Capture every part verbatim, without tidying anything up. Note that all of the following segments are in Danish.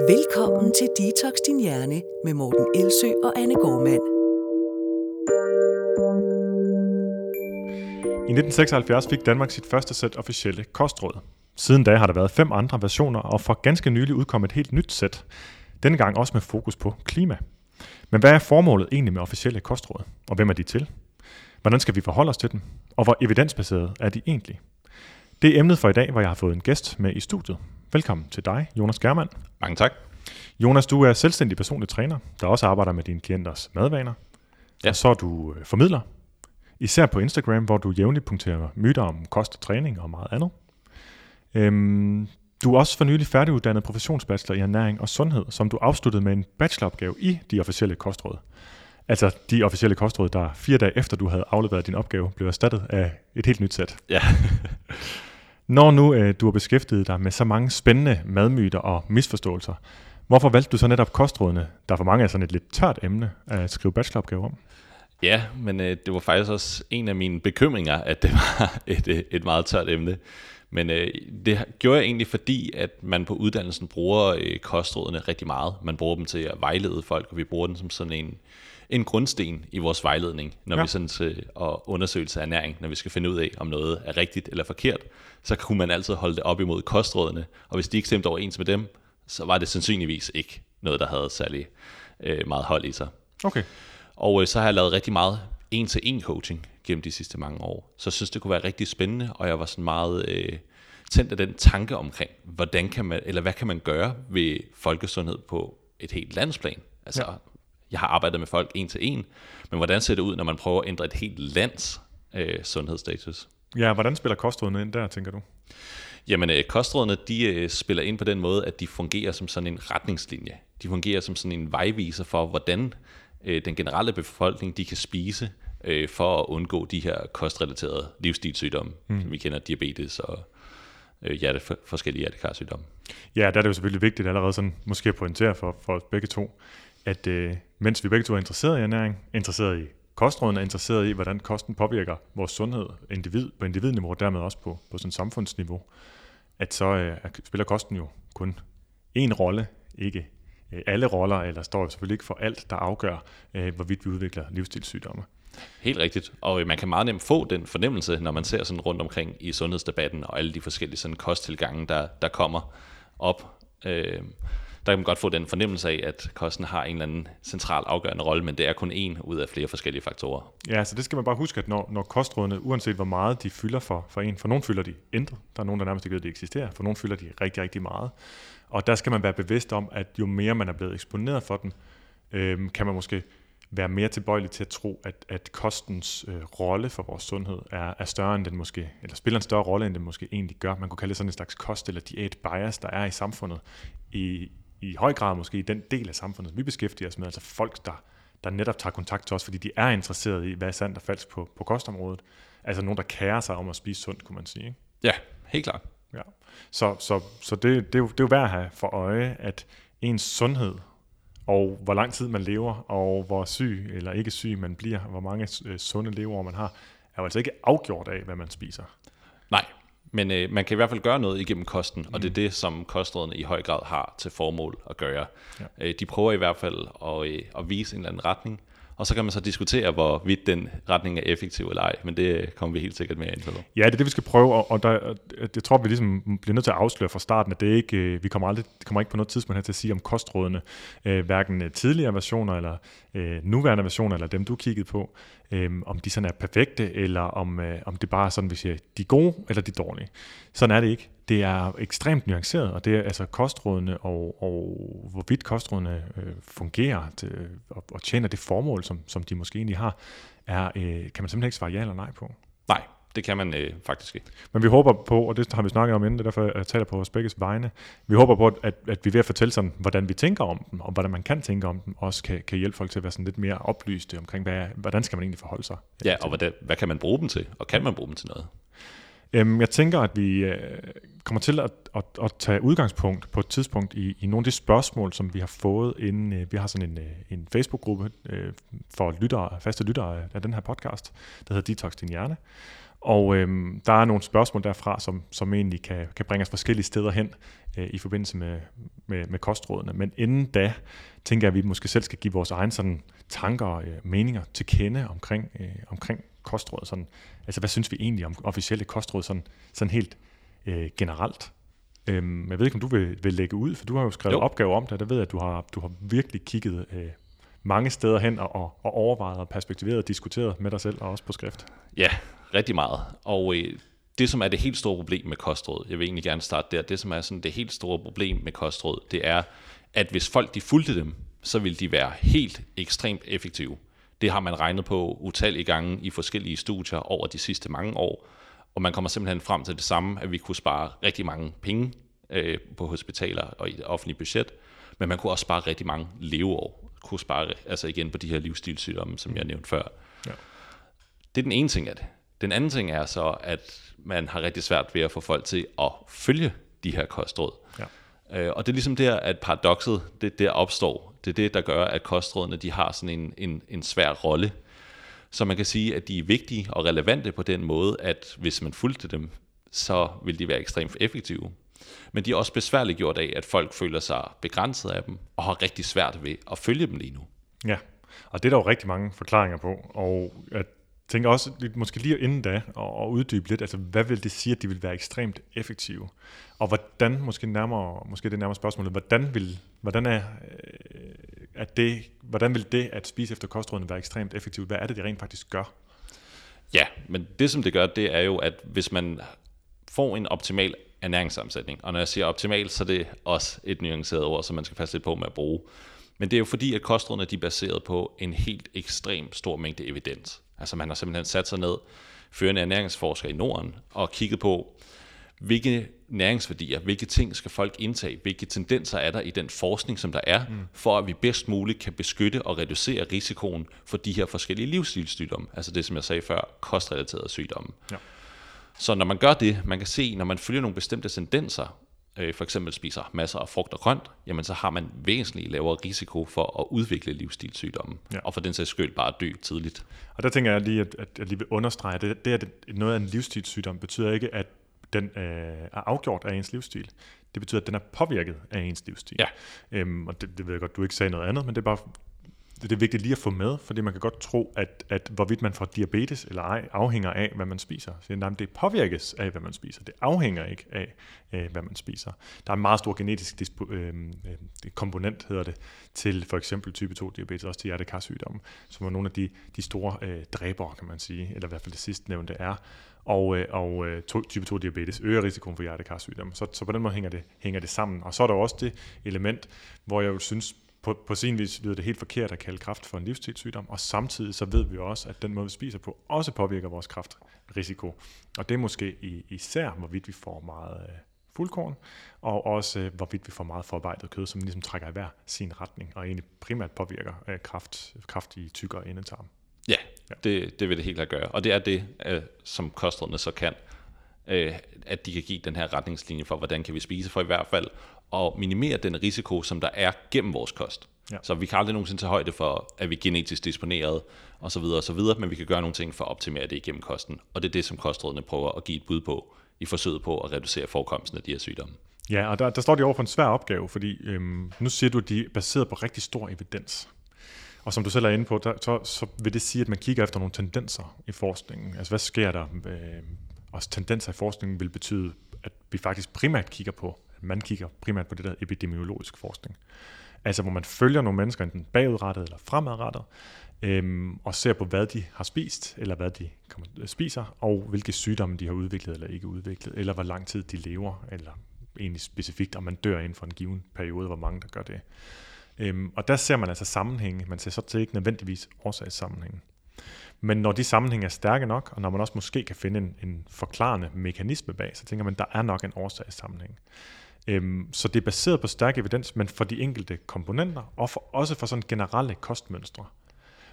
Velkommen til Detox Din Hjerne med Morten Elsø og Anne Gormand. I nitten seksoghalvfjerds fik Danmark sit første sæt officielle kostråd. Siden da har der været fem andre versioner, og for ganske nylig udkom et helt nyt sæt. Denne gang også med fokus på klima. Men hvad er formålet egentlig med officielle kostråd? Og hvem er de til? Hvordan skal vi forholde os til dem? Og hvor evidensbaserede er de egentlig? Det er emnet for i dag, hvor jeg har fået en gæst med i studiet. Velkommen til dig, Jonas Gjermand. Mange tak. Jonas, du er selvstændig personlig træner, der også arbejder med dine klienters madvaner. Ja. Og så er du formidler, især på Instagram, hvor du jævnligt punkterer myter om kost og træning og meget andet. Øhm, du er også for nylig færdiguddannet professionsbachelor i ernæring og sundhed, som du afsluttede med en bacheloropgave i de officielle kostråd. Altså de officielle kostråd, der fire dage efter du havde afleveret din opgave, blev erstattet af et helt nyt sæt. Ja. Når nu øh, du har beskæftiget dig med så mange spændende madmyter og misforståelser, hvorfor valgte du så netop kostrådene, der for mange er sådan et lidt tørt emne, at skrive bacheloropgave om? Ja, men øh, det var faktisk også en af mine bekymringer, at det var et, et meget tørt emne. Men øh, det gjorde jeg egentlig, fordi at man på uddannelsen bruger øh, kostrådene rigtig meget. Man bruger dem til at vejlede folk, og vi bruger dem som sådan en, en grundsten i vores vejledning, når ja. vi sådan til, og undersøgelse af ernæring, når vi skal finde ud af, om noget er rigtigt eller forkert. Så kunne man altid holde det op imod kostrådene, og hvis de ikke stemte overens med dem, så var det sandsynligvis ikke noget, der havde særlig øh, meget hold i sig. Okay. Og øh, så har jeg lavet rigtig meget en-til-en coaching gennem de sidste mange år. Så jeg synes, det kunne være rigtig spændende, og jeg var sådan meget øh, tændt af den tanke omkring, hvordan kan man, eller hvad kan man gøre ved folkesundhed på et helt landsplan? Altså, ja. Jeg har arbejdet med folk en-til-en, men hvordan ser det ud, når man prøver at ændre et helt lands øh, sundhedsstatus? Ja, hvordan spiller kostrådene ind der, tænker du? Jamen, øh, kostrådene, de øh, spiller ind på den måde, at de fungerer som sådan en retningslinje. De fungerer som sådan en vejviser for, hvordan øh, den generelle befolkning, de kan spise øh, for at undgå de her kostrelaterede livsstilssygdomme. Mm. Vi kender diabetes og øh, hjerte, forskellige hjertekarsygdomme. Ja, der er det jo selvfølgelig vigtigt allerede sådan, måske at pointere for, for begge to, at øh, mens vi begge to er interesseret i ernæring, interesseret i kostrådene, er interesseret i, hvordan kosten påvirker vores sundhed individ, på individniveau, og dermed også på, på sådan et samfundsniveau, at så øh, spiller kosten jo kun én rolle, ikke øh, alle roller, eller står selvfølgelig ikke for alt, der afgør, øh, hvorvidt vi udvikler livsstilssygdomme. Helt rigtigt, og man kan meget nemt få den fornemmelse, når man ser sådan rundt omkring i sundhedsdebatten, og alle de forskellige sådan kosttilgange, der, der kommer op. Øh, Der kan man godt få den fornemmelse af, at kosten har en eller anden central afgørende rolle, men det er kun en ud af flere forskellige faktorer. Ja, så det skal man bare huske, at når, når kostrådene, uanset hvor meget de fylder for, for en, for nogen fylder de intet, der er nogen, der nærmest ikke ved, at de eksisterer, for nogen fylder de rigtig, rigtig meget. Og der skal man være bevidst om, at jo mere man er blevet eksponeret for den, øh, kan man måske være mere tilbøjelig til at tro, at, at kostens øh, rolle for vores sundhed er, er større end den måske, eller spiller en større rolle, end den måske egentlig gør. Man kunne kalde det sådan en slags kost- eller diæt-bias, der er i samfundet i i høj grad måske i den del af samfundet, vi beskæftiger os med, altså folk, der, der netop tager kontakt til os, fordi de er interesserede i, hvad er sandt og falsk på, på kostområdet. Altså nogen, der kærer sig om at spise sundt, kunne man sige. Ikke? Ja, helt klart. Ja. Så, så, så det, det, er jo, det er jo værd at have for øje, at ens sundhed, og hvor lang tid man lever, og hvor syg eller ikke syg man bliver, hvor mange sunde leveår man har, er jo altså ikke afgjort af, hvad man spiser. Nej. Men øh, man kan i hvert fald gøre noget igennem kosten, og det er det, som kostrådene i høj grad har til formål at gøre. Ja. Øh, de prøver i hvert fald at, øh, at vise en eller anden retning, og så kan man så diskutere, hvorvidt den retning er effektiv eller ej, men det kommer vi helt sikkert mere ind på. Ja, det er det, vi skal prøve, og, og der, jeg tror, vi ligesom bliver nødt til at afsløre fra starten, at det ikke, vi kommer, aldrig, kommer ikke på noget tidspunkt her til at sige om kostrådene, øh, hverken tidligere versioner, eller øh, nuværende versioner, eller dem, du kiggede på, øh, om de sådan er perfekte, eller om, øh, om det bare er sådan, vi siger, de er gode, eller de er dårlige. Sådan er det ikke. Det er ekstremt nuanceret, og det er altså kostrådene og, og hvorvidt kostrådene øh, fungerer til, og, og tjener det formål, som, som de måske egentlig har, er, øh, kan man simpelthen ikke svare ja eller nej på. Nej, det kan man øh, faktisk ikke. Men vi håber på, og det har vi snakket om inden, det er derfor, jeg taler på vores begges vegne, vi håber på, at, at vi ved at fortælle sådan, hvordan vi tænker om dem, og hvordan man kan tænke om dem, også kan, kan hjælpe folk til at være sådan lidt mere oplyste omkring, hvad, hvordan skal man egentlig forholde sig? Ja, og hvordan, hvad kan man bruge dem til, og kan man bruge dem til noget? Jeg tænker, at vi kommer til at, at, at tage udgangspunkt på et tidspunkt i, i nogle af de spørgsmål, som vi har fået inden. Vi har sådan en, en Facebook-gruppe for lyttere, faste lyttere af den her podcast, der hedder Detox Din Hjerne. Og øhm, der er nogle spørgsmål derfra, som, som egentlig kan, kan bringe os forskellige steder hen øh, i forbindelse med, med, med kostrådene. Men inden da, tænker jeg, at vi måske selv skal give vores egne sådan, tanker og øh, meninger til kende omkring, øh, omkring kostråd. Sådan. Altså, hvad synes vi egentlig om officielle kostråd sådan, sådan helt øh, generelt? Øhm, jeg ved ikke, om du vil, vil lægge ud, for du har jo skrevet jo. opgaver om det, der ved jeg, at du har, du har virkelig kigget... Øh, mange steder hen og, og overvejet og perspektiveret og diskuteret med dig selv og også på skrift. Ja, rigtig meget. Og øh, det, som er det helt store problem med kostråd, jeg vil egentlig gerne starte der, det, som er sådan det helt store problem med kostråd, det er, at hvis folk de fulgte dem, så ville de være helt ekstremt effektive. Det har man regnet på utallige gange i forskellige studier over de sidste mange år, og man kommer simpelthen frem til det samme, at vi kunne spare rigtig mange penge øh, på hospitaler og i det offentlige budget, men man kunne også spare rigtig mange leveår. Kunne spare, altså igen på de her livsstilssygdomme, som jeg nævnte før. Ja. Det er den ene ting af det. Den anden ting er så, at man har rigtig svært ved at få folk til at følge de her kostråd. Ja. Øh, og det er ligesom der, at paradokset, det der opstår. Det er det, der gør, at kostrådene, de har sådan en, en, en svær rolle. Så man kan sige, at de er vigtige og relevante på den måde, at hvis man fulgte dem, så vil de være ekstremt effektive. Men de er også besværligt gjort af, at folk føler sig begrænset af dem, og har rigtig svært ved at følge dem lige nu. Ja, og det er der jo rigtig mange forklaringer på, og jeg tænker også, måske lige inden da, og uddybe lidt, altså hvad vil det sige, at de vil være ekstremt effektive? Og hvordan, måske, nærmere, måske det nærmere spørgsmålet, hvordan vil, hvordan er, at det, hvordan vil det at spise efter kostrådene være ekstremt effektivt? Hvad er det, det rent faktisk gør? Ja, men det som det gør, det er jo, at hvis man får en optimal ernæringssammensætning. Og når jeg siger optimalt, så er det også et nuanceret ord, som man skal passe lidt på med at bruge. Men det er jo fordi, at kostrådene de er baseret på en helt ekstrem stor mængde evidens. Altså man har simpelthen sat sig ned, førende ernæringsforskere i Norden, og kigget på, hvilke næringsværdier, hvilke ting skal folk indtage, hvilke tendenser er der i den forskning, som der er, mm. for at vi bedst muligt kan beskytte og reducere risikoen for de her forskellige livsstilssygdomme. Altså det, som jeg sagde før, kostrelaterede sygdomme. Ja. Så når man gør det, man kan se, når man følger nogle bestemte tendenser, øh, for eksempel spiser masser af frugt og grønt, jamen så har man væsentligt lavere risiko for at udvikle livsstilssygdomme, ja. og for den sags skyld bare at dø tidligt. Og der tænker jeg lige, at, at jeg lige vil understrege, at det, det at noget af en livsstilssygdom betyder ikke, at den øh, er afgjort af ens livsstil. Det betyder, at den er påvirket af ens livsstil. Ja. Øhm, og det, det ved jeg godt, du ikke sagde noget andet, men det er bare... Det er vigtigt lige at få med, fordi man kan godt tro, at, at hvorvidt man får diabetes eller ej, afhænger af, hvad man spiser. Så, nej, det påvirkes af, hvad man spiser. Det afhænger ikke af, øh, hvad man spiser. Der er en meget stor genetisk dispo- øh, komponent, hedder det, til for eksempel type to diabetes, også til hjertekarsygdomme, som er nogle af de, de store øh, dræbere, kan man sige, eller i hvert fald det sidste nævnte er. Og, øh, og to, type to diabetes øger risikoen for hjertekarsygdomme. Så, så på den måde hænger det, hænger det sammen. Og så er der også det element, hvor jeg jo synes, På, på sin vis lyder det helt forkert at kalde kræft for en livsstilssygdom, og samtidig så ved vi også, at den måde, vi spiser på, også påvirker vores kræftrisiko. Og det er måske især, hvorvidt vi får meget øh, fuldkorn, og også øh, hvorvidt vi får meget forarbejdet kød, som ligesom trækker i hver sin retning, og egentlig primært påvirker øh, kræft, kræft i tykkere endetarm. Ja, ja. Det, det vil det helt klart gøre, og det er det, øh, som kostrådene så kan, øh, at de kan give den her retningslinje for, hvordan kan vi spise, for i hvert fald og minimere den risiko, som der er gennem vores kost. Ja. Så vi kan aldrig nogensinde tage højde for, at vi er genetisk disponeret, og så videre og så videre, men vi kan gøre nogle ting for at optimere det igennem kosten. Og det er det, som kostrådene prøver at give et bud på, i forsøget på at reducere forekomsten af de her sygdomme. Ja, og der, der står de over for en svær opgave, fordi øhm, nu siger du, at de er baseret på rigtig stor evidens. Og som du selv er inde på, der, så, så vil det sige, at man kigger efter nogle tendenser i forskningen. Altså hvad sker der? Øh, også tendenser i forskningen vil betyde, at vi faktisk primært kigger på Man kigger primært på det der epidemiologisk forskning. Altså hvor man følger nogle mennesker enten bagudrettet eller fremadrettet, øhm, og ser på, hvad de har spist, eller hvad de spiser, og hvilke sygdomme de har udviklet eller ikke udviklet, eller hvor lang tid de lever, eller egentlig specifikt, om man dør inden for en given periode, hvor mange der gør det. Øhm, og der ser man altså sammenhænge, man ser så til ikke nødvendigvis årsagssammenhænge. Men når de sammenhænge er stærke nok, og når man også måske kan finde en, en forklarende mekanisme bag, så tænker man, der er nok en årsagssammenhæng. Så det er baseret på stærk evidens, men for de enkelte komponenter, og for, også for sådan generelle kostmønstre.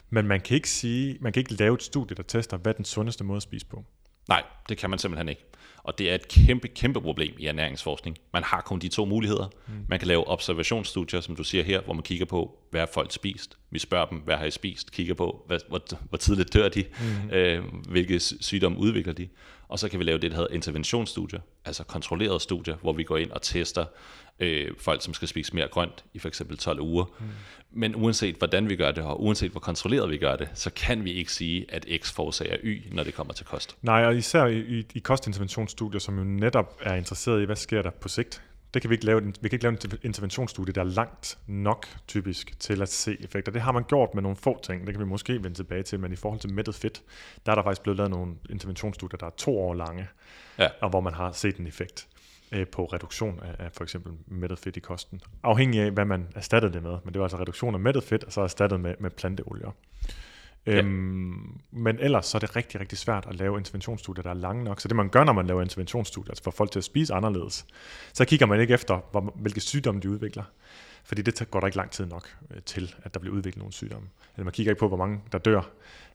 Men man kan ikke sige, man kan ikke lave et studie, der tester, hvad den sundeste måde at spise på. Nej, det kan man simpelthen ikke. Og det er et kæmpe, kæmpe problem i ernæringsforskning. Man har kun de to muligheder. Mm. Man kan lave observationsstudier, som du siger her, hvor man kigger på, hvad folk spist. Vi spørger dem, hvad har I spist? Kigger på, hvad, hvor, hvor tidligt dør de? Mm. Øh, hvilke sygdomme udvikler de? Og så kan vi lave det, der hedder interventionsstudier, altså kontrollerede studier, hvor vi går ind og tester øh, folk, som skal spise mere grønt i for eksempel tolv uger. Mm. Men uanset hvordan vi gør det, og uanset hvor kontrolleret vi gør det, så kan vi ikke sige, at X forårsager Y, når det kommer til kost. Nej, og især i, i, i kostinterventionsstudier, som jo netop er interesseret i, hvad sker der på sigt. Det kan vi ikke lave. Vi kan ikke lave en interventionsstudie, der er langt nok typisk til at se effekter. Det har man gjort med nogle få ting. Det kan vi måske vende tilbage til, men i forhold til mættet fedt, der er der faktisk blevet lavet nogle interventionsstudier, der er to år lange, ja. Og hvor man har set en effekt øh, på reduktion af, af for eksempel mættet fedt i kosten. Afhængig af, hvad man erstattede det med. Men det var altså reduktion af mættet fedt, og så erstattet med, med planteolier. Ja. Øhm, men ellers så er det rigtig, rigtig svært at lave interventionsstudier, der er lange nok. Så det man gør, når man laver interventionsstudier, altså får folk til at spise anderledes, så kigger man ikke efter, hvor, hvilke sygdomme de udvikler. Fordi det går der ikke lang tid nok til, at der bliver udviklet nogle sygdomme. Eller man kigger ikke på, hvor mange der dør,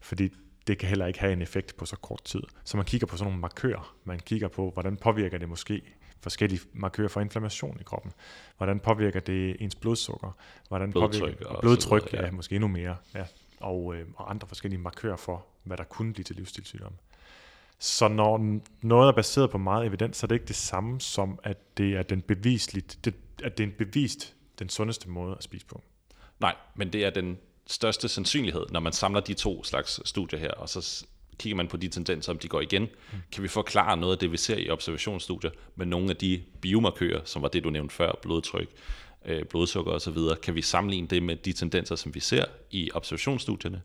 fordi det kan heller ikke have en effekt på så kort tid. Så man kigger på sådan nogle markører. Man kigger på, hvordan påvirker det måske forskellige markører for inflammation i kroppen. Hvordan påvirker det ens blodsukker? Hvordan blodtryk påvirker og blodtryk? Og sådan noget, ja. Ja, måske endnu mere, ja. Og, øh, og andre forskellige markører for, hvad der kunne blive til livsstilssygdomme. Så når noget er baseret på meget evidens, så er det ikke det samme som, at det er den bevisligt, det, at det er en bevist den sundeste måde at spise på. Nej, men det er den største sandsynlighed, når man samler de to slags studier her, og så kigger man på de tendenser, om de går igen. Mm. Kan vi forklare noget af det, vi ser i observationsstudier, med nogle af de biomarkører, som var det, du nævnte før, blodtryk, blodsukker og så videre, kan vi sammenligne det med de tendenser, som vi ser i observationsstudierne.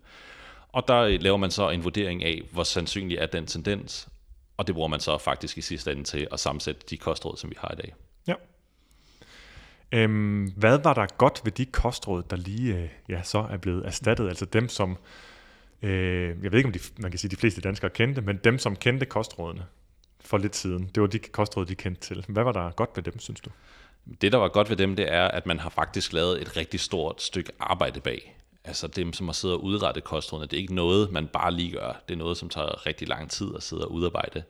Og der laver man så en vurdering af, hvor sandsynlig er den tendens, og det bruger man så faktisk i sidste ende til at sammensætte de kostråd, som vi har i dag. Ja. Øhm, hvad var der godt ved de kostråd, der lige ja, så er blevet erstattet? Altså dem, som, øh, jeg ved ikke, om de, man kan sige, de fleste danskere kendte, men dem, som kendte kostrådene for lidt siden, det var de kostråd, de kendte til. Hvad var der godt ved dem, synes du? Det, der var godt ved dem, det er, at man har faktisk lavet et rigtig stort stykke arbejde bag. Altså dem, som har siddet og udrettet kostrådene, det er ikke noget, man bare lige gør. Det er noget, som tager rigtig lang tid at sidde og udarbejde.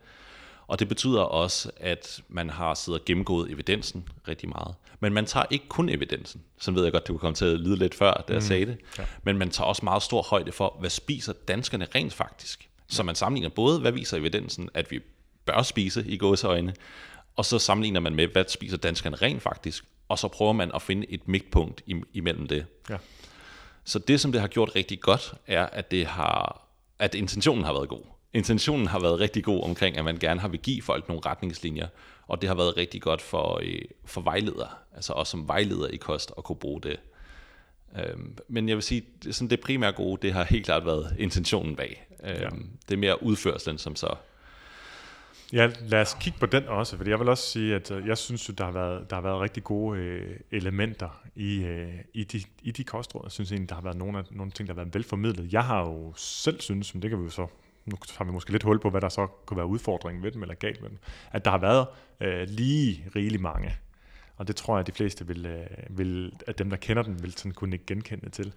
Og det betyder også, at man har siddet og gennemgået evidensen rigtig meget. Men man tager ikke kun evidensen. Sådan ved jeg godt, det kunne komme til at lyde lidt før, da jeg mm. sagde det. Ja. Men man tager også meget stor højde for, hvad spiser danskerne rent faktisk. Så man sammenligner både, hvad viser evidensen, at vi bør spise i gåseøjne, og så sammenligner man med, hvad spiser danskerne rent faktisk, og så prøver man at finde et midtpunkt imellem det. Ja. Så det, som det har gjort rigtig godt, er, at, det har, at intentionen har været god. Intentionen har været rigtig god omkring, at man gerne har vil give folk nogle retningslinjer, og det har været rigtig godt for, for vejledere, altså også som vejleder i kost, at kunne bruge det. Men jeg vil sige, sådan det primære gode, det har helt klart været intentionen bag. Ja. Det er mere udførslen, som så... Ja, lad os kigge på den også, fordi jeg vil også sige, at jeg synes, at der har været, der har været rigtig gode øh, elementer i, øh, i, de, i de kostråd. Jeg synes egentlig, der har været nogle, af, nogle ting, der har været velformidlet. Jeg har jo selv synes, men det kan vi jo så, nu har vi måske lidt hul på, hvad der så kunne være udfordringen ved dem, eller galt med dem, at der har været øh, lige rigeligt mange. Og det tror jeg, at de fleste vil, øh, vil, at dem, der kender den, vil sådan kunne ikke genkende til.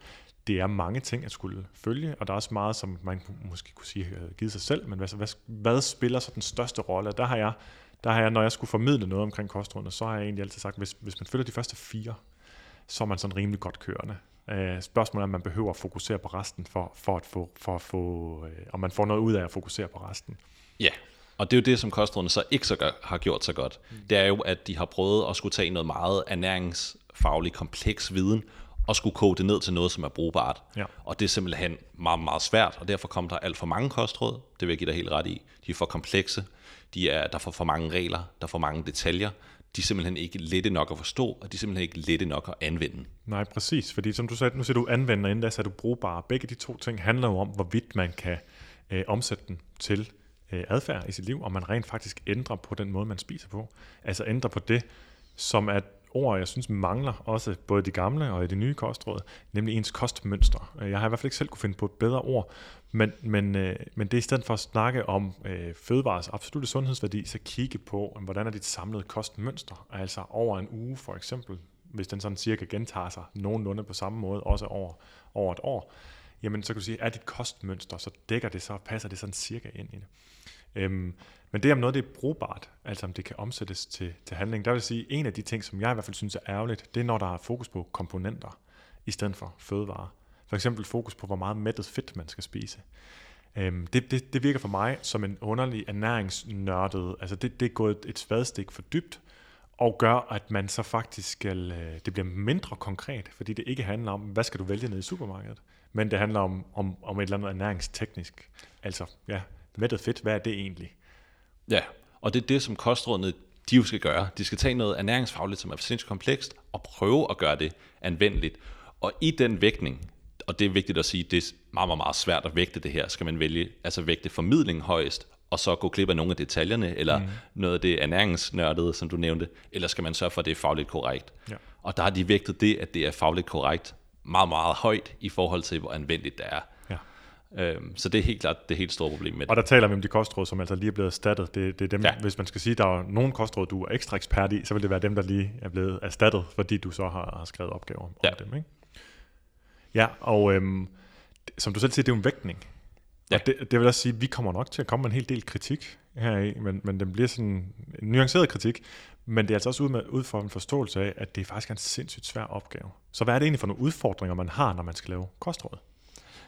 Det er mange ting at skulle følge, og der er også meget, som man måske kunne sige havde givet sig selv, men hvad, hvad, hvad spiller så den største rolle? Der har jeg, der har jeg, når jeg skulle formidle noget omkring kostrådene, så har jeg egentlig altid sagt, at hvis, hvis man følger de første fire, så er man sådan rimelig godt kørende. Øh, spørgsmålet er, om man behøver at fokusere på resten, for, for at få, for at få øh, om man får noget ud af at fokusere på resten. Ja, yeah. Og det er jo det, som kostrådene så ikke så gør, har gjort så godt. Mm. Det er jo, at de har prøvet at skulle tage noget meget ernæringsfaglig kompleks viden, og skulle kode det ned til noget, som er brugbart. Ja. Og det er simpelthen meget, meget svært, og derfor kommer der alt for mange kostråd. Det vil jeg give dig helt ret i. De er for komplekse, de er, der er for mange regler, der er for mange detaljer. De er simpelthen ikke lette nok at forstå, og de er simpelthen ikke lette nok at anvende. Nej, præcis, fordi som du sagde, nu siger du anvender, inden da så er du brugbare. Begge de to ting handler jo om, hvorvidt man kan øh, omsætte den til øh, adfærd i sit liv, og man rent faktisk ændrer på den måde, man spiser på. Altså ændrer på det, som at ord, jeg synes mangler også både de gamle og i de nye kostråd, nemlig ens kostmønster. Jeg har i hvert fald ikke selv kunne finde på et bedre ord, men, men, men det er i stedet for at snakke om øh, fødevarers absolutte sundhedsværdi, så kigge på, hvordan er dit samlede kostmønster, altså over en uge for eksempel, hvis den sådan cirka gentager sig nogenlunde på samme måde, også over, over et år, jamen så kan du sige, er dit kostmønster, så dækker det så, passer det sådan cirka ind i det. Øhm, men det er om noget, det er brugbart, altså om det kan omsættes til, til handling. Der vil sige, en af de ting, som jeg i hvert fald synes er ærgerligt, det er, når der er fokus på komponenter i stedet for fødevarer. For eksempel fokus på, hvor meget mættet fedt man skal spise. Øhm, det, det, det virker for mig som en underlig ernæringsnørdet. Altså det, det er gået et spadestik for dybt, og gør, at man så faktisk skal, det bliver mindre konkret, fordi det ikke handler om, hvad skal du vælge ned i supermarkedet, men det handler om, om, om et eller andet ernæringsteknisk. Altså, ja, mættet fedt, hvad er det egentlig? Ja, og det er det, som kostrådene de jo skal gøre. De skal tage noget ernæringsfagligt, som er sindssygt komplekst, og prøve at gøre det anvendeligt. Og i den vægtning, og det er vigtigt at sige, det er meget, meget, meget svært at vægte det her, skal man vælge, altså vægte formidling højest, og så gå glip af nogle af detaljerne, eller mm. noget af det ernæringsnørdede, som du nævnte, eller skal man sørge for, at det er fagligt korrekt. Ja. Og der har de vægtet det, at det er fagligt korrekt, meget, meget højt i forhold til, hvor anvendeligt det er. Ja. Øhm, så det er helt klart det helt store problem med det. Og der taler vi om de kostråd, som altså lige er blevet erstattet. Det, det er dem, ja. Hvis man skal sige, at der er nogle kostråd, du er ekstra ekspert i, så vil det være dem, der lige er blevet erstattet, fordi du så har, har skrevet opgaver om ja. dem. Ikke? Ja, og øhm, som du selv siger, det er jo en vægtning. Ja. Og det, det vil også sige, at vi kommer nok til at komme med en hel del kritik heri, men, men den bliver sådan en nuanceret kritik, men det er altså også ud, med, ud fra en forståelse af, at det faktisk er en sindssygt svær opgave. Så hvad er det egentlig for nogle udfordringer, man har, når man skal lave kostråd?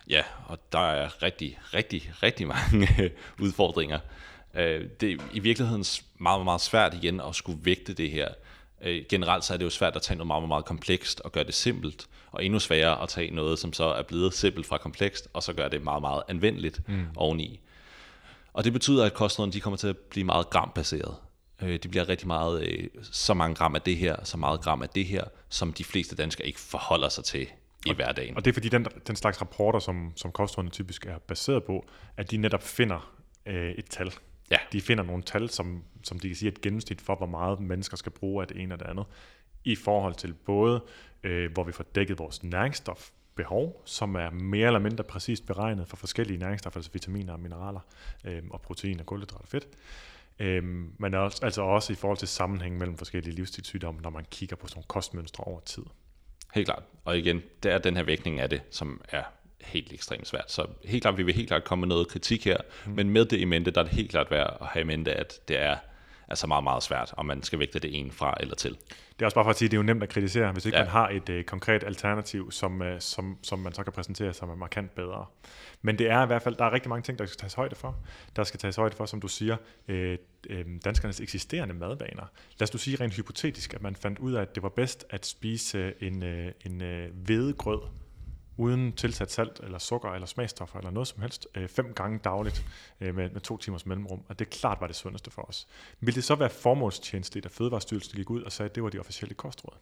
Ja, og der er rigtig, rigtig, rigtig mange udfordringer. Det er i virkeligheden meget, meget svært igen at skulle vægte det her. Generelt så er det jo svært at tage noget meget, meget komplekst og gøre det simpelt, og endnu sværere at tage noget, som så er blevet simpelt fra komplekst, og så gøre det meget, meget anvendeligt mm. oveni. Og det betyder, at kostrådene de kommer til at blive meget grambaseret. De bliver rigtig meget, så mange gram af det her, så meget gram af det her, som de fleste danskere ikke forholder sig til i og, hverdagen. Og det er fordi den, den slags rapporter, som, som kostrådene typisk er baseret på, at de netop finder øh, et tal. Ja. De finder nogle tal, som, som de kan sige er et gennemsnit for, hvor meget mennesker skal bruge af det ene og det andet, i forhold til både, øh, hvor vi får dækket vores næringsstofbehov, som er mere eller mindre præcist beregnet for forskellige næringsstoffer, altså vitaminer og mineraler, øh, og protein og kulhydrat og fedt, øh, men også, altså også i forhold til sammenhængen mellem forskellige livsstilssygdomme, når man kigger på sådan nogle kostmønstre over tid. Helt klart, og igen, det er den her vægtning af det, som er helt ekstremt svært. Så helt klart, vi vil helt klart komme med noget kritik her, mm. men med det i mente, der er det helt klart værd at have i mente, at det er altså meget, meget svært, om man skal vægte det ene fra eller til. Det er også bare for at sige, at det er jo nemt at kritisere, hvis ikke ja. man har et øh, konkret alternativ, som, øh, som, som man så kan præsentere, som er markant bedre. Men det er i hvert fald, der er rigtig mange ting, der skal tages højde for. Der skal tages højde for, som du siger, øh, øh, danskernes eksisterende madvaner. Lad os nu sige rent hypotetisk, at man fandt ud af, at det var bedst at spise en, øh, en øh, hvedegrød, uden tilsat salt eller sukker eller smagstoffer eller noget som helst, øh, fem gange dagligt øh, med, med to timers mellemrum, og det klart var det sundeste for os. Vil det så være formålstjenestligt, at Fødevarestyrelsen gik ud og sagde, at det var de officielle kostråd?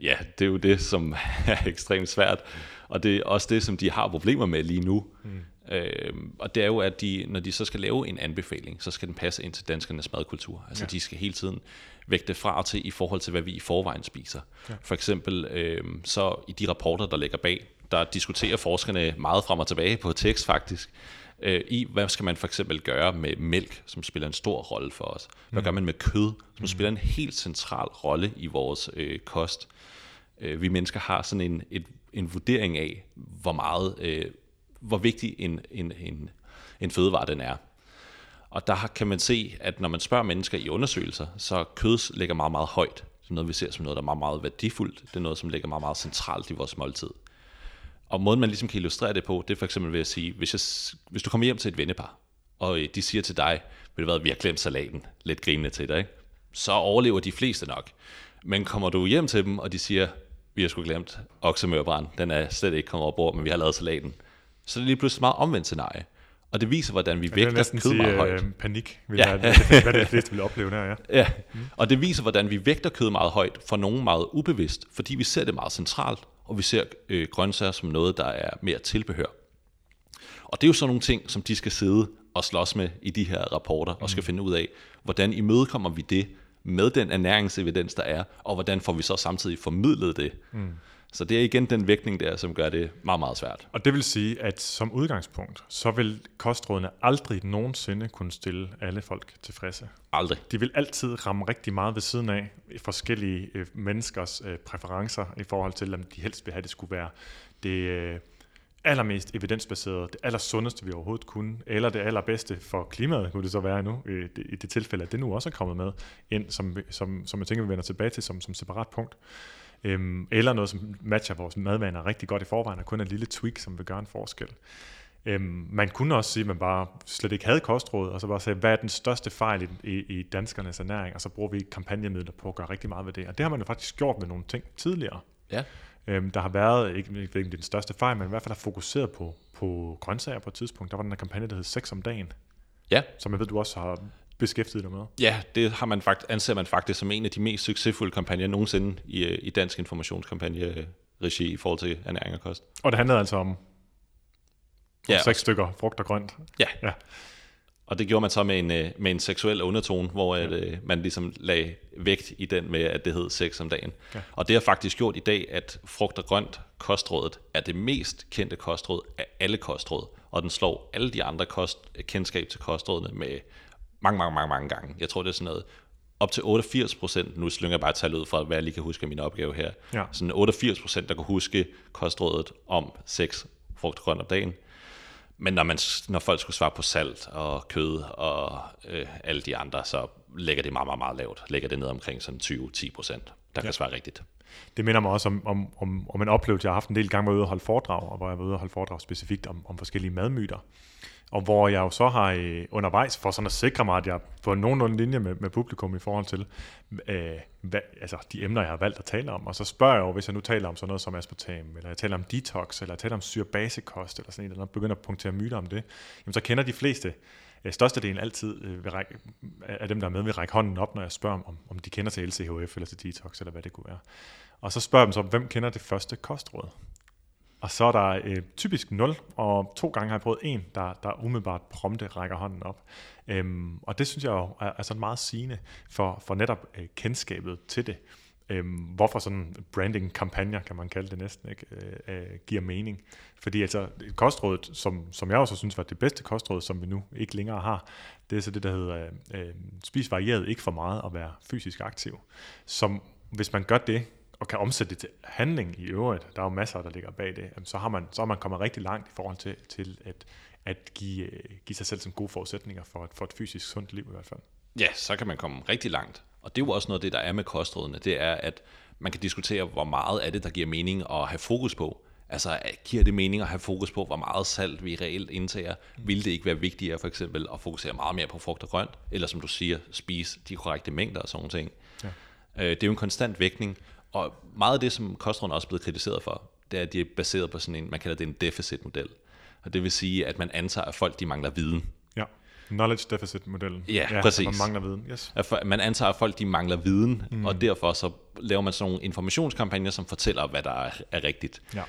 Ja, det er jo det, som er ekstremt svært, og det er også det, som de har problemer med lige nu. Mm. Øh, og det er jo, at de, når de så skal lave en anbefaling, så skal den passe ind til danskernes madkultur. Altså ja. de skal hele tiden vægte fra og til i forhold til, hvad vi i forvejen spiser. Ja. For eksempel øh, så i de rapporter, der ligger bag, der diskuterer forskerne meget frem og tilbage på tekst faktisk, øh, i hvad skal man for eksempel gøre med mælk, som spiller en stor rolle for os. Hvad mm. gør man med kød, som mm. spiller en helt central rolle i vores øh, kost. Øh, vi mennesker har sådan en, et, en vurdering af, hvor meget, øh, hvor vigtig en, en, en, en fødevare den er. Og der kan man se, at når man spørger mennesker i undersøgelser, så kød ligger meget, meget højt. Det er noget, vi ser som noget, der er meget, meget værdifuldt. Det er noget, som ligger meget, meget centralt i vores måltid. Og måden, man ligesom kan illustrere det på, det er for eksempel ved at sige, hvis, jeg, hvis du kommer hjem til et vennepar, og de siger til dig, ved du hvad, vi har glemt salaten, lidt grinende til dig, ikke? Så overlever de fleste nok. Men kommer du hjem til dem, og de siger, vi har sgu glemt oksemørbrand, den er slet ikke kommet over bord, men vi har lavet salaten. Så det er lige pludselig meget omvendt scenarie. Og det viser, hvordan vi ja, vægter kød meget højt. Det er næsten sige panik, vil ja. være, hvad det fleste vil opleve der, ja. ja. Mm. Og det viser, hvordan vi vægter kød meget højt, for nogen meget ubevidst, fordi vi ser det meget centralt, og vi ser øh, grøntsager som noget, der er mere tilbehør. Og det er jo sådan nogle ting, som de skal sidde og slås med i de her rapporter, mm. og skal finde ud af, hvordan imødekommer vi det med den ernæringsevidens, der er, og hvordan får vi så samtidig formidlet det. Mm. Så det er igen den vægtning der, som gør det meget, meget svært. Og det vil sige, at som udgangspunkt, så vil kostrådene aldrig nogensinde kunne stille alle folk tilfredse. Aldrig. De vil altid ramme rigtig meget ved siden af forskellige menneskers øh, præferencer i forhold til, om de helst vil have, det skulle være det øh, allermest evidensbaserede, det allersundeste vi overhovedet kunne, eller det allerbedste for klimaet, kunne det så være nu i det tilfælde, at det nu også er kommet med ind, som, som, som jeg tænker, vi vender tilbage til som, som separat punkt. Øhm, eller noget, som matcher vores madvaner rigtig godt i forvejen, og kun er et lille tweak, som vil gøre en forskel. Øhm, man kunne også sige, at man bare slet ikke havde kostråd, og så bare sige, hvad er den største fejl i, i, i danskernes ernæring, og så bruger vi kampagnemidler på at gøre rigtig meget ved det. Og det har man jo faktisk gjort med nogle ting tidligere. Ja. Der har været, ikke, ikke det er den største fejl, men i hvert fald har fokuseret på, på grøntsager på et tidspunkt. Der var den her kampagne, der hed Sex om dagen, ja. Som jeg ved, du også har beskæftiget dig med. Ja, det har man fakt- anser man faktisk som en af de mest succesfulde kampagner nogensinde i, i dansk informationskampagne-regi i forhold til ernæring og kost. Og det handlede altså om, om ja, seks også. Stykker frugt og grønt. Ja. ja, og det gjorde man så med en, med en seksuel undertone, hvor ja. at, man ligesom lagde vægt i den med, at det hed sex om dagen. Ja. Og det har faktisk gjort i dag, at frugt og grønt kostrådet er det mest kendte kostråd af alle kostråd, og den slår alle de andre kost, kendskab til kostrådene med mange, mange, mange, mange gange. Jeg tror, det er sådan noget op til otteogfirs procent, nu slynger jeg bare tal ud fra, hvad jeg lige kan huske af min opgave her. Ja. Sådan otteogfirs procent, der kunne huske kostrådet om sex, frugt og grønt om dagen. Men når, man, når folk skulle svare på salt og kød og øh, alle de andre, så lægger det meget, meget, meget lavt. Lægger det ned omkring sådan tyve til ti procent, der ja. kan svare rigtigt. Det minder mig også om, om, om, om en oplevelse, jeg har haft en del gange, hvor jeg var ude og holde foredrag, og hvor jeg var ude og holde foredrag specifikt om, om forskellige madmyter. Og hvor jeg jo så har øh, undervejs, for sådan at sikre mig, at jeg får nogenlunde linje med, med publikum i forhold til øh, hvad, altså de emner, jeg har valgt at tale om. Og så spørger jeg jo, hvis jeg nu taler om sådan noget som aspartam, eller jeg taler om detox, eller jeg taler om syrebasekost, eller sådan en, eller begynder at punktere myter om det, jamen så kender de fleste, øh, størstedelen altid øh, vil række, af dem, der er med, vil række hånden op, når jeg spørger om, om de kender til L C H F, eller til detox, eller hvad det kunne være. Og så spørger jeg dem så, hvem kender det første kostråd? Og så er der øh, typisk nul, og to gange har jeg prøvet en, der, der umiddelbart prompte rækker hånden op. Øhm, og det synes jeg jo er, er sådan meget sigende for, for netop øh, kendskabet til det. Øhm, hvorfor sådan branding-kampagner, kan man kalde det næsten, ikke, øh, øh, giver mening. Fordi altså kostrådet, som, som jeg også synes var det bedste kostråd, som vi nu ikke længere har, det er så det, der hedder øh, spis varieret, ikke for meget, og være fysisk aktiv. Som hvis man gør det, og kan omsætte det til handling i øvrigt, der er jo masser, der ligger bag det, så har man, så har man kommet rigtig langt i forhold til, til at, at give, give sig selv som gode forudsætninger for et, for et fysisk sundt liv i hvert fald. Ja, så kan man komme rigtig langt. Og det er jo også noget af det, der er med kostrådene, det er, at man kan diskutere, hvor meget af det, der giver mening at have fokus på. Altså, giver det mening at have fokus på, hvor meget salt vi reelt indtager? Mm. Vil det ikke være vigtigere for eksempel at fokusere meget mere på frugt og grønt? Eller som du siger, spise de korrekte mængder og sådan ting. Ja. Det er jo en konstant vægtning. Og meget af det, som kostrådene også er blevet kritiseret for, det er, at de er baseret på sådan en, man kalder det en deficitmodel. Og det vil sige, at man antager, at folk de mangler viden. Ja, knowledge deficit-modellen. Ja, ja, præcis. Man mangler viden, yes. Man antager, at folk de mangler viden, mm. og derfor så laver man sådan nogle informationskampagner, som fortæller, hvad der er, er rigtigt. Ja.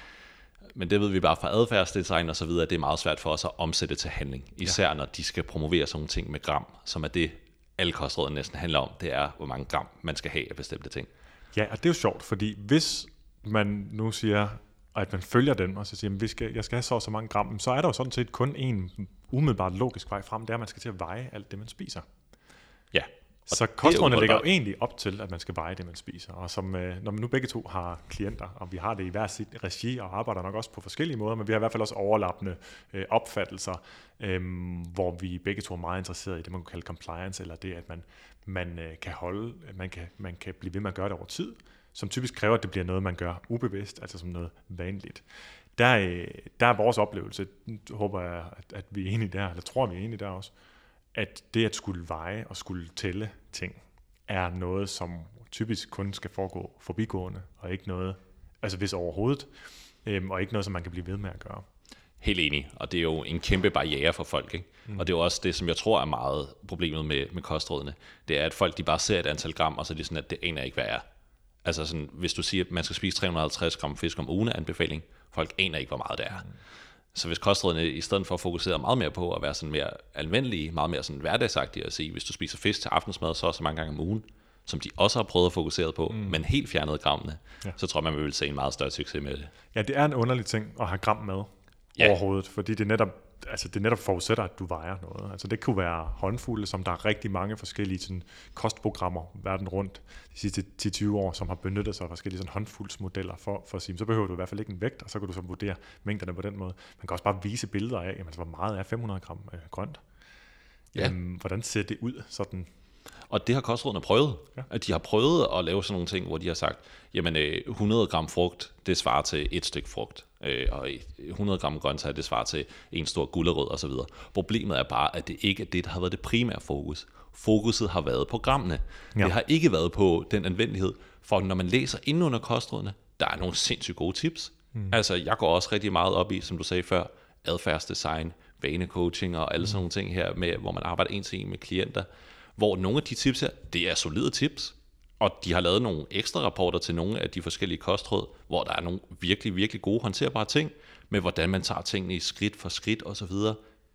Men det ved vi bare fra adfærdsdesign og så videre, at det er meget svært for os at omsætte til handling. Især ja. når de skal promovere sådan nogle ting med gram, som er det, alle kostrådene næsten handler om. Det er, hvor mange gram man skal have af bestemte ting. Ja, og det er jo sjovt, fordi hvis man nu siger, at man følger den, og så siger, at vi skal, jeg skal have så så mange gram, så er der jo sådan set kun en umiddelbart logisk vej frem, det er, at man skal til at veje alt det, man spiser. Ja. Så kostrådene ligger jo egentlig op til, at man skal veje det, man spiser. Og som, når man nu begge to har klienter, og vi har det i hver sit regi, og arbejder nok også på forskellige måder, men vi har i hvert fald også overlappende øh, opfattelser, øh, hvor vi begge to er meget interesserede i det, man kan kalde compliance, eller det, at man, man øh, kan holde, man kan, man kan blive ved med at gøre det over tid, som typisk kræver, at det bliver noget, man gør ubevidst, altså som noget vanligt. Der, øh, der er vores oplevelse, håber jeg, at, at vi er enige der, eller tror vi er enige der også, at det at skulle veje og skulle tælle ting, er noget, som typisk kun skal foregå forbigående, og ikke noget, altså hvis overhovedet, øhm, og ikke noget, som man kan blive ved med at gøre. Helt enig, og det er jo en kæmpe barriere for folk, ikke? Mm. Og det er jo også det, som jeg tror er meget problemet med, med kostrådene, det er, at folk de bare ser et antal gram, og så er de sådan, at det aner ikke, hvad er. Altså sådan, hvis du siger, at man skal spise tre hundrede og halvtreds gram fisk om ugen af anbefaling, folk aner ikke, hvor meget det er. Mm. Så hvis kostrådene i stedet for fokuserer meget mere på at være sådan mere almindelige, meget mere sådan hverdagsagtige at sige, hvis du spiser fisk til aftensmad så så mange gange om ugen, som de også har prøvet at fokusere på, mm. men helt fjernede grammene, ja. så tror man, man vil se en meget større succes med det. Ja, det er en underlig ting at have gram med ja. overhovedet, fordi det netop altså det netop forudsætter, at du vejer noget. Altså det kunne være håndfulde, som der er rigtig mange forskellige sådan, kostprogrammer verden rundt de sidste ti til tyve år, som har benyttet sig af forskellige sådan, håndfuldsmodeller for, for at sige, så behøver du i hvert fald ikke en vægt, og så kan du så vurdere mængderne på den måde. Man kan også bare vise billeder af, jamen, hvor meget er fem hundrede gram øh, grønt. Ja. Øhm, hvordan ser det ud sådan? Og det har kostrådene prøvet. Ja. At de har prøvet at lave sådan nogle ting, hvor de har sagt, jamen hundrede gram frugt, det svarer til et stykke frugt. Og hundrede gram grøntsager, det svarer til en stor gulerod osv. Problemet er bare, at det ikke er det, der har været det primære fokus. Fokuset har været på grammene. Ja. Det har ikke været på den anvendelighed. For når man læser inde under kostrådene, der er nogle sindssygt gode tips. Mm. Altså, jeg går også rigtig meget op i, som du sagde før, adfærdsdesign, vanecoaching og alle sådan nogle ting her, med, hvor man arbejder en til en med klienter. Hvor nogle af de tips her, det er solide tips, og de har lavet nogle ekstra rapporter til nogle af de forskellige kostråd, hvor der er nogle virkelig, virkelig gode håndterbare ting, med hvordan man tager tingene i skridt for skridt osv.,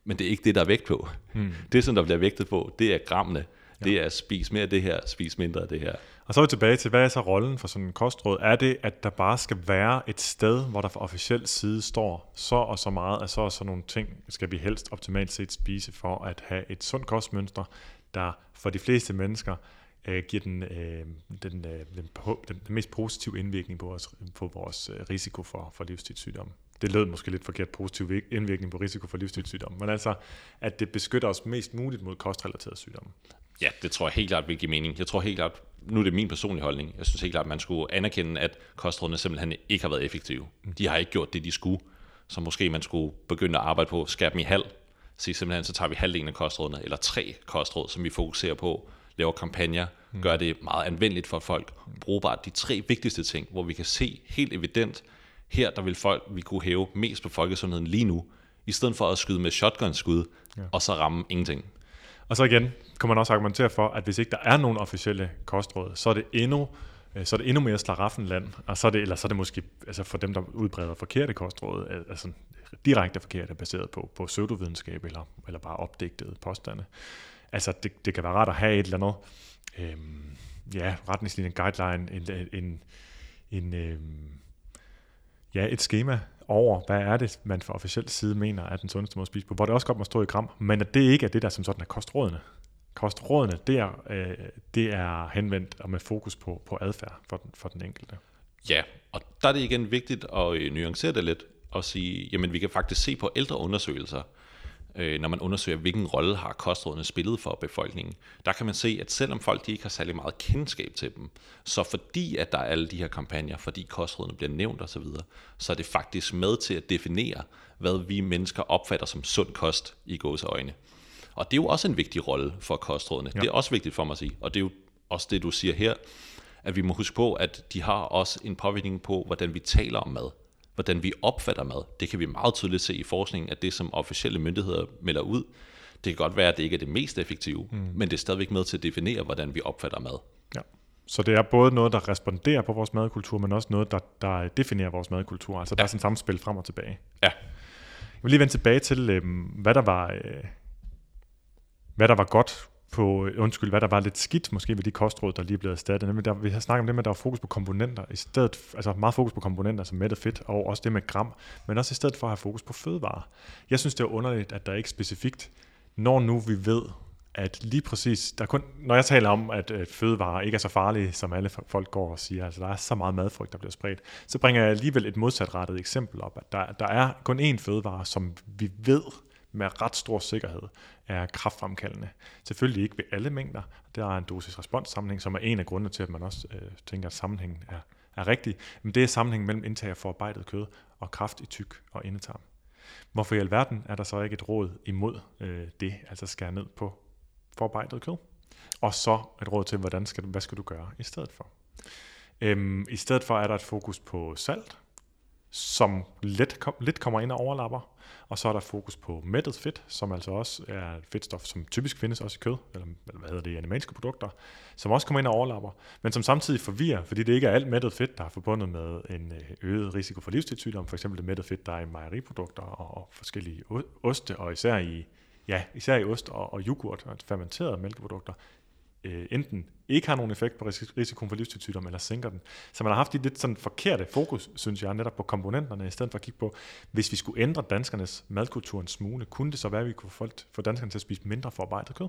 men det er ikke det, der er vægt på. Mm. Det, som der bliver vægtet på, det er grammene. Ja. Det er spis mere af det her, spis mindre af det her. Og så er vi tilbage til, hvad er så rollen for sådan en kostråd? Er det, at der bare skal være et sted, hvor der fra officiel side står så og så meget, at så og så nogle ting skal vi helst optimalt set spise for at have et sundt kostmønster, der for de fleste mennesker øh, giver den, øh, den, øh, den, po- den, den mest positive indvirkning på vores, på vores øh, risiko for, for livsstilssygdomme. Det lød måske lidt forkert, positiv indvirkning på risiko for livsstilssygdomme, men altså, at det beskytter os mest muligt mod kostrelaterede sygdomme. Ja, det tror jeg helt klart vil give mening. Jeg tror helt klart, nu er det min personlige holdning, jeg synes helt klart, at man skulle anerkende, at kostrådene simpelthen ikke har været effektive. De har ikke gjort det, de skulle, så måske man skulle begynde at arbejde på at skære dem i halv. Så simpelthen så tager vi halvdelen af kostrådene, eller tre kostråd, som vi fokuserer på, laver kampagner, mm. gør det meget anvendeligt for folk, brugbart de tre vigtigste ting, hvor vi kan se helt evident, her der vil folk, vi kunne hæve mest på folkesundheden lige nu, i stedet for at skyde med shotgunskud, ja. Og så ramme ingenting. Og så igen, kan man også argumentere for, at hvis ikke der er nogen officielle kostråd, så er det endnu, så er det endnu mere slaraffenland, og så er det, eller så er det måske altså for dem, der udbreder forkerte kostråd, altså direkte forkerte, baseret på, på pseudovidenskab eller, eller bare opdigtede påstande. Altså det, det kan være rart at have et eller andet øhm, ja, retningslinje, en guideline, en, en, en, øhm, ja, et skema over, hvad er det, man fra officiel side mener er den sundeste måde at spise på, hvor det også godt må stå i gram, men at det ikke er det, der som sådan er kostrådene. Kostrådene, det er, øh, det er henvendt og med fokus på, på adfærd for den, for den enkelte. Ja, og der er det igen vigtigt at nuancere det lidt, og sige, jamen vi kan faktisk se på ældre undersøgelser, øh, når man undersøger, hvilken rolle har kostrådene spillet for befolkningen. Der kan man se, at selvom folk de ikke har særlig meget kendskab til dem, så fordi at der er alle de her kampagner, fordi kostrådene bliver nævnt osv., så, så er det faktisk med til at definere, hvad vi mennesker opfatter som sund kost i gåseøjne. Og det er jo også en vigtig rolle for kostrådene. Ja. Det er også vigtigt for mig at sige, og det er jo også det, du siger her, at vi må huske på, at de har også en påvirkning på, hvordan vi taler om mad. Hvordan vi opfatter mad, det kan vi meget tydeligt se i forskningen, at det, som officielle myndigheder melder ud, det kan godt være, at det ikke er det mest effektive, mm. men det er stadigvæk med til at definere, hvordan vi opfatter mad. Ja. Så det er både noget, der responderer på vores madkultur, men også noget, der, der definerer vores madkultur. Altså ja. Der er sådan et samspil frem og tilbage. Ja. Jeg vil lige vende tilbage til, hvad der var, hvad der var godt, på, undskyld, hvad der var lidt skidt måske ved de kostråd, der lige blev erstattet. Nemlig der, vi har snakket om det med, at der var fokus på komponenter, i stedet, altså meget fokus på komponenter som mættet fedt, og også det med gram, men også i stedet for at have fokus på fødevarer. Jeg synes, det er underligt, at der ikke specifikt, når nu vi ved, at lige præcis, der kun, når jeg taler om, at fødevarer ikke er så farlige, som alle folk går og siger, altså der er så meget madfrygt, der bliver spredt, så bringer jeg alligevel et modsatrettet eksempel op, at der, der er kun én fødevare, som vi ved, med ret stor sikkerhed, er kræftfremkaldende. Selvfølgelig ikke ved alle mængder. Der er en dosis-respons-sammenhæng, som er en af grundene til, at man også øh, tænker, at sammenhængen er, er rigtig. Men det er sammenhængen mellem indtag af forarbejdet kød og kræft i tyk og endetarm. Hvorfor i alverden er der så ikke et råd imod øh, det, altså skære ned på forarbejdet kød? Og så et råd til, hvordan skal du, hvad skal du gøre i stedet for? Øhm, I stedet for er der et fokus på salt, som let, kom, let kommer ind og overlapper. Og så er der fokus på mættet fedt, som altså også er et fedtstof, som typisk findes også i kød, eller hvad hedder det, i animalske produkter, som også kommer ind og overlapper, men som samtidig forvirrer, fordi det ikke er alt mættet fedt, der er forbundet med en øget risiko for livsstilssygdom, for eksempel det mættet fedt, der er i mejeriprodukter og forskellige oste, og især i, ja, især i ost og, og yoghurt og fermenterede mælkeprodukter. øh, enten ikke har nogen effekt på risikoen for livsstilssygdom, eller sænker den. Så man har haft et lidt sådan forkerte fokus, synes jeg, netop på komponenterne, i stedet for at kigge på, hvis vi skulle ændre danskernes madkultur en smule, kunne det så være, at vi kunne få, folk, få danskerne til at spise mindre forarbejdet kød?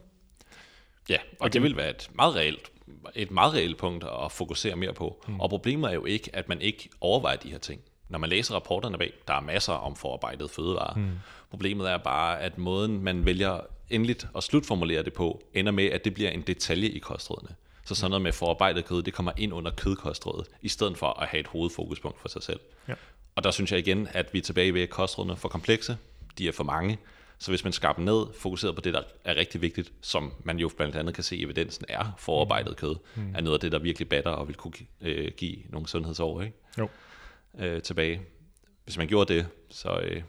Ja, og det vil være et meget reelt, et meget reelt punkt at fokusere mere på. Mm. Og problemet er jo ikke, at man ikke overvejer de her ting. Når man læser rapporterne bag, der er masser om forarbejdet fødevarer. Mm. Problemet er bare, at måden man vælger endeligt at slutformulere det på, ender med, at det bliver en detalje i kostrådene. Så sådan noget med forarbejdet kød, det kommer ind under kødkostrådet, i stedet for at have et hovedfokuspunkt for sig selv. Ja. Og der synes jeg igen, at vi er tilbage ved, at kostrådene er for komplekse, de er for mange. Så hvis man skarper ned, fokuseret på det, der er rigtig vigtigt, som man jo blandt andet kan se i evidensen er forarbejdet kød, mm. er noget af det, der virkelig batter og vil kunne øh, give nogle sundhedsår, ikke? Jo. Øh, tilbage. Hvis man gjorde det, så øh,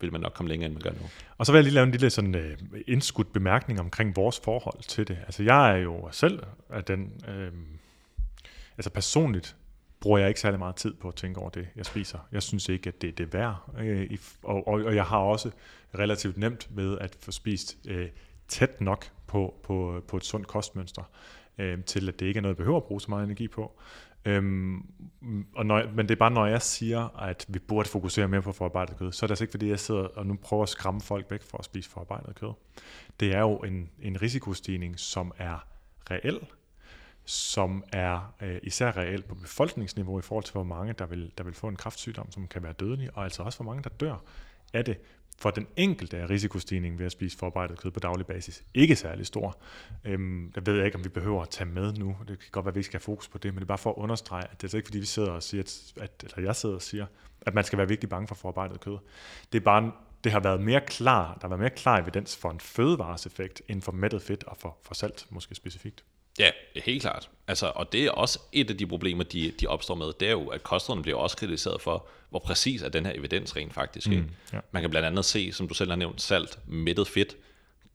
ville man nok komme længere, end man gør nu. Og så vil jeg lige lave en lille sådan, øh, indskudt bemærkning omkring vores forhold til det. Altså jeg er jo selv af den... Øh, altså personligt bruger jeg ikke særlig meget tid på at tænke over det, jeg spiser. Jeg synes ikke, at det er det værd. Øh, og, og, og jeg har også relativt nemt ved at få spist øh, tæt nok på, på, på et sundt kostmønster, øh, til at det ikke er noget, jeg behøver at bruge så meget energi på. Øhm, og når, men det er bare, når jeg siger, at vi burde fokusere mere på forarbejdet kød, så er det altså ikke, fordi jeg sidder og nu prøver at skræmme folk væk for at spise forarbejdet kød. Det er jo en, en risikostigning, som er reel, som er øh, især reelt på befolkningsniveau i forhold til, hvor mange der vil, der vil få en kræftsygdom, som kan være dødelig, og altså også, hvor mange der dør af det. For den enkelte er risikostigningen ved at spise forarbejdet kød på daglig basis ikke særlig stor. Øhm, jeg ved ikke, om vi behøver at tage med nu. Det kan godt være, at vi ikke skal have fokus på det, men det er bare for at understrege, at det er altså ikke, fordi vi sidder og siger, at, eller jeg sidder og siger, at man skal være virkelig bange for forarbejdet kød. Det er bare, det har været mere klar, der har været mere klar evidens for en fødevareseffekt, end for mættet fedt og for, for salt, måske specifikt. Ja, helt klart. Altså, og det er også et af de problemer, de, de opstår med, det er jo, at kostrådene bliver også kritiseret for, hvor præcis er den her evidens rent faktisk. Mm, ikke? Ja. Man kan blandt andet se, som du selv har nævnt, salt, mættet fedt.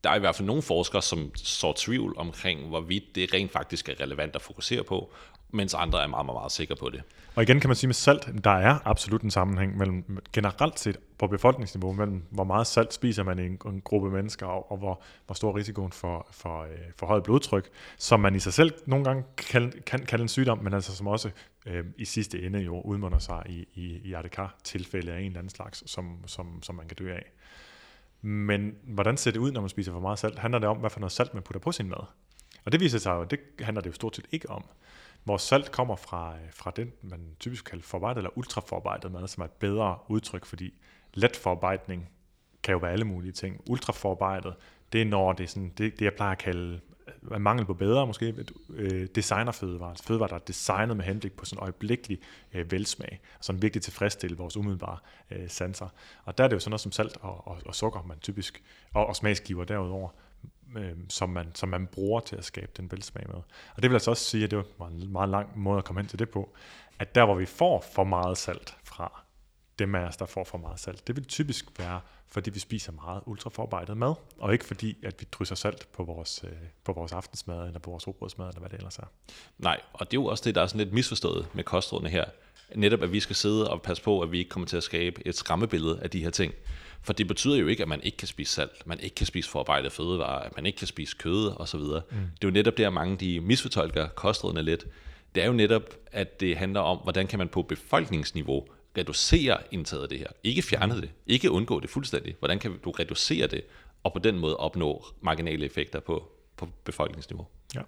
Der er i hvert fald nogle forskere, som sår tvivl omkring, hvorvidt det rent faktisk er relevant at fokusere på, mens andre er meget, meget, meget sikre på det. Og igen kan man sige med salt, der er absolut en sammenhæng mellem generelt set på befolkningsniveau, mellem hvor meget salt spiser man i en, en gruppe mennesker, og, og hvor, hvor stor risikoen for, for, øh, for højt blodtryk, som man i sig selv nogle gange kan, kan kalde en sygdom, men altså som også øh, i sidste ende jo udmunder sig i, i, i hjertekar-tilfælde af en eller anden slags, som, som, som man kan dø af. Men hvordan ser det ud, når man spiser for meget salt? Handler det om, hvad for noget salt man putter på sin mad? Og det viser sig jo, det handler det jo stort set ikke om. Vores salt kommer fra, fra den, man typisk kalder forarbejdet eller ultraforarbejdet mad, som er et bedre udtryk, fordi let forarbejdning kan jo være alle mulige ting. Ultraforarbejdet, det er når det er sådan, det, det jeg plejer at kalde mangel på bedre, måske øh, designerfødevarer. Fødevarer, der er designet med henblik på sådan øjeblikkelig øh, velsmag, og sådan virkelig tilfredsstille vores umiddelbare øh, sanser. Og der er det jo sådan noget som salt og, og, og sukker, man typisk, og, og smagsgiver derudover, øh, som, man, som man bruger til at skabe den velsmag med. Og det vil altså også sige, at det var en meget lang måde at komme hen til det på, at der hvor vi får for meget salt fra, dem af os, der får for meget salt, det vil typisk være, fordi vi spiser meget ultraforarbejdet mad, og ikke fordi, at vi drysser salt på vores, øh, på vores aftensmad, eller på vores rugbrødsmad, eller hvad det ellers er. Nej, og det er jo også det, der er sådan lidt misforstået med kostrådene her. Netop, at vi skal sidde og passe på, at vi ikke kommer til at skabe et skræmmebillede af de her ting. For det betyder jo ikke, at man ikke kan spise salt, man ikke kan spise forarbejdet fødevarer, at man ikke kan spise kød osv. Mm. Det er jo netop der, mange de misfortolker kostrådene lidt. Det er jo netop, at det handler om, hvordan kan man på befolkningsniveau reducere indtaget af det her. Ikke fjerne det. Ikke undgå det fuldstændig. Hvordan kan du reducere det, og på den måde opnå marginale effekter på, på befolkningsniveau? Ja.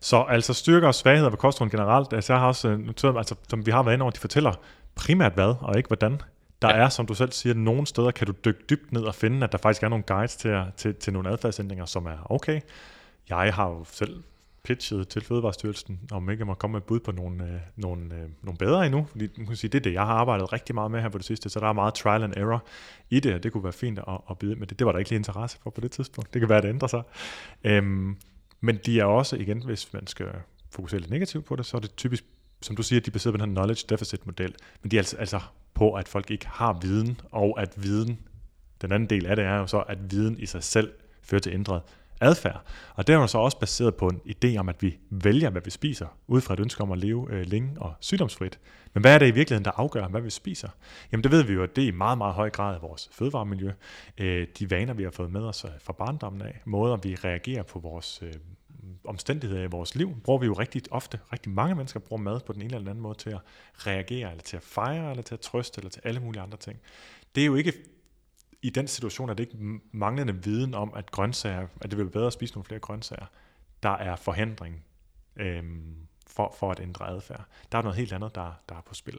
Så altså styrker og svagheder ved kostrådene generelt, altså jeg har også noteret, altså, som vi har været inde over, de fortæller primært hvad, og ikke hvordan. Der ja. er, som du selv siger, nogle steder kan du dykke dybt ned og finde, at der faktisk er nogle guides til, til, til nogle adfærdsændringer, som er okay. Jeg har jo selv pitchet til Fødevarestyrelsen, om ikke jeg må komme med et bud på nogle, øh, nogle, øh, nogle bedre endnu, fordi man kan sige, det er det, jeg har arbejdet rigtig meget med her på det sidste, så der er meget trial and error i det, og det kunne være fint at, at byde med det. Det var der ikke lige interesse for på det tidspunkt. Det kan være, at det ændrer sig. Øhm, men de er også, igen, hvis man skal fokusere lidt negativt på det, så er det typisk, som du siger, de er baseret på den her knowledge deficit-model, men de er altså, altså på, at folk ikke har viden, og at viden, den anden del af det er jo så, at viden i sig selv fører til ændret adfærd. Og det er jo så også baseret på en idé om, at vi vælger, hvad vi spiser, ud fra et ønske om at leve øh, længe og sygdomsfrit. Men hvad er det i virkeligheden, der afgør, hvad vi spiser? Jamen det ved vi jo, at det er i meget, meget høj grad af vores fødevaremiljø. Øh, de vaner, vi har fået med os fra barndommen af, måder, vi reagerer på vores, øh, omstændigheder i vores liv, bruger vi jo rigtig ofte, rigtig mange mennesker bruger mad på den ene eller den anden måde til at reagere, eller til at fejre, eller til at trøste, eller til alle mulige andre ting. Det er jo ikke, i den situation er det ikke manglende viden om, at grøntsager, at det vil være bedre at spise nogle flere grøntsager, der er forhindring øhm, for, for at ændre adfærd. Der er noget helt andet, der, der er på spil.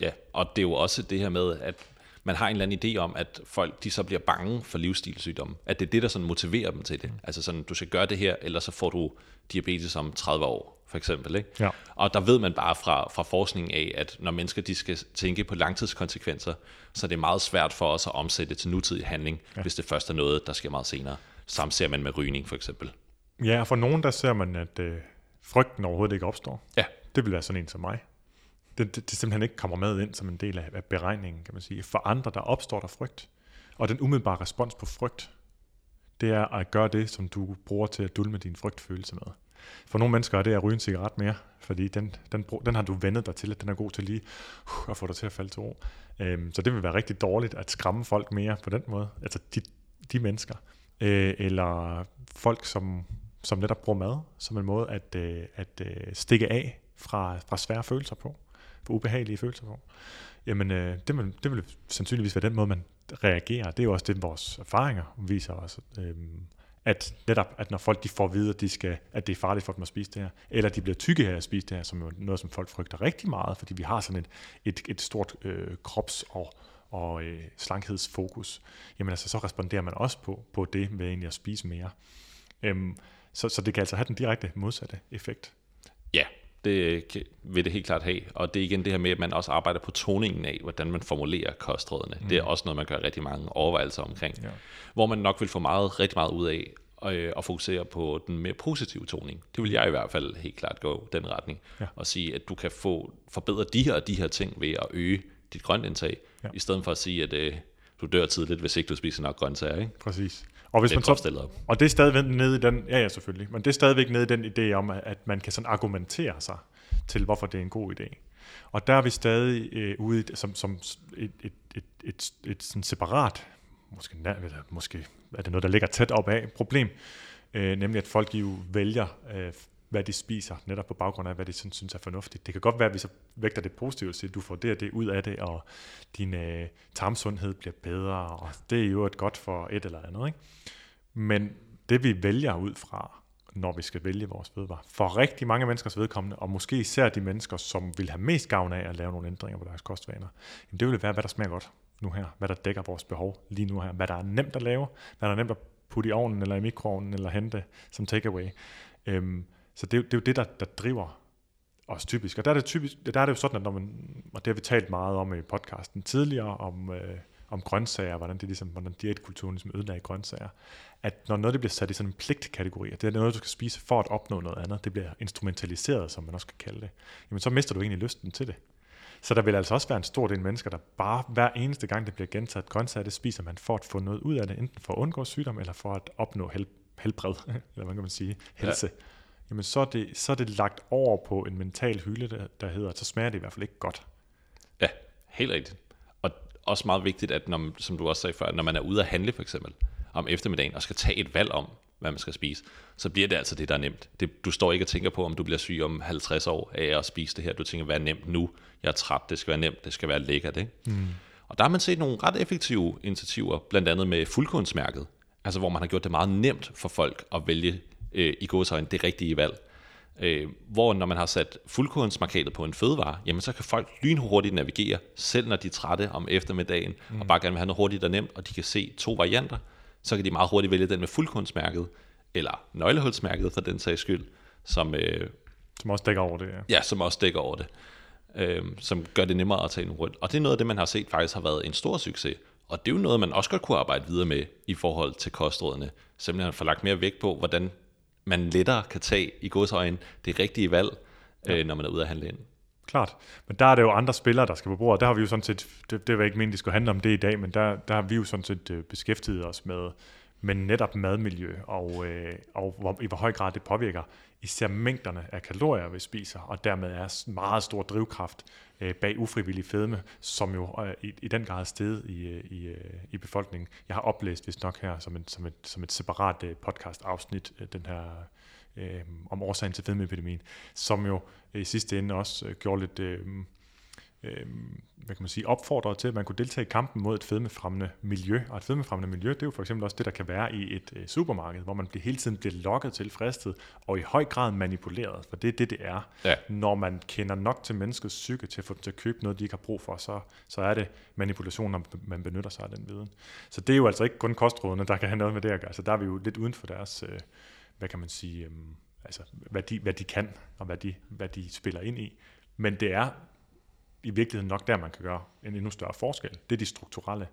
Ja, og det er jo også det her med, at man har en eller anden idé om, at folk de så bliver bange for livsstilssygdomme. At det er det, der sådan motiverer dem til det. Mm. Altså sådan, du skal gøre det her, eller så får du diabetes om tredive år, for eksempel. Ikke? Ja. Og der ved man bare fra, fra forskningen af, at når mennesker de skal tænke på langtidskonsekvenser, så er det meget svært for os at omsætte til nutidig handling, ja. Hvis det først er noget, der sker meget senere. Samt ser man med rygning, for eksempel. Ja, for nogen der ser man, at øh, frygten overhovedet ikke opstår. Ja. Det vil være sådan en som mig. Det, det, det simpelthen ikke kommer med ind som en del af, af beregningen, kan man sige. For andre, der opstår der frygt. Og den umiddelbare respons på frygt, det er at gøre det, som du bruger til at dulme din frygtfølelse med. For nogle mennesker er det at ryge en cigaret mere, fordi den, den, den har du vendet dig til, at den er god til lige uh, at få dig til at falde til ro. Øhm, så det vil være rigtig dårligt at skræmme folk mere på den måde. Altså de, de mennesker. Øh, eller folk, som, som netop bruger mad som en måde at, øh, at øh, stikke af fra, fra svære følelser på. For ubehagelige følelser på, jamen øh, det, vil, det vil sandsynligvis være den måde, man reagerer. Det er jo også det, vores erfaringer viser os, øh, at netop, at når folk de får at vide, at, de skal, at det er farligt for dem at spise det her, eller de bliver tykke af at spise det her, som er noget, som folk frygter rigtig meget, fordi vi har sådan et, et, et stort øh, krops- og, og øh, slankhedsfokus, jamen altså, så responderer man også på, på det med egentlig at spise mere. Øh, så, så det kan altså have den direkte modsatte effekt. Ja. Yeah. Det vil det helt klart have, og det er igen det her med, at man også arbejder på toningen af, hvordan man formulerer kostrådene. Mm. Det er også noget, man gør rigtig mange overvejelser omkring, ja. Hvor man nok vil få meget, rigtig meget ud af øh, at fokusere på den mere positive toning. Det vil jeg i hvert fald helt klart gå den retning, ja. Og sige, at du kan få forbedre de her og de her ting ved at øge dit grøntindtag, ja. I stedet for at sige, at øh, du dør tidligt, hvis ikke du spiser nok grøntsager. Ikke? Præcis. Og hvis man så, og det er stadigvæk nede i den, ja ja selvfølgelig, men det er stadigvæk nede i den idé om, at man kan sådan argumentere sig til, hvorfor det er en god idé. Og der er vi stadig øh, ude i, som, som et, et, et, et, et sådan separat, måske, måske er det noget, der ligger tæt op af problem, øh, nemlig at folk jo vælger, øh, hvad de spiser, netop på baggrund af, hvad de sådan, synes er fornuftigt. Det kan godt være, at vi så vægter det positivt, så du får det og det ud af det, og din øh, tarmsundhed bliver bedre, og det er jo et godt for et eller andet, ikke? Men det vi vælger ud fra, når vi skal vælge vores fødevarer, for rigtig mange menneskers vedkommende, og måske især de mennesker, som vil have mest gavn af at lave nogle ændringer på deres kostvaner, jamen det vil være, hvad der smager godt nu her, hvad der dækker vores behov lige nu her, hvad der er nemt at lave, hvad der er nemt at putte i ovnen, eller i mikroovnen, eller hente som takeaway. Øhm, Så det er, jo, det er jo det, der, der driver os typisk. Og der er det, typisk, der er det jo sådan, at når man, og det har vi talt meget om i podcasten tidligere, om, øh, om grøntsager, hvordan, det ligesom, hvordan diætkulturen ligesom ødelagde grøntsager, at når noget det bliver sat i sådan en pligtkategori, det er noget, du skal spise for at opnå noget andet, det bliver instrumentaliseret, som man også kan kalde det, jamen så mister du egentlig lysten til det. Så der vil altså også være en stor del mennesker, der bare hver eneste gang, det bliver gentaget grøntsager, det spiser man for at få noget ud af det, enten for at undgå sygdom, eller for at opnå hel, helbred, eller hvordan kan man sige, helse. Ja. Jamen så er, det, så er det lagt over på en mental hylde, der, der hedder, så smager det i hvert fald ikke godt. Ja, helt rigtigt. Og også meget vigtigt, at når, som du også sagde før, når man er ude at handle for eksempel om eftermiddagen og skal tage et valg om, hvad man skal spise, så bliver det altså det, der er nemt. Det, du står ikke og tænker på, om du bliver syg om halvtreds år af at spise det her. Du tænker, hvad er nemt nu? Jeg er træt, det skal være nemt, det skal være lækkert. Ikke? Mm. Og der har man set nogle ret effektive initiativer, blandt andet med fuldkornsmærket, altså hvor man har gjort det meget nemt for folk at vælge i gåsøjne det rigtige valg. Øh, hvor når man har sat fuldkornsmarkedet på en fødevare, jamen så kan folk lynhurtigt navigere, selv når de er trætte om eftermiddagen, mm. og bare gerne vil have noget hurtigt og nemt, og de kan se to varianter, så kan de meget hurtigt vælge den med fuldkornsmærket, eller nøglehulsmærket for den sags skyld, som, øh, som også dækker over det. Ja, ja som også dækker over det. Øh, som gør det nemmere at tage en rundt. Og det er noget af det, man har set faktisk har været en stor succes. Og det er jo noget, man også godt kunne arbejde videre med i forhold til kostrådene. Simpelthen får lagt mere vægt på, hvordan man lettere kan tage i godsøjne det rigtige valg, ja. øh, når man er ude at handle ind. Klart. Men der er det jo andre spillere, der skal på bordet. Der har vi jo sådan set, det, det var ikke meningen, det skulle handle om det i dag, men der, der har vi jo sådan set beskæftiget os med, med netop madmiljø, og, øh, og hvor, i hvor høj grad det påvirker især mængderne af kalorier, vi spiser, og dermed er meget stor drivkraft øh, bag ufrivillig fedme, som jo øh, i, i den grad er steget i, øh, i, øh, i befolkningen. Jeg har oplæst vist nok her som, en, som, et, som et separat øh, podcast-afsnit, øh, den her øh, om årsagen til fedmeepidemien, som jo i sidste ende også gjorde lidt øh, øh, hvad kan man sige, opfordret til, at man kunne deltage i kampen mod et fedmefremmende miljø. Og et fedmefremmende miljø, det er jo for eksempel også det, der kan være i et øh, supermarked, hvor man hele tiden bliver lokket til, fristet og i høj grad manipuleret, for det er det, det er. Ja. Når man kender nok til menneskets psyke til at få dem til at købe noget, de ikke har brug for, så, så er det manipulation, når man benytter sig af den viden. Så det er jo altså ikke kun kostrådene, der kan have noget med det at gøre. Så der er vi jo lidt uden for deres, øh, hvad kan man sige, øh, altså hvad de, hvad de kan og hvad de, hvad de spiller ind i. Men det er i virkeligheden nok der, man kan gøre en endnu større forskel. Det er de strukturelle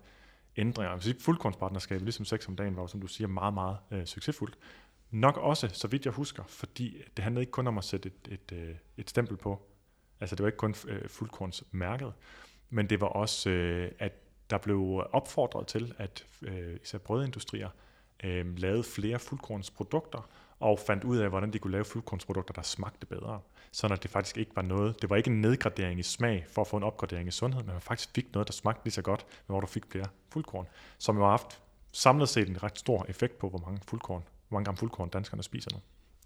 ændringer. Fuldkornspartnerskabet, ligesom Sex om dagen, var jo, som du siger, meget, meget øh, succesfuldt. Nok også, så vidt jeg husker, fordi det handlede ikke kun om at sætte et, et, øh, et stempel på. Altså det var ikke kun øh, fuldkornsmærket, men det var også, øh, at der blev opfordret til, at øh, især brødindustrier øh, lavede flere fuldkornsprodukter, og fandt ud af, hvordan de kunne lave fuldkornsprodukter, der smagte bedre. Sådan at det faktisk ikke var noget, det var ikke en nedgradering i smag for at få en opgradering i sundhed, men man faktisk fik noget, der smagte lige så godt, hvor du fik flere fuldkorn, som jo har haft samlet set en ret stor effekt på, hvor mange fuldkorn, hvor mange gram fuldkorn danskerne spiser nu.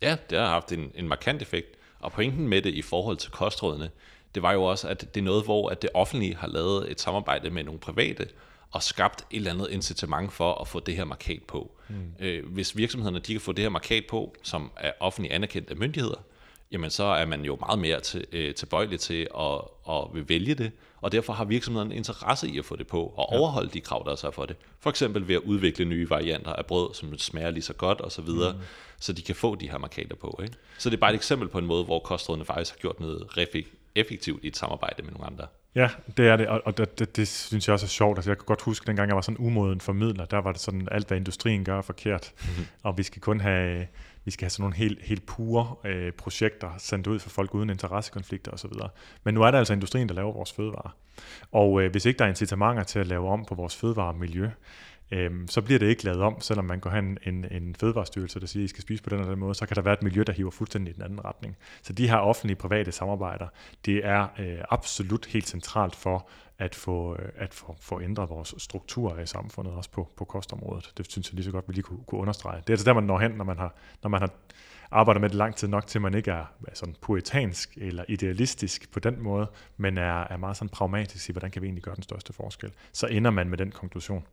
Ja, det har haft en, en markant effekt, og pointen med det i forhold til kostrådene, det var jo også, at det er noget, hvor at det offentlige har lavet et samarbejde med nogle private, og skabt et eller andet incitament for at få det her markat på. Mm. Øh, hvis virksomhederne de kan få det her markat på, som er offentligt anerkendt af myndigheder, jamen så er man jo meget mere til, øh, tilbøjelig til at, at vil vælge det, og derfor har virksomhederne interesse i at få det på, og ja. overholde de krav, der er så for det. For eksempel ved at udvikle nye varianter af brød, som smager lige så godt osv., så, mm. så de kan få de her markater på. Ikke? Så det er bare et eksempel på en måde, hvor kostrådene faktisk har gjort noget effektivt i et samarbejde med nogle andre. Ja, det er det, og det, det, det synes jeg også er sjovt. Altså, jeg kan godt huske, at dengang jeg var sådan umoden formidler, der var det sådan, alt hvad industrien gør er forkert, mm-hmm. og vi skal kun have, vi skal have sådan nogle helt, helt pure øh, projekter sendt ud for folk uden interessekonflikter osv. Men nu er det altså industrien, der laver vores fødevarer. Og øh, hvis ikke der er incitamenter til at lave om på vores fødevaremiljø, Øhm, så bliver det ikke lavet om, selvom man går hen en, en fødevarestyrelse, der siger, at I skal spise på den eller den måde, så kan der være et miljø, der hiver fuldstændig i den anden retning. Så de her offentlige private samarbejder, det er øh, absolut helt centralt for at få, øh, at få, få ændret vores strukturer i samfundet, også på, på kostområdet. Det synes jeg lige så godt, vi lige kunne, kunne understrege. Det er altså der, man når hen, når man har, når man har arbejdet med det lang tid nok, til man ikke er sådan puritansk eller idealistisk på den måde, men er, er meget sådan pragmatisk i, hvordan kan vi egentlig gøre den største forskel. Så ender man med den konklusion.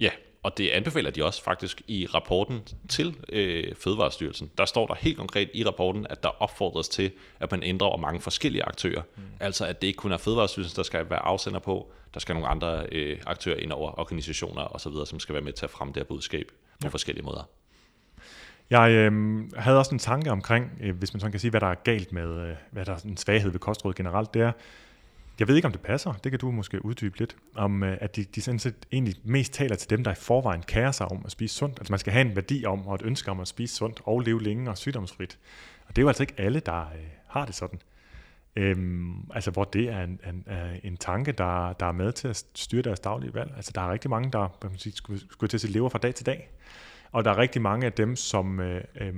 Ja, og det anbefaler de også faktisk i rapporten til øh, Fødevarestyrelsen. Der står der helt konkret i rapporten, at der opfordres til, at man ændrer over mange forskellige aktører. Mm. Altså at det ikke kun er Fødevarestyrelsen, der skal være afsender på. Der skal nogle andre øh, aktører ind over, organisationer osv., som skal være med til at fremme det her budskab på ja. forskellige måder. Jeg øh, havde også en tanke omkring, øh, hvis man sådan kan sige, hvad der er galt med, øh, hvad der er en svaghed ved kostråd generelt, det er, jeg ved ikke, om det passer, det kan du måske uddybe lidt, om at de, de sådan set egentlig mest taler til dem, der i forvejen kærer sig om at spise sundt. Altså man skal have en værdi om og et ønske om at spise sundt og leve længe og sygdomsfrit. Og det er jo altså ikke alle, der øh, har det sådan. Øhm, altså hvor det er en, en, en tanke, der, der er med til at styre deres daglige valg. Altså der er rigtig mange, der kan man sige, skulle, skulle til at sige, lever fra dag til dag. Og der er rigtig mange af dem, som øh, øh,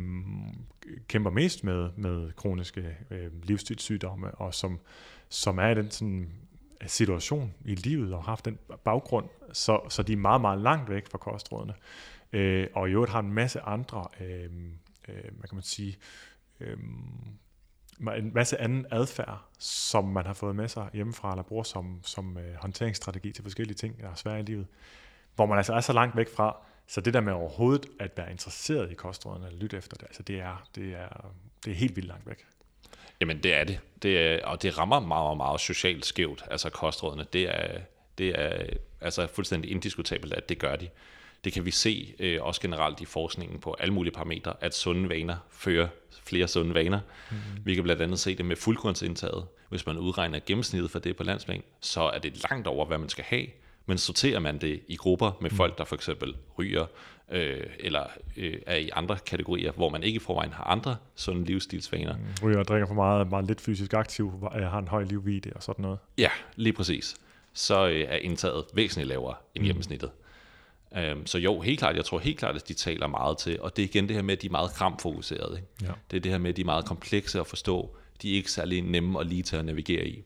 kæmper mest med, med kroniske øh, livsstilssygdomme, og som, som er i den sådan, situation i livet og har haft den baggrund, så, så de er meget, meget langt væk fra kostrådene. Øh, og i øvrigt har en masse andre, øh, øh, hvad kan man sige, øh, en masse anden adfærd, som man har fået med sig hjemmefra, eller bruger som, som øh, håndteringsstrategi til forskellige ting, der er svære i livet, hvor man altså er så langt væk fra. Så det der med overhovedet at være interesseret i kostrådene eller lytte efter det, altså det er, det er, det er helt vildt langt væk. Jamen det er det, det er, og det rammer meget, meget socialt skævt, altså kostrådene. Det er, det er altså fuldstændig indiskutabelt, at det gør de. Det kan vi se øh, også generelt i forskningen på alle mulige parametre, at sunde vaner fører flere sunde vaner. Mm-hmm. Vi kan blandt andet se det med fuldkornsindtaget. Hvis man udregner gennemsnittet for det på landsplan, så er det langt over, hvad man skal have. Men sorterer man det i grupper med folk, der for eksempel ryger, øh, eller øh, er i andre kategorier, hvor man ikke i forvejen har andre sunde livsstilsvaner. Ryger, drikker for meget, meget lidt fysisk aktiv, har en høj livsvide og sådan noget. Ja, lige præcis. Så øh, er indtaget væsentligt lavere end gennemsnittet. Mm. Øhm, så jo, helt klart, jeg tror helt klart, at de taler meget til, og det er igen det her med, at de er meget kramfokuserede. Ikke? Ja. Det er det her med, at de er meget komplekse at forstå. De er ikke særlig nemme og lige til at navigere i.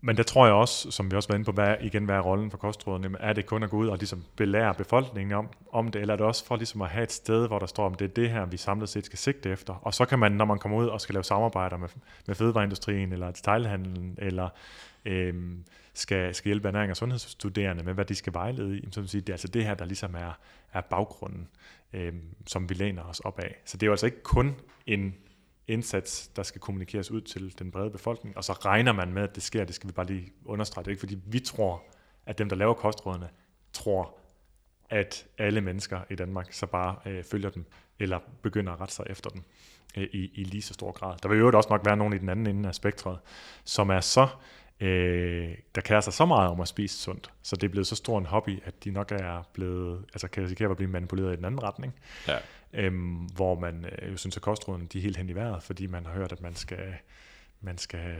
Men der tror jeg også, som vi også var inde på, hvad, igen, hvad er rollen for kostrådene? Er det kun at gå ud og ligesom belære befolkningen om, om det, eller er det også for ligesom at have et sted, hvor der står, om det er det her, vi samlet set skal sigte efter? Og så kan man, når man kommer ud og skal lave samarbejder med, med fødevareindustrien, eller detailhandlen, eller øhm, skal, skal hjælpe ernæring og sundhedsstuderende med, hvad de skal vejlede i, så vil sige, det er altså det her, der ligesom er, er baggrunden, øhm, som vi læner os op af. Så det er jo altså ikke kun en indsats, der skal kommunikeres ud til den brede befolkning, og så regner man med, at det sker. Det skal vi bare lige understrege. Det er ikke fordi vi tror, at dem, der laver kostrådene, tror, at alle mennesker i Danmark så bare øh, følger dem, eller begynder at rette sig efter dem øh, i, i lige så stor grad. Der vil jo også nok være nogen i den anden ende af spektret, som er så, øh, der kærer sig så meget om at spise sundt, så det er blevet så stor en hobby, at de nok er blevet, altså kan risikere at blive manipuleret i den anden retning. Ja. Øhm, hvor man øh, jo synes, at kostrådene de er helt hen i vejret, fordi man har hørt, at man skal, man skal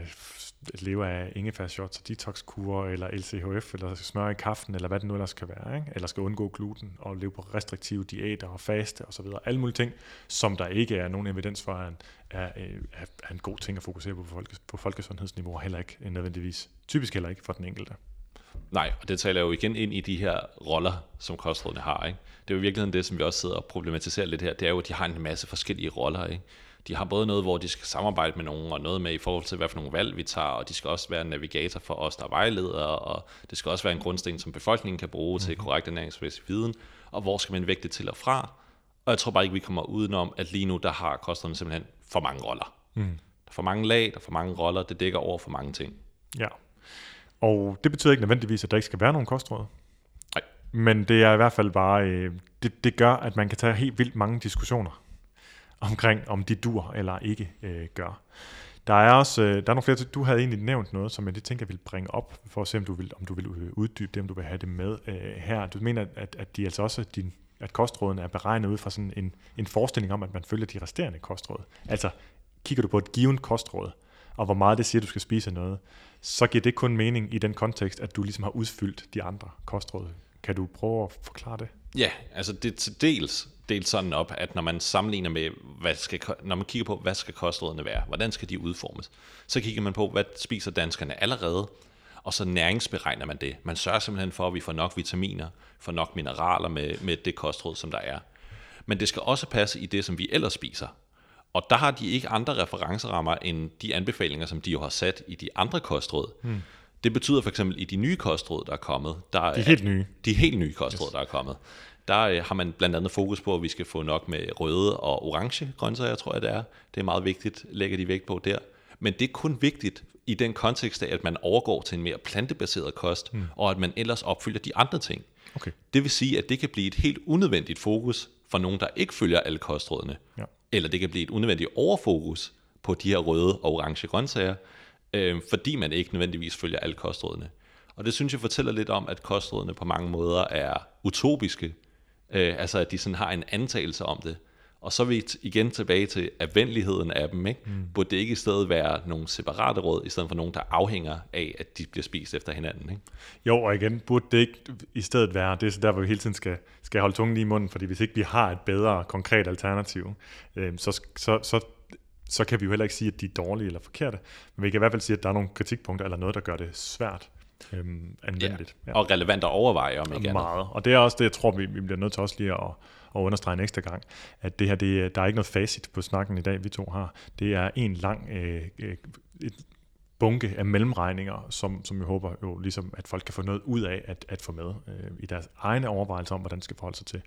leve af ingefærshots og detoxkurer, eller L C H F, eller smør i kaffen, eller hvad det nu ellers kan være, ikke? Eller skal undgå gluten, og leve på restriktive diæter og faste osv. Alle mulige ting, som der ikke er nogen evidens for, er en, er, er, er en god ting at fokusere på folke, på folkesundhedsniveau, og heller ikke nødvendigvis, typisk heller ikke for den enkelte. Nej, og det taler jo igen ind i de her roller, som kostrådene har, ikke? Det er jo i virkeligheden det, som vi også sidder og problematiserer lidt her. Det er jo, at de har en masse forskellige roller, ikke? De har både noget, hvor de skal samarbejde med nogen, og noget med i forhold til, hvad for nogle valg vi tager, og de skal også være en navigator for os, der er vejledere, og det skal også være en grundsten, som befolkningen kan bruge til korrekt ernæringsmæssig viden, og hvor skal man vægte det til og fra? Og jeg tror bare ikke, vi kommer udenom, at lige nu, der har kostrådene simpelthen for mange roller. Mm. Der er for mange lag, der er for mange roller, det dækker over for mange ting. Ja. Og det betyder ikke nødvendigvis, at der ikke skal være nogen kostråd. Nej. Men det er i hvert fald bare, øh, det, det gør, at man kan tage helt vildt mange diskussioner omkring, om de dur eller ikke øh, gør. Der er også, øh, der er nogle flere ting, du havde egentlig nævnt noget, som jeg lige tænker, jeg ville bringe op, for at se, om du vil, om du vil uddybe det, om du vil have det med øh, her. Du mener, at, at, de altså også, din, at kostrådene er beregnet ud fra sådan en, en forestilling om, at man følger de resterende kostråd. Altså, kigger du på et givet kostråd, og hvor meget det siger, du skal spise noget, så giver det kun mening i den kontekst, at du ligesom har udfyldt de andre kostråd. Kan du prøve at forklare det? Ja, altså det er til dels delt sådan op, at når man sammenligner med, hvad skal, når man kigger på, hvad skal kostrådene være, hvordan skal de udformes, så kigger man på, hvad spiser danskerne allerede, og så næringsberegner man det. Man sørger simpelthen for, at vi får nok vitaminer, får nok mineraler med, med det kostråd, som der er. Men det skal også passe i det, som vi ellers spiser. Og der har de ikke andre referencerammer end de anbefalinger, som de jo har sat i de andre kostråd. Hmm. Det betyder for eksempel i de nye kostråd, der er kommet. Der de er helt nye. De helt nye kostråd, yes. Der er kommet. Der øh, har man blandt andet fokus på, at vi skal få nok med røde og orange grøntsager, tror jeg det er. Det er meget vigtigt, lægger de vægt på der. Men det er kun vigtigt i den kontekst af, at man overgår til en mere plantebaseret kost, hmm. og at man ellers opfylder de andre ting. Okay. Det vil sige, at det kan blive et helt unødvendigt fokus for nogen, der ikke følger alle kostrådene. Ja. Eller det kan blive et unødvendigt overfokus på de her røde og orange grøntsager, øh, fordi man ikke nødvendigvis følger alle kostrådene. Og det synes jeg fortæller lidt om, at kostrådene på mange måder er utopiske, øh, altså at de sådan har en antagelse om det. Og så er vi igen tilbage til anvendeligheden af dem, ikke? Mm. Burde det ikke i stedet være nogle separate råd, i stedet for nogle, der afhænger af, at de bliver spist efter hinanden, ikke? Jo, og igen, burde det ikke i stedet være, det er så der, hvor vi hele tiden skal, skal holde tungen lige i munden, fordi hvis ikke vi har et bedre, konkret alternativ, øh, så, så, så, så kan vi jo heller ikke sige, at de er dårlige eller forkerte, men vi kan i hvert fald sige, at der er nogle kritikpunkter eller noget, der gør det svært. Øhm, anvendeligt. Ja. Ja. Og relevant at overveje om ikke meget. Andet. Og det er også det, jeg tror, vi, vi bliver nødt til også lige at, at understrege en ekstra gang, at det her, det, der er ikke noget facit på snakken i dag, vi to har. Det er en lang øh, et bunke af mellemregninger, som, som jeg håber jo ligesom, at folk kan få noget ud af at, at få med øh, i deres egne overvejelser om, hvordan de skal forholde sig til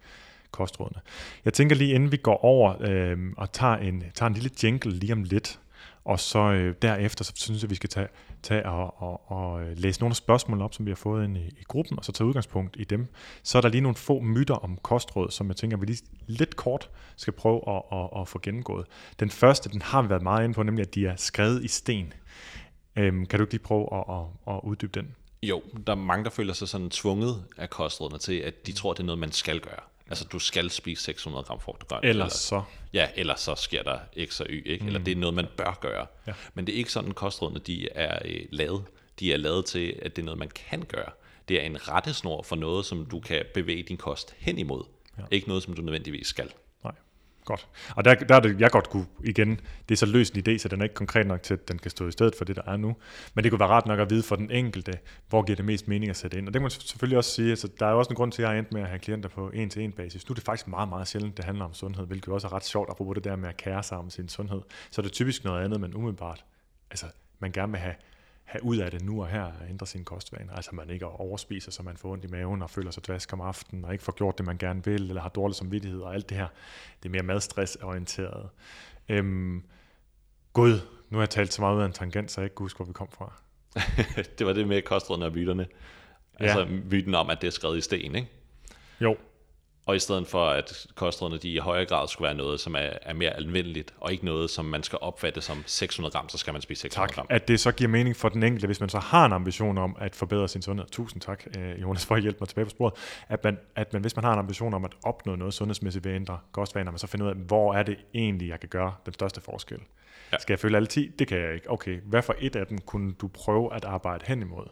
kostrådene. Jeg tænker lige, inden vi går over øh, og tager en, tager en lille jingle lige om lidt, og så øh, derefter, så synes jeg, at vi skal tage, tage og, og, og læse nogle spørgsmål op, som vi har fået ind i, i gruppen, og så tage udgangspunkt i dem. Så er der lige nogle få myter om kostråd, som jeg tænker, at vi lige lidt kort skal prøve at, at, at få gennemgået. Den første, den har vi været meget inde på, nemlig at de er skrevet i sten. Øhm, kan du ikke lige prøve at, at, at uddybe den? Jo, der er mange, der føler sig sådan tvunget af kostrådene til, at de tror, at det er noget, man skal gøre. Altså, du skal spise seks hundrede gram frugt og grønt. Ellers så. Ja, ellers så sker der X og Y, ikke? Eller mm. det er noget, man bør gøre. Ja. Men det er ikke sådan, kostrådene de er øh, lavet. De er lavet til, at det er noget, man kan gøre. Det er en rettesnor for noget, som du kan bevæge din kost hen imod. Ja. Ikke noget, som du nødvendigvis skal. Nej. Godt. Og der, der er det, jeg godt kunne, igen, det er så løs en idé, så den er ikke konkret nok til, at den kan stå i stedet for det, der er nu. Men det kunne være rart nok at vide for den enkelte, hvor giver det mest mening at sætte ind. Og det kan man selvfølgelig også sige, altså der er jo også en grund til, at jeg er endt med at have klienter på en-til-en basis. Nu er det faktisk meget, meget sjældent, det handler om sundhed, hvilket jo også er ret sjovt, apropos det der med at kære sig om sin sundhed. Så er det typisk noget andet, men umiddelbart, altså man gerne vil have, have ud af det nu og her og ændre sine kostvaner. Altså man ikke overspiser, så man får ondt i maven og føler sig dvask om aftenen og ikke får gjort det, man gerne vil, eller har dårlig samvittighed og alt det her. Det er mere madstressorienteret. Øhm, Gud, nu har jeg talt så meget ud af en tangent, så jeg ikke kan huske, hvor vi kom fra. Det var det med kostrådene og myterne. Altså myten om, at det er skrevet i sten, ikke? Jo. Og i stedet for, at kostrådene de i højere grad skulle være noget, som er, er mere almindeligt, og ikke noget, som man skal opfatte som seks hundrede gram, så skal man spise seks hundrede gram. Tak, at det så giver mening for den enkelte, hvis man så har en ambition om at forbedre sin sundhed. Tusind tak, Jonas, for at hjælpe mig tilbage på sporet. At man, at man hvis man har en ambition om at opnå noget sundhedsmæssigt ved at ændre kostvaner, man så finder ud af, hvor er det egentlig, jeg kan gøre den største forskel. Ja. Skal jeg følge alle ti? Det kan jeg ikke. Okay, hvad for et af dem kunne du prøve at arbejde hen imod?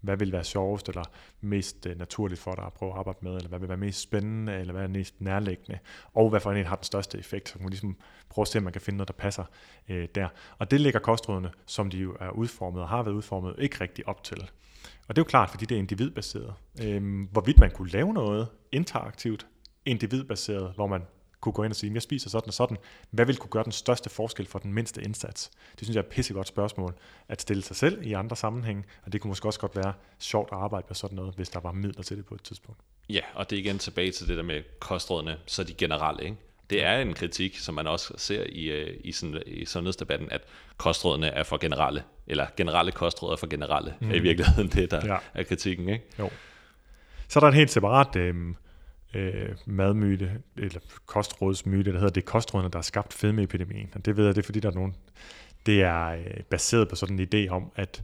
Hvad vil være sjovest eller mest naturligt for dig at prøve at arbejde med, eller hvad vil være mest spændende, eller hvad er mest nærliggende, og hvad for en har den største effekt, så kan man ligesom prøve at se, om man kan finde noget, der passer øh, der. Og det ligger kostrådene, som de jo er udformet og har været udformet, ikke rigtig op til. Og det er jo klart, fordi det er individbaseret. Øh, hvorvidt man kunne lave noget interaktivt, individbaseret, hvor man kunne gå ind og sige, jeg spiser sådan og sådan, hvad vil kunne gøre den største forskel for den mindste indsats? Det synes jeg er et pissegodt spørgsmål at stille sig selv i andre sammenhænge, og det kunne måske også godt være sjovt at arbejde med sådan noget, hvis der var midler til det på et tidspunkt. Ja, og det er igen tilbage til det der med kostrådene, så de generelle, ikke? Det er en kritik, som man også ser i, i, sådan, i sundhedsdebatten, at kostrådene er for generelle, eller generelle kostråd er for generelle, mm. er i virkeligheden det, der ja. er kritikken, ikke? Jo. Så er der en helt separat... Øh, Øh, madmyte, eller kostrådsmyte, der hedder, det er kostrådene, der har skabt fedmeepidemien. Og det ved jeg, det er fordi, der er nogen... Det er øh, baseret på sådan en idé om, at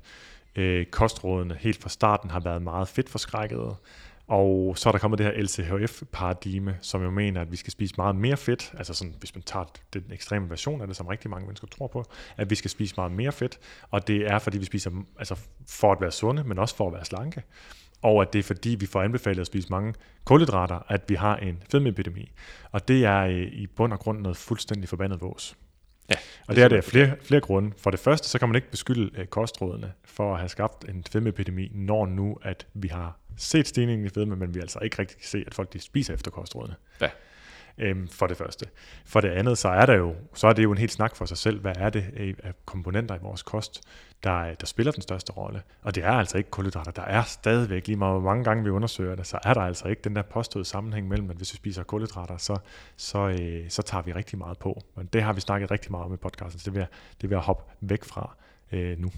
øh, kostrådene helt fra starten har været meget fedtforskrækkede. Og så er der kommet det her L C H F-paradigme, som jo mener, at vi skal spise meget mere fedt. Altså sådan, hvis man tager den ekstreme version af det, som rigtig mange mennesker tror på, at vi skal spise meget mere fedt. Og det er, fordi vi spiser altså for at være sunde, men også for at være slanke. Og at det er fordi, vi får anbefalet at spise mange kulhydrater, at vi har en fedmeepidemi. Og det er i bund og grund noget fuldstændig forbandet vås. Ja, det og det er det af flere, flere grunde. For det første, så kan man ikke beskylde kostrådene for at have skabt en fedmeepidemi, når nu at vi har set stigningen i fedme, men vi altså ikke rigtig kan se, at folk de spiser efter kostrådene. Ja. Øhm, for det første. For det andet, så er, der jo, så er det jo en helt snak for sig selv. Hvad er det af komponenter i vores kost, Der, der spiller den største rolle? Og det er altså ikke kulhydrater. Der er stadigvæk, lige meget mange gange vi undersøger det, så er der altså ikke den der påståede sammenhæng mellem, at hvis vi spiser kulhydrater, så, så, øh, så tager vi rigtig meget på. Men det har vi snakket rigtig meget om i podcasten, så det vil jeg, det vil jeg hoppe væk fra øh, nu.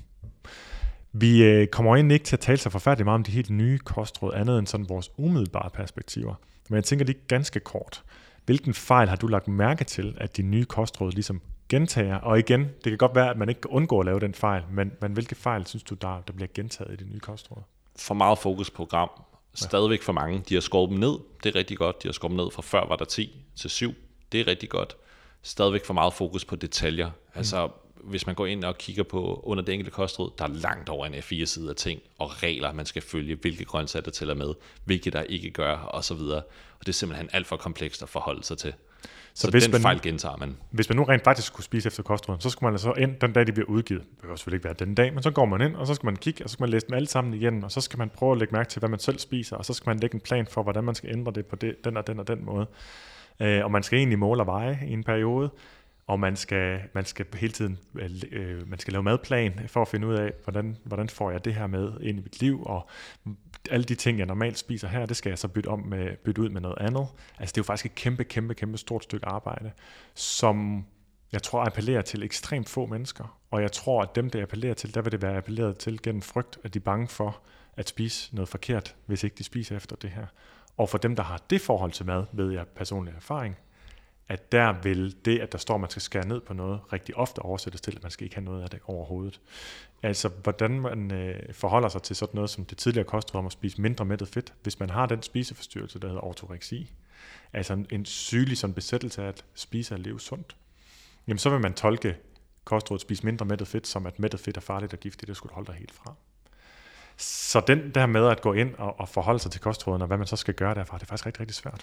Vi øh, kommer egentlig ikke til at tale så forfærdeligt meget om de helt nye kostråd, andet end sådan vores umiddelbare perspektiver. Men jeg tænker lige ganske kort. Hvilken fejl har du lagt mærke til, at de nye kostråd ligesom gentager? Og igen, det kan godt være, at man ikke kan undgå at lave den fejl, men, men hvilke fejl synes du, der, der bliver gentaget i de nye kostråd? For meget fokus på gram. Stadigvæk for mange. De har skåret dem ned. Det er rigtig godt. De har skåret dem ned fra før var der ti til syv. Det er rigtig godt. Stadigvæk for meget fokus på detaljer. Altså, mm. hvis man går ind og kigger på under det enkelte kostråd, der er langt over en A fire side af ting og regler, man skal følge, hvilke grøntsager der tæller med, hvilke der ikke gør osv. Og det er simpelthen alt for komplekst at forholde sig til. Så, så hvis den man, fejl gentager man. Hvis man nu rent faktisk skulle spise efter kostrådene, så skulle man altså ind den dag, de bliver udgivet. Det behøver selvfølgelig ikke være den dag, men så går man ind, og så skal man kigge, og så skal man læse dem alle sammen igen, og så skal man prøve at lægge mærke til, hvad man selv spiser, og så skal man lægge en plan for, hvordan man skal ændre det på det, den og den og den måde. Øh, og man skal egentlig måle og veje i en periode, og man skal, man skal hele tiden øh, man skal lave madplan for at finde ud af, hvordan, hvordan får jeg det her med ind i mit liv, og alle de ting, jeg normalt spiser her, det skal jeg så bytte, om med, bytte ud med noget andet. Altså det er jo faktisk et kæmpe, kæmpe, kæmpe stort stykke arbejde, som jeg tror appellerer til ekstremt få mennesker. Og jeg tror, at dem, der appellerer til, der vil det være appelleret til gennem frygt, at de er bange for at spise noget forkert, hvis ikke de spiser efter det her. Og for dem, der har det forhold til mad, ved jeg personlig erfaring, at der vil det, at der står, at man skal skære ned på noget, rigtig ofte oversættes til, at man skal ikke have noget af det overhovedet. Altså, hvordan man øh, forholder sig til sådan noget, som det tidligere kostråd om at spise mindre mættet fedt, hvis man har den spiseforstyrrelse, der hedder ortoreksi, altså en, en sygelig sådan besættelse af at spise og leve sundt, jamen så vil man tolke kostrådet spise mindre mættet fedt, som at mættet fedt er farligt og giftigt, det skulle holde dig helt fra. Så den der med at gå ind og, og forholde sig til kostrådene, og hvad man så skal gøre derfra, det er faktisk rigtig, rigtig svært.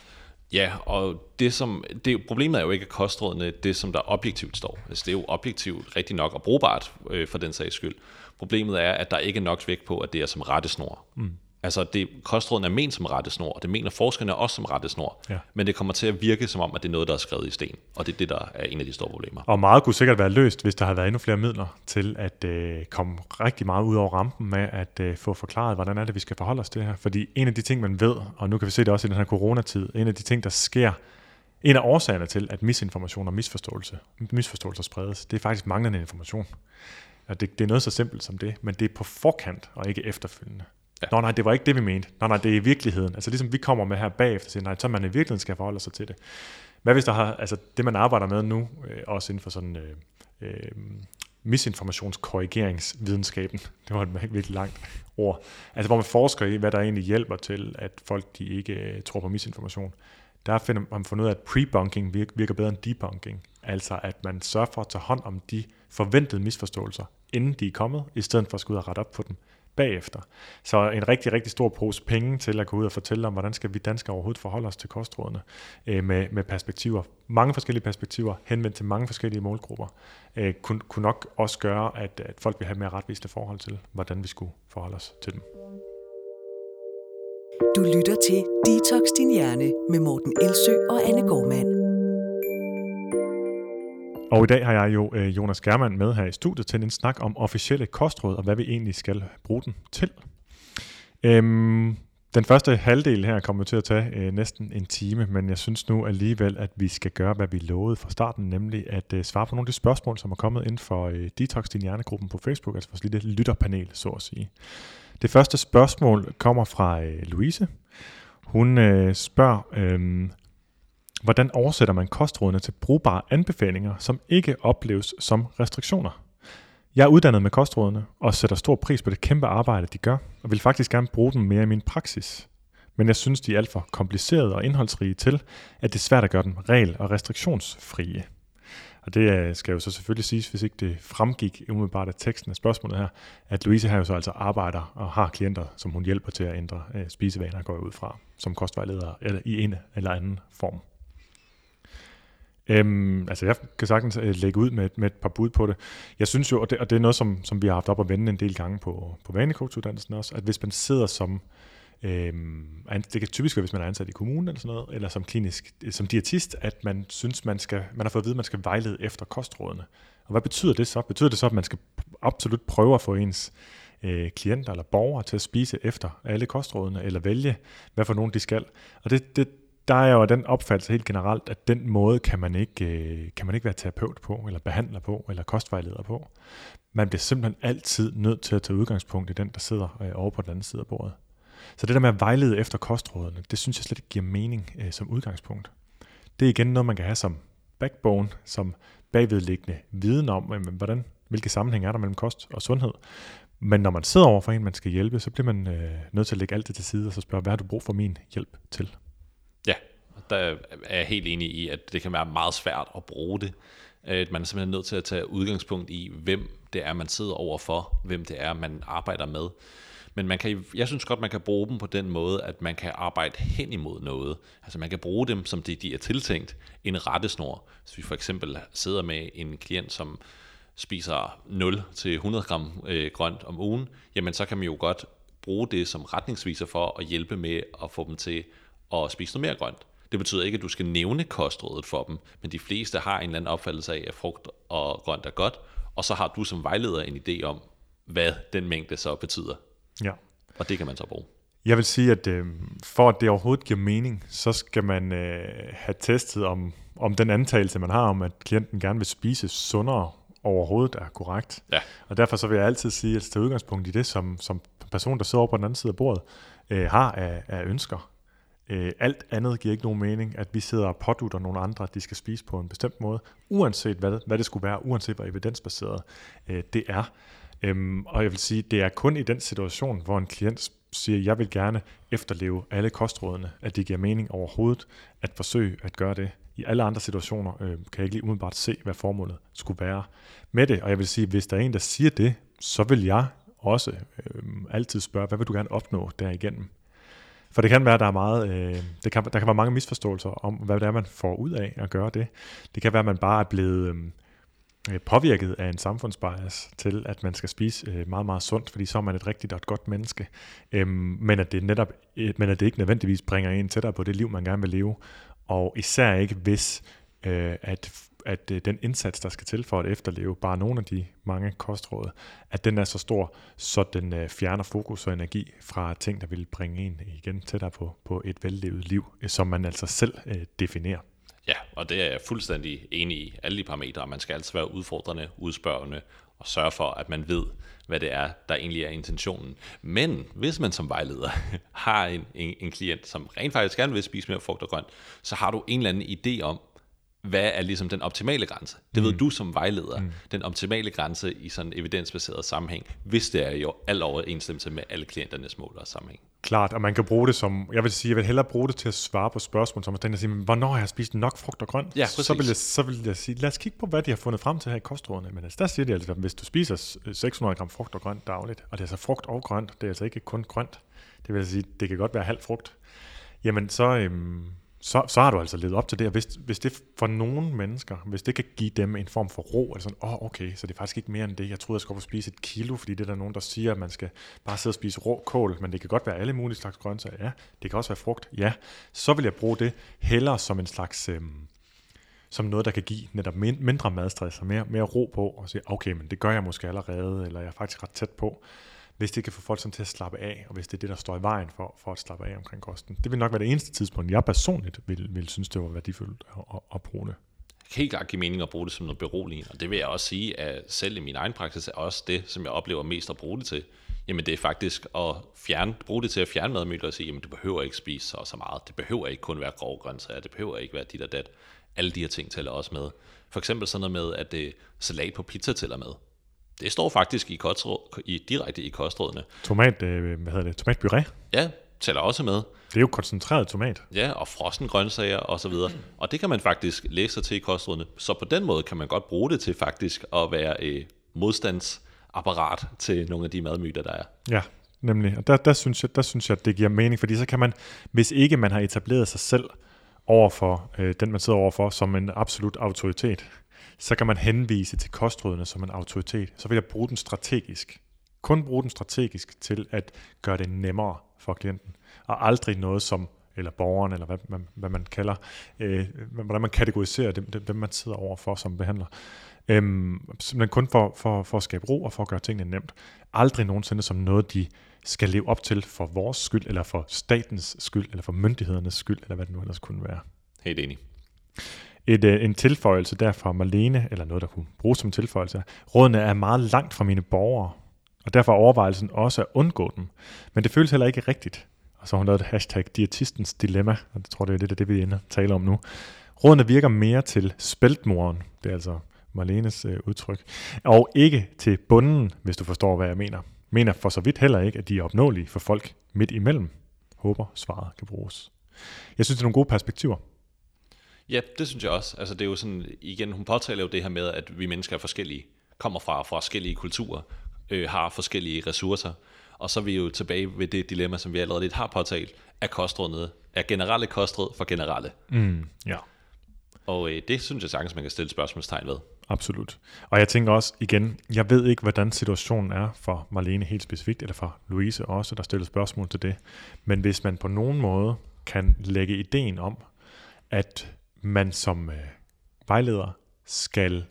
Ja, og det som, det, problemet er jo ikke, at kostrådene det, som der objektivt står. Altså, det er jo objektivt rigtig nok og brugbart øh, for den sags skyld. Problemet er, at der ikke er nok vægt på, at det er som rettesnor. Mm. Altså, det, kostrådene er ment som rettesnor, og det mener forskerne også som rettesnor. Ja. Men det kommer til at virke som om, at det er noget, der er skrevet i sten. Og det er det, der er en af de store problemer. Og meget kunne sikkert være løst, hvis der havde været endnu flere midler til at øh, komme rigtig meget ud over rampen med at øh, få forklaret, hvordan er det, vi skal forholde os til det her. Fordi en af de ting, man ved, og nu kan vi se det også i den her coronatid, en af de ting, der sker, en af årsagerne til, at misinformation og misforståelse, misforståelser spredes, det er faktisk manglende information. Og det, det er noget så simpelt som det, men det er på forkant og ikke efterfølgende. Ja. Nå nej, det var ikke det, vi mente. Nå nej, det er i virkeligheden. Altså ligesom vi kommer med her bagefter, siger, nej, så man i virkeligheden skal forholde sig til det. Hvad hvis der har, altså det man arbejder med nu, øh, også inden for sådan øh, øh, misinformationskorrigeringsvidenskaben, det var et virkelig langt ord, altså hvor man forsker i, hvad der egentlig hjælper til, at folk de ikke øh, tror på misinformation. Der finder man fundet ud af, at prebunking virker bedre end debunking. Altså at man sørger for at tage hånd om de forventede misforståelser, inden de er kommet, i stedet for at skulle ud og rette op på dem bagefter. Så en rigtig, rigtig stor pose penge til at gå ud og fortælle om, hvordan skal vi danskere overhovedet forholde os til kostrådene øh, med, med perspektiver. Mange forskellige perspektiver, henvendt til mange forskellige målgrupper, øh, kunne, kunne nok også gøre, at, at folk vil have mere retvisende forhold til, hvordan vi skulle forholde os til dem. Du lytter til Detox Din Hjerne med Morten Elsø og Anne Gormand. Og i dag har jeg jo øh, Jonas Gjermand med her i studiet til en snak om officielle kostråd, og hvad vi egentlig skal bruge dem til. Øhm, den første halvdel her kommer til at tage øh, næsten en time, men jeg synes nu alligevel, at vi skal gøre, hvad vi lovede fra starten, nemlig at øh, svare på nogle af de spørgsmål, som er kommet inden for øh, Detox Din Hjerne-gruppen på Facebook, altså vores lille lytterpanel, så at sige. Det første spørgsmål kommer fra øh, Louise. Hun øh, spørger... Øh, Hvordan oversætter man kostrådene til brugbare anbefalinger, som ikke opleves som restriktioner? Jeg er uddannet med kostrådene og sætter stor pris på det kæmpe arbejde, de gør, og vil faktisk gerne bruge dem mere i min praksis. Men jeg synes, de er alt for komplicerede og indholdsrige til, at det er svært at gøre dem regel- og restriktionsfrie. Og det skal jo så selvfølgelig siges, hvis ikke det fremgik umiddelbart af teksten af spørgsmålet her, at Louise her jo så altså arbejder og har klienter, som hun hjælper til at ændre spisevaner, går ud fra, som kostvejleder eller i en eller anden form. Øhm, altså jeg kan sagtens øh, lægge ud med, med et par bud på det. Jeg synes jo, og det, og det er noget, som, som vi har haft op at vende en del gange på, på vanecoachuddannelsen også, at hvis man sidder som, øhm, det kan typisk være, hvis man er ansat i kommunen eller sådan noget, eller som klinisk, som diætist, at man synes, man skal, man har fået at vide, at man skal vejlede efter kostrådene. Og hvad betyder det så? Betyder det så, at man skal absolut prøve at få ens øh, klienter eller borgere til at spise efter alle kostrådene, eller vælge, hvad for nogen de skal? Og det, det der er jo den opfattelse helt generelt, at den måde kan man ikke, kan man ikke være terapeut på, eller behandler på, eller kostvejleder på. Man bliver simpelthen altid nødt til at tage udgangspunkt i den, der sidder over på den anden side af bordet. Så det der med at vejlede efter kostrådene, det synes jeg slet ikke giver mening øh, som udgangspunkt. Det er igen noget, man kan have som backbone, som bagvedliggende viden om, hvordan, hvilke sammenhæng er der mellem kost og sundhed. Men når man sidder over for en, man skal hjælpe, så bliver man øh, nødt til at lægge alt det til side, og så spørge, hvad har du brug for min hjælp til? Ja, der er jeg helt enig i, at det kan være meget svært at bruge det. Man er simpelthen nødt til at tage udgangspunkt i, hvem det er, man sidder overfor, hvem det er, man arbejder med. Men man kan, jeg synes godt, man kan bruge dem på den måde, at man kan arbejde hen imod noget. Altså man kan bruge dem, som de, de er tiltænkt, en rettesnor. Hvis vi for eksempel sidder med en klient, som spiser nul til hundrede gram øh, grønt om ugen, jamen så kan man jo godt bruge det som retningsviser for at hjælpe med at få dem til og spise noget mere grønt. Det betyder ikke, at du skal nævne kostrådet for dem, men de fleste har en eller anden opfattelse af, at frugt og grønt er godt, og så har du som vejleder en idé om, hvad den mængde så betyder. Ja. Og det kan man så bruge. Jeg vil sige, at øh, for at det overhovedet giver mening, så skal man øh, have testet, om, om den antagelse, man har om, at klienten gerne vil spise sundere, overhovedet er korrekt. Ja. Og derfor så vil jeg altid sige, at tage udgangspunkt i det, som, som person, der sidder over på den anden side af bordet, øh, har af, af ønsker. Alt andet giver ikke nogen mening, at vi sidder og pådutter nogle andre, at de skal spise på en bestemt måde, uanset hvad, hvad det skulle være, uanset hvor evidensbaseret øh, det er. Øhm, og jeg vil sige, det er kun i den situation, hvor en klient siger, jeg vil gerne efterleve alle kostrådene, at det giver mening overhovedet at forsøge at gøre det. I alle andre situationer øh, kan jeg ikke lige umiddelbart se, hvad formålet skulle være med det. Og jeg vil sige, hvis der er en, der siger det, så vil jeg også øh, altid spørge, hvad vil du gerne opnå derigennem? For det kan være, at der er meget, øh, det kan, der kan være mange misforståelser om, hvad det er, man får ud af at gøre det. Det kan være, at man bare er blevet øh, påvirket af en samfundsbias til, at man skal spise øh, meget, meget sundt, fordi så er man et rigtigt og et godt menneske. Øh, men, at det netop, øh, men at det ikke nødvendigvis bringer en tættere på det liv, man gerne vil leve. Og især ikke, hvis øh, at, at øh, den indsats, der skal til for at efterleve bare nogle af de mange kostråd, at den er så stor, så den øh, fjerner fokus og energi fra ting, der vil bringe en igen tættere på, på et vellevet liv, øh, som man altså selv øh, definerer. Ja, og det er jeg fuldstændig enig i. Alle de parametre, man skal altså være udfordrende, udspørgende og sørge for, at man ved, hvad det er, der egentlig er intentionen. Men hvis man som vejleder har en, en, en klient, som rent faktisk gerne vil spise mere frugt og grønt, så har du en eller anden idé om, hvad er ligesom den optimale grænse. Det mm. ved du som vejleder. Mm. Den optimale grænse i sådan en evidensbaseret sammenhæng, hvis det er jo alt overensstemmelse med alle klienternes mål og sammenhæng. Klart, og man kan bruge det som, jeg vil sige, jeg vil hellere bruge det til at svare på spørgsmål, som at sige, hvornår har jeg spist nok frugt og grønt? Ja, så, vil jeg, så vil jeg sige, lad os kigge på, hvad de har fundet frem til her i kostrådene. Men altså, der siger de altså, at hvis du spiser seks hundrede gram frugt og grønt dagligt, og det er så frugt og grønt, det er altså ikke kun grønt, det vil sige, det kan godt være halv frugt, jamen så... Øhm Så, så har du altså levet op til det, og hvis, hvis det for nogle mennesker, hvis det kan give dem en form for ro, eller sådan, åh oh, okay, så det er faktisk ikke mere end det, jeg troede, jeg skulle få spise et kilo, fordi det er der nogen, der siger, at man skal bare sidde og spise rå kål, men det kan godt være alle mulige slags grøntsager, ja, det kan også være frugt, ja, så vil jeg bruge det hellere som en slags, øh, som noget, der kan give netop mindre madstress, og mere, mere ro på, og sige, okay, men det gør jeg måske allerede, eller jeg er faktisk ret tæt på, hvis det kan få folk sådan til at slappe af, og hvis det er det, der står i vejen for, for at slappe af omkring kosten. Det vil nok være det eneste tidspunkt, jeg personligt vil, vil synes, det var værdifuldt at, at bruge det. Helt klart give mening at bruge det som noget beroligende, og det vil jeg også sige, at selv i min egen praksis er også det, som jeg oplever mest at bruge det til. Jamen det er faktisk at fjerne, bruge det til at fjerne madmyter og sige, jamen du behøver ikke spise så, så meget, det behøver ikke kun være grove grøntsager, det behøver ikke være dit og dat. Alle de her ting tæller også med. For eksempel sådan noget med, at det salat på pizza tæller med. Det står faktisk i kostråd, i, direkte i kostrådene. Tomat, øh, hvad hedder det? Tomatpuré? Ja, tæller også med. Det er jo koncentreret tomat. Ja, og frossen grøntsager og så videre. Og det kan man faktisk læse sig til i kostrådene. Så på den måde kan man godt bruge det til faktisk at være øh, modstandsapparat til nogle af de madmyter, der er. Ja, nemlig. Og der, der, synes jeg, der synes jeg, det giver mening. Fordi så kan man, hvis ikke man har etableret sig selv overfor øh, den, man sidder overfor, som en absolut autoritet, så kan man henvise til kostrådene som en autoritet. Så vil jeg bruge den strategisk. Kun bruge den strategisk til at gøre det nemmere for klienten. Og aldrig noget som, eller borgeren, eller hvad man, hvad man kalder, øh, hvordan man kategoriserer dem, dem, man sidder overfor som behandler. Øhm, simpelthen kun for, for, for at skabe ro og for at gøre tingene nemt. Aldrig nogensinde som noget, de skal leve op til for vores skyld, eller for statens skyld, eller for myndighedernes skyld, eller hvad det nu ellers kunne være. Helt enig. Et, en tilføjelse der fra Marlene, eller noget, der kunne bruges som tilføjelse. Rådene er meget langt fra mine borgere, og derfor er overvejelsen også at undgå dem. Men det føles heller ikke rigtigt. Og så har hun lavet et hashtag diætistens dilemma, og det tror jeg, det er det, vi ender tale om nu. Rådene virker mere til spæltmoren, det er altså Marlenes øh, udtryk, og ikke til bunden, hvis du forstår, hvad jeg mener. Mener for så vidt heller ikke, at de er opnåelige for folk midt imellem. Håber svaret kan bruges. Jeg synes, det er nogle gode perspektiver. Ja, det synes jeg også. Altså det er jo sådan, igen, hun påtaler jo det her med, at vi mennesker er forskellige, kommer fra forskellige kulturer, øh, har forskellige ressourcer, og så er vi jo tilbage ved det dilemma, som vi allerede lidt har påtalt, er kostrådene, er generelle kostråd for generelle. Mm, ja. Og øh, det synes jeg sagtens, man kan stille spørgsmålstegn ved. Absolut. Og jeg tænker også igen, jeg ved ikke, hvordan situationen er for Marlene helt specifikt, eller for Louise også, der stiller spørgsmål til det. Men hvis man på nogen måde kan lægge ideen om, at man som øh, vejleder skal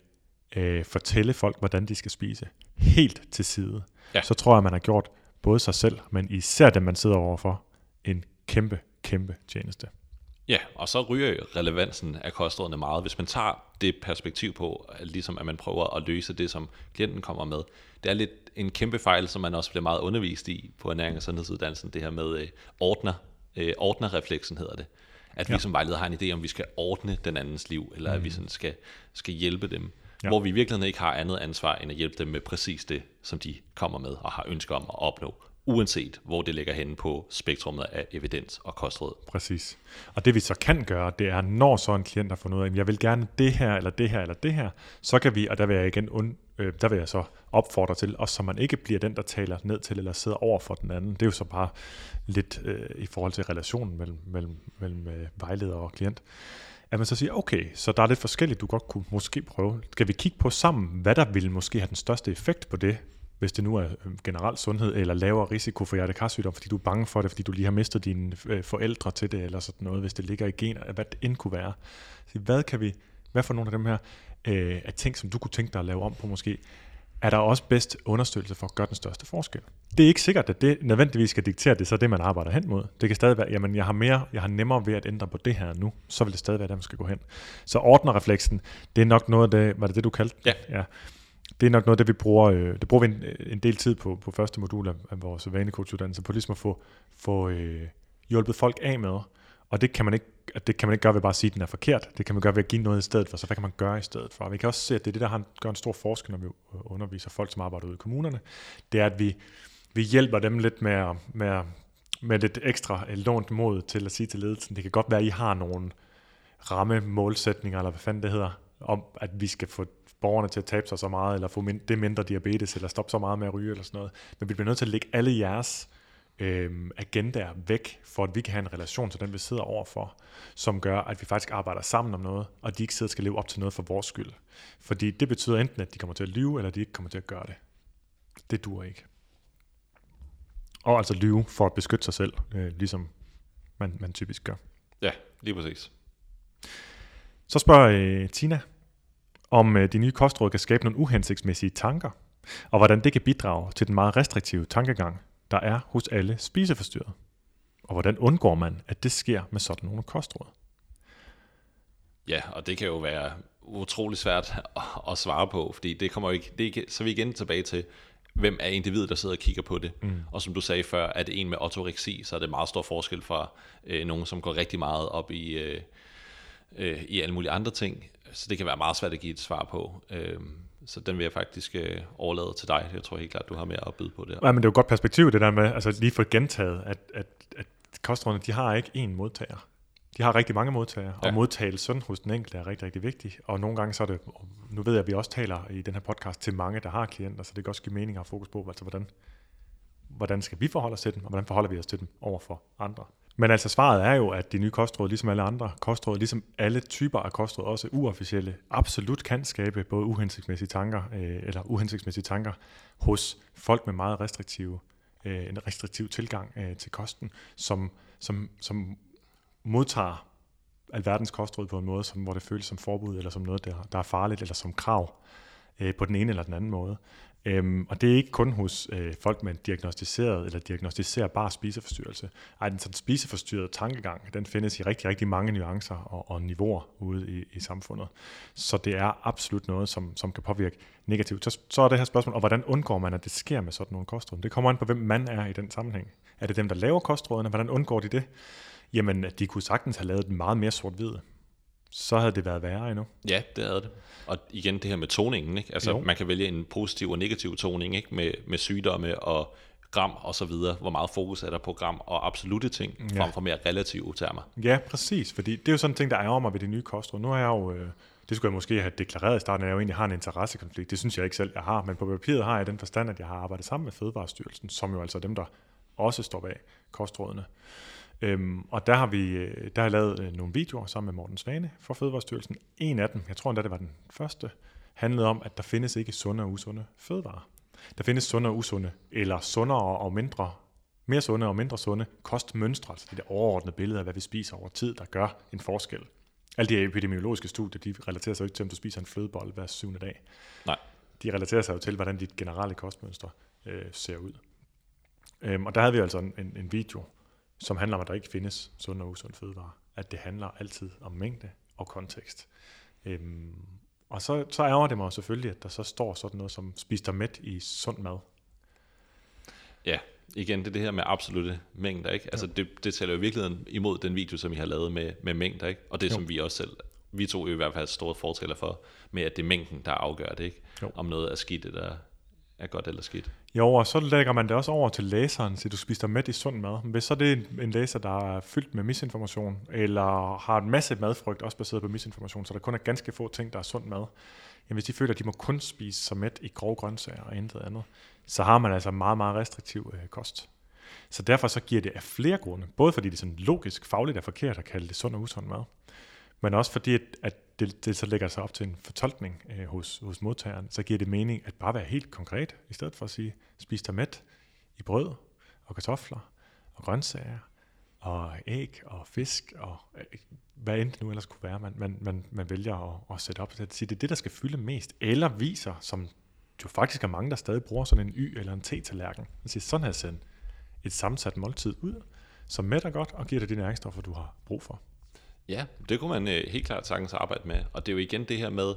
øh, fortælle folk, hvordan de skal spise, helt til side, ja. Så tror jeg, man har gjort både sig selv, men især dem, man sidder overfor, en kæmpe, kæmpe tjeneste. Ja, og så ryger relevansen af kostrådene meget. Hvis man tager det perspektiv på, at ligesom at man prøver at løse det, som klienten kommer med, det er lidt en kæmpe fejl, som man også bliver meget undervist i på ernæring- og sundhedsuddannelsen, det her med øh, ordner, øh, ordnerrefleksen hedder det. At vi ja. Som vejleder har en idé om, vi skal ordne den andens liv, eller mm. at vi sådan skal, skal hjælpe dem. Ja. Hvor vi i virkeligheden ikke har andet ansvar, end at hjælpe dem med præcis det, som de kommer med og har ønsker om at opnå. uanset hvor det ligger henne på spektrummet af evidens og kostråd. Præcis. Og det vi så kan gøre, det er, når så en klient har fundet ud af, at jeg vil gerne det her, eller det her, eller det her, så kan vi, og der vil jeg igen und, øh, der vil jeg så opfordre til, og så man ikke bliver den, der taler ned til, eller sidder over for den anden. Det er jo så bare lidt øh, i forhold til relationen mellem, mellem, mellem øh, vejleder og klient. At man så siger, okay, så der er lidt forskelligt, du godt kunne måske prøve. Skal vi kigge på sammen, hvad der vil måske have den største effekt på det, hvis det nu er generel sundhed, eller lavere risiko for hjertekarsygdom, fordi du er bange for det, fordi du lige har mistet dine forældre til det, eller sådan noget, hvis det ligger i gener, hvad det end kunne være. Så hvad kan vi, hvad for nogle af dem her øh, af ting, som du kunne tænke dig at lave om på måske, er der også bedst understøttelse for at gøre den største forskel. Det er ikke sikkert, at det nødvendigvis skal diktere, det så det, man arbejder hen mod. Det kan stadig være, jamen jeg har, mere, jeg har nemmere ved at ændre på det her nu, så vil det stadig være, der man skal gå hen. Så ordnerrefleksen, det er nok noget af det, var det det, du kaldte? Ja. ja. Det er nok noget, det vi bruger, øh, det bruger vi en, en del tid på, på første modul af, af vores vanecoachuddannelse, på ligesom at få, få øh, hjulpet folk af med, og det kan man ikke det kan man ikke gøre ved bare at sige, at den er forkert. Det kan man gøre ved at give noget i stedet for, så hvad kan man gøre i stedet for? Og vi kan også se, at det er det, der har, gør en stor forskel, når vi underviser folk, som arbejder ude i kommunerne. Det er, at vi, vi hjælper dem lidt med, med, med lidt ekstra lånt mod til at sige til ledelsen, det kan godt være, at I har nogle ramme målsætninger, eller hvad fanden det hedder, om at vi skal få borgerne til at tabe sig så meget, eller få mind, det mindre diabetes, eller stoppe så meget med at ryge, eller sådan noget. Men vi bliver nødt til at lægge alle jeres agendaer væk, for at vi kan have en relation til den, vi sidder overfor, som gør, at vi faktisk arbejder sammen om noget, og de ikke sidder og skal leve op til noget for vores skyld. Fordi det betyder enten, at de kommer til at lyve, eller de ikke kommer til at gøre det. Det duer ikke. Og altså lyve for at beskytte sig selv, øh, ligesom man, man typisk gør. Ja, lige præcis. Så spørger øh, Tina, om øh, de nye kostråd kan skabe nogle uhensigtsmæssige tanker, og hvordan det kan bidrage til den meget restriktive tankegang, der er hos alle spiseforstyrret. Og hvordan undgår man, at det sker med sådan nogle kostråd? Ja, og det kan jo være utrolig svært at svare på, fordi det kommer jo ikke, det ikke så vi igen tilbage til, hvem er individet, der sidder og kigger på det. Mm. Og som du sagde før, er det en med ortoreksi, så er det meget stor forskel fra øh, nogen, som går rigtig meget op i, øh, øh, i alle mulige andre ting. Så det kan være meget svært at give et svar på. Øh, Så den vil jeg faktisk øh, overlade til dig. Jeg tror helt klart, du har mere at byde på det. Ja, men det er jo et godt perspektiv, det der med, altså lige for gentaget, at, at, at kostrådene, de har ikke én modtager. De har rigtig mange modtagere, ja. Og modtagelsen hos den enkelte er rigtig, rigtig vigtig. Og nogle gange så er det, nu ved jeg, at vi også taler i den her podcast til mange, der har klienter, så det kan også give mening at have fokus på, altså hvordan, hvordan skal vi forholde os til dem, og hvordan forholder vi os til dem over for andre. Men altså svaret er jo, at de nye kostråd, ligesom alle andre kostråd, ligesom alle typer af kostråd, også uofficielle, absolut kan skabe både uhensigtsmæssige tanker, øh, eller uhensigtsmæssige tanker hos folk med meget restriktive, øh, en restriktiv tilgang øh, til kosten, som, som, som modtager alverdens kostråd på en måde, som, hvor det føles som forbud, eller som noget, der, der er farligt, eller som krav øh, på den ene eller den anden måde. Øhm, og det er ikke kun hos øh, folk med en diagnostiseret eller diagnostiserbar spiseforstyrrelse. Ej, den sådan spiseforstyrrede tankegang, den findes i rigtig, rigtig mange nuancer og, og niveauer ude i, i samfundet. Så det er absolut noget, som, som kan påvirke negativt. Så, så er det her spørgsmål, og hvordan undgår man, at det sker med sådan nogle kostråd? Det kommer an på, hvem man er i den sammenhæng. Er det dem, der laver kostrådene? Hvordan undgår de det? Jamen, de kunne sagtens have lavet den meget mere sort-hvide. Så havde det været værre endnu. Ja, det havde det. Og igen det her med toningen, ikke? Altså jo. Man kan vælge en positiv og negativ toning, ikke? Med, med sygdomme og gram og så videre. Hvor meget fokus er der på gram og absolute ting, ja. Frem for mere relative termer. Ja, præcis. Fordi det er jo sådan en ting, der ærger mig ved det nye kostråd. Nu har jeg jo, det skulle jeg måske have deklareret i starten, at jeg jo egentlig har en interessekonflikt. Det synes jeg ikke selv, jeg har. Men på papiret har jeg den forstand, at jeg har arbejdet sammen med Fødevarestyrelsen, som jo altså er dem, der også står bag kostrådene. Øhm, og der har vi der har lavet nogle videoer sammen med Morten Svane fra Fødevarestyrelsen. En af dem, jeg tror endda det var den første, handlede om, at der findes ikke sunde og usunde fødevarer. Der findes sunde og usunde, eller sundere og mindre, mere sunde og mindre sunde kostmønstre, altså det der overordnede billede af, hvad vi spiser over tid, der gør en forskel. Alle de epidemiologiske studier, de relaterer sig jo ikke til, om du spiser en flødebolle hver syvende dag. Nej. De relaterer sig jo til, hvordan dit generelle kostmønster øh, ser ud. Øhm, og der havde vi altså en, en, en video, som handler om, at der ikke findes sund og usund fødevarer. At det handler altid om mængde og kontekst. Øhm, og så, så ærger det mig selvfølgelig, at der så står sådan noget som, spis dig mæt i sund mad. Ja, igen, det er det her med absolutte mængder, ikke? Altså ja. det, det tæller jo i virkeligheden imod den video, som I har lavet med, med mængder, ikke? Og det jo. Som vi også selv, vi to i hvert fald store fortæller for, med at det er mængden, der afgør det, ikke? Jo. Om noget er skidt eller er godt eller skidt. Jo, og så lægger man det også over til læseren, så du spiser mæt i sund mad. Hvis så det er en læser, der er fyldt med misinformation, eller har en masse madfrygt, også baseret på misinformation, så der kun er ganske få ting, der er sund mad, jamen hvis de føler, at de må kun spise sig mæt i grove grøntsager og intet andet, så har man altså meget, meget restriktiv øh, kost. Så derfor så giver det af flere grunde, både fordi det sådan logisk, fagligt er forkert at kalde det sund og usund mad, men også fordi, at, at det, det så lægger sig op til en fortolkning øh, hos, hos modtageren, så giver det mening at bare være helt konkret, i stedet for at sige, spis dig mæt i brød og kartofler og grøntsager og æg og fisk og øh, hvad end det nu ellers kunne være, man, man, man, man vælger at, at sætte op til at sige, det er det, der skal fylde mest, eller viser, som jo faktisk er mange, der stadig bruger sådan en y- eller en t-tallerken, og siger, sådan her send et sammensat måltid ud, som mætter godt og giver dig de næringsstoffer, du har brug for. Ja, det kunne man øh, helt klart sagtens arbejde med, og det er jo igen det her med,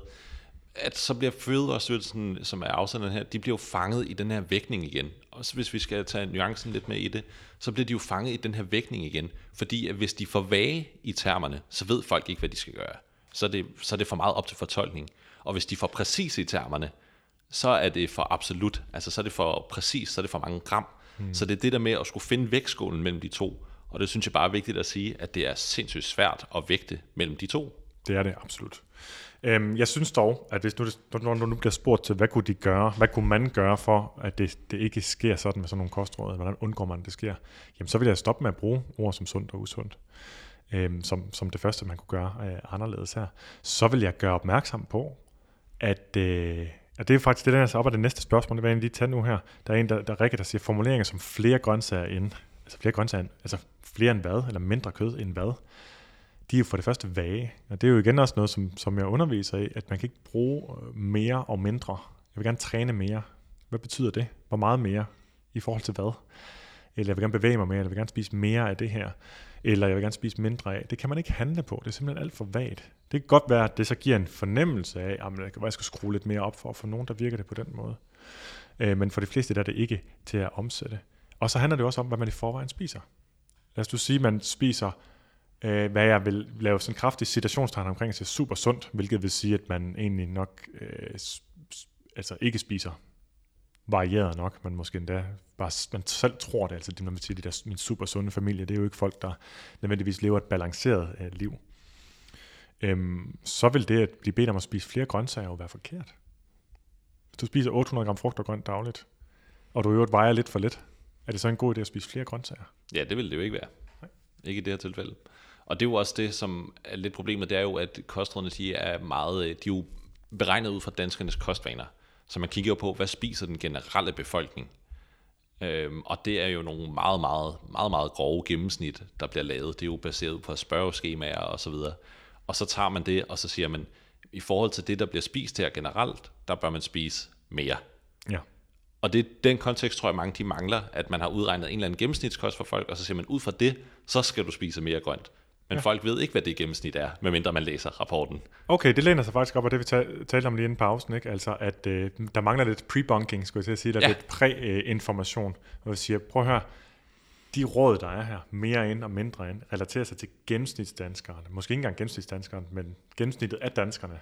at så bliver Fødevarestyrelsen, som er afsenderen her, de bliver jo fanget i den her vægtning igen. Også hvis vi skal tage nuancen lidt med i det, så bliver de jo fanget i den her vægtning igen, fordi at hvis de er for vage i termerne, så ved folk ikke, hvad de skal gøre. Så er det, så er det for meget op til fortolkning. Og hvis de er for præcise i termerne, så er det for absolut, altså så er det for præcis, så er det for mange gram. Mm. Så det er det der med at skulle finde vægtskålen mellem de to. Og det synes jeg bare er vigtigt at sige, at det er sindssygt svært at vægte mellem de to. Det er det, absolut. Øhm, jeg synes dog, at hvis nu, når du nu bliver spurgt til, hvad kunne de gøre, hvad kunne man gøre for, at det, det ikke sker sådan med sådan nogle kostråd, hvordan undgår man, at det sker, jamen så vil jeg stoppe med at bruge ord som sundt og usundt, øhm, som, som det første, man kunne gøre øh, anderledes her. Så vil jeg gøre opmærksom på, at... Øh, Og det er faktisk det, der er så op af det næste spørgsmål, det vil jeg lige tage nu her. Der er en, der, der er Rikke, der siger formuleringer som flere grøntsager end, altså flere grøntsager end, altså flere end hvad, eller mindre kød end hvad. De er jo for det første vage, og det er jo igen også noget, som, som jeg underviser i, at man kan ikke bruge mere og mindre. Jeg vil gerne træne mere. Hvad betyder det? Hvor meget mere? I forhold til hvad? Eller jeg vil gerne bevæge mig mere, eller jeg vil gerne spise mere af det her, eller jeg vil gerne spise mindre af. Det kan man ikke handle på, det er simpelthen alt for vagt. Det kan godt være, at det så giver en fornemmelse af, at jeg skal skrue lidt mere op for, og for nogen, der virker det på den måde. Men for de fleste der er det ikke til at omsætte. Og så handler det også om, hvad man i forvejen spiser. Lad os du sige, at man spiser, hvad jeg vil lave sådan en kraftig citationstegn omkring, til super sundt, hvilket vil sige, at man egentlig nok altså ikke spiser varieret nok, men måske endda bare, man selv tror det, altså det, når man siger, det der min super sunde familie, det er jo ikke folk, der nødvendigvis lever et balanceret øh, liv. Øhm, så vil det, at blive bedt om at spise flere grøntsager, jo være forkert. Hvis du spiser otte hundrede gram frugt og grønt dagligt, og du i øvrigt vejer lidt for lidt, er det så en god idé at spise flere grøntsager? Ja, det vil det jo ikke være. Nej. Ikke i det her tilfælde. Og det er jo også det, som er lidt problemet, det er jo, at kostrådene, de er meget, de er jo beregnet ud fra danskernes kostvaner. Så man kigger på, hvad spiser den generelle befolkning? Øhm, og det er jo nogle meget, meget, meget, meget grove gennemsnit, der bliver lavet. Det er jo baseret på spørgeskemaer og så videre. Og så tager man det, og så siger man, i forhold til det, der bliver spist her generelt, der bør man spise mere. Ja. Og det er den kontekst, tror jeg, mange de mangler, at man har udregnet en eller anden gennemsnitskost for folk, og så siger man, ud fra det, så skal du spise mere grønt. Men ja. Folk ved ikke, hvad det gennemsnit er, medmindre man læser rapporten. Okay, det læner sig faktisk op, og det vi ta- talte om lige inden pausen, ikke? Altså, at øh, der mangler lidt pre-bunking, skulle jeg til at sige, der ja. Lidt præ-information, hvor vi siger, prøv at høre, de råd, der er her, mere end og mindre end, relaterer sig til gennemsnitsdanskerne. Måske ikke engang gennemsnitsdanskerne, men gennemsnittet af danskerne.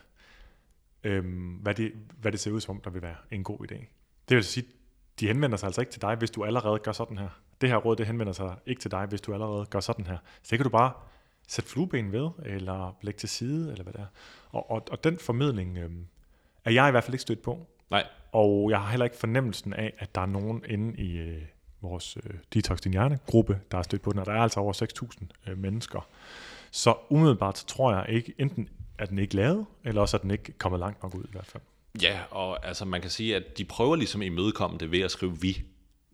Øhm, hvad, det, hvad det ser ud som, der vil være en god idé. Det vil sige, de henvender sig altså ikke til dig, hvis du allerede gør sådan her. Det her råd, det henvender sig ikke til dig, hvis du allerede gør sådan her. Så det kan du bare... Sæt flueben ved, eller læg til side, eller hvad det er. Og, og, og den formidling øh, er jeg i hvert fald ikke stødt på. Nej. Og jeg har heller ikke fornemmelsen af, at der er nogen inde i øh, vores øh, Detox Din Hjerne-gruppe, der er stødt på den. Og der er altså over seks tusind øh, mennesker. Så umiddelbart så tror jeg ikke, enten er den ikke lavet, eller også er den ikke kommet langt nok ud i hvert fald. Ja, og altså man kan sige, at de prøver ligesom at imødekomme det ved at skrive vi.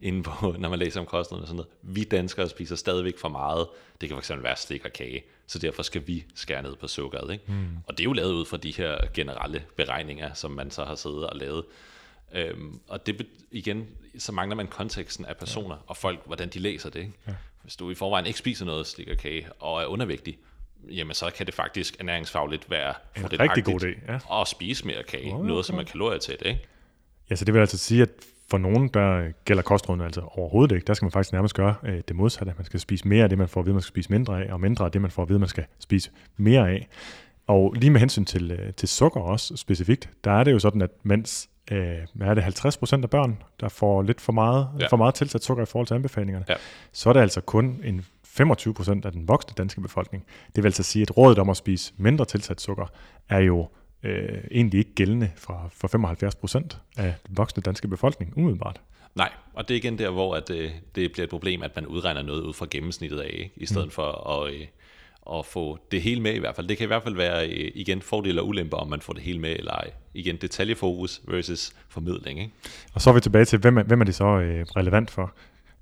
Inden på, når man læser om kostnaderne og sådan noget. Vi danskere spiser stadigvæk for meget. Det kan fx være slik og kage, så derfor skal vi skære ned på sukkeret. Ikke? Mm. Og det er jo lavet ud fra de her generelle beregninger, som man så har siddet og lavet. Øhm, og det igen, så mangler man konteksten af personer ja. Og folk, hvordan de læser det. Ikke? Ja. Hvis du i forvejen ikke spiser noget slik og kage og er undervægtig, jamen så kan det faktisk ernæringsfagligt være en rigtig god idé ja. At spise mere kage. Oh, noget, okay. Som er kalorietæt. Ikke? Ja, så det vil altså sige, at for nogen, der gælder kostrådene altså overhovedet ikke. Der skal man faktisk nærmest gøre øh, det modsatte. Man skal spise mere af det, man får at vide, man skal spise mindre af, og mindre af det, man får at vide, man skal spise mere af. Og lige med hensyn til, øh, til sukker også specifikt, der er det jo sådan, at mens øh, er det halvtreds procent af børn, der får lidt for meget, ja. for meget tilsat sukker i forhold til anbefalingerne, ja. så er det altså kun en femogtyve procent af den voksne danske befolkning. Det vil altså sige, at rådet om at spise mindre tilsat sukker er jo øh, egentlig ikke gældende for, for femoghalvfjerds procent af den voksne danske befolkning, umiddelbart. Nej, og det er igen der, hvor at, øh, det bliver et problem, at man udregner noget ud fra gennemsnittet af, ikke? I stedet mm. for at... Øh, og få det hele med i hvert fald. Det kan i hvert fald være igen fordele og ulemper, om man får det hele med eller ej. Igen detaljefokus versus formidling. Ikke? Og så er vi tilbage til, hvem er, hvem er det så relevant for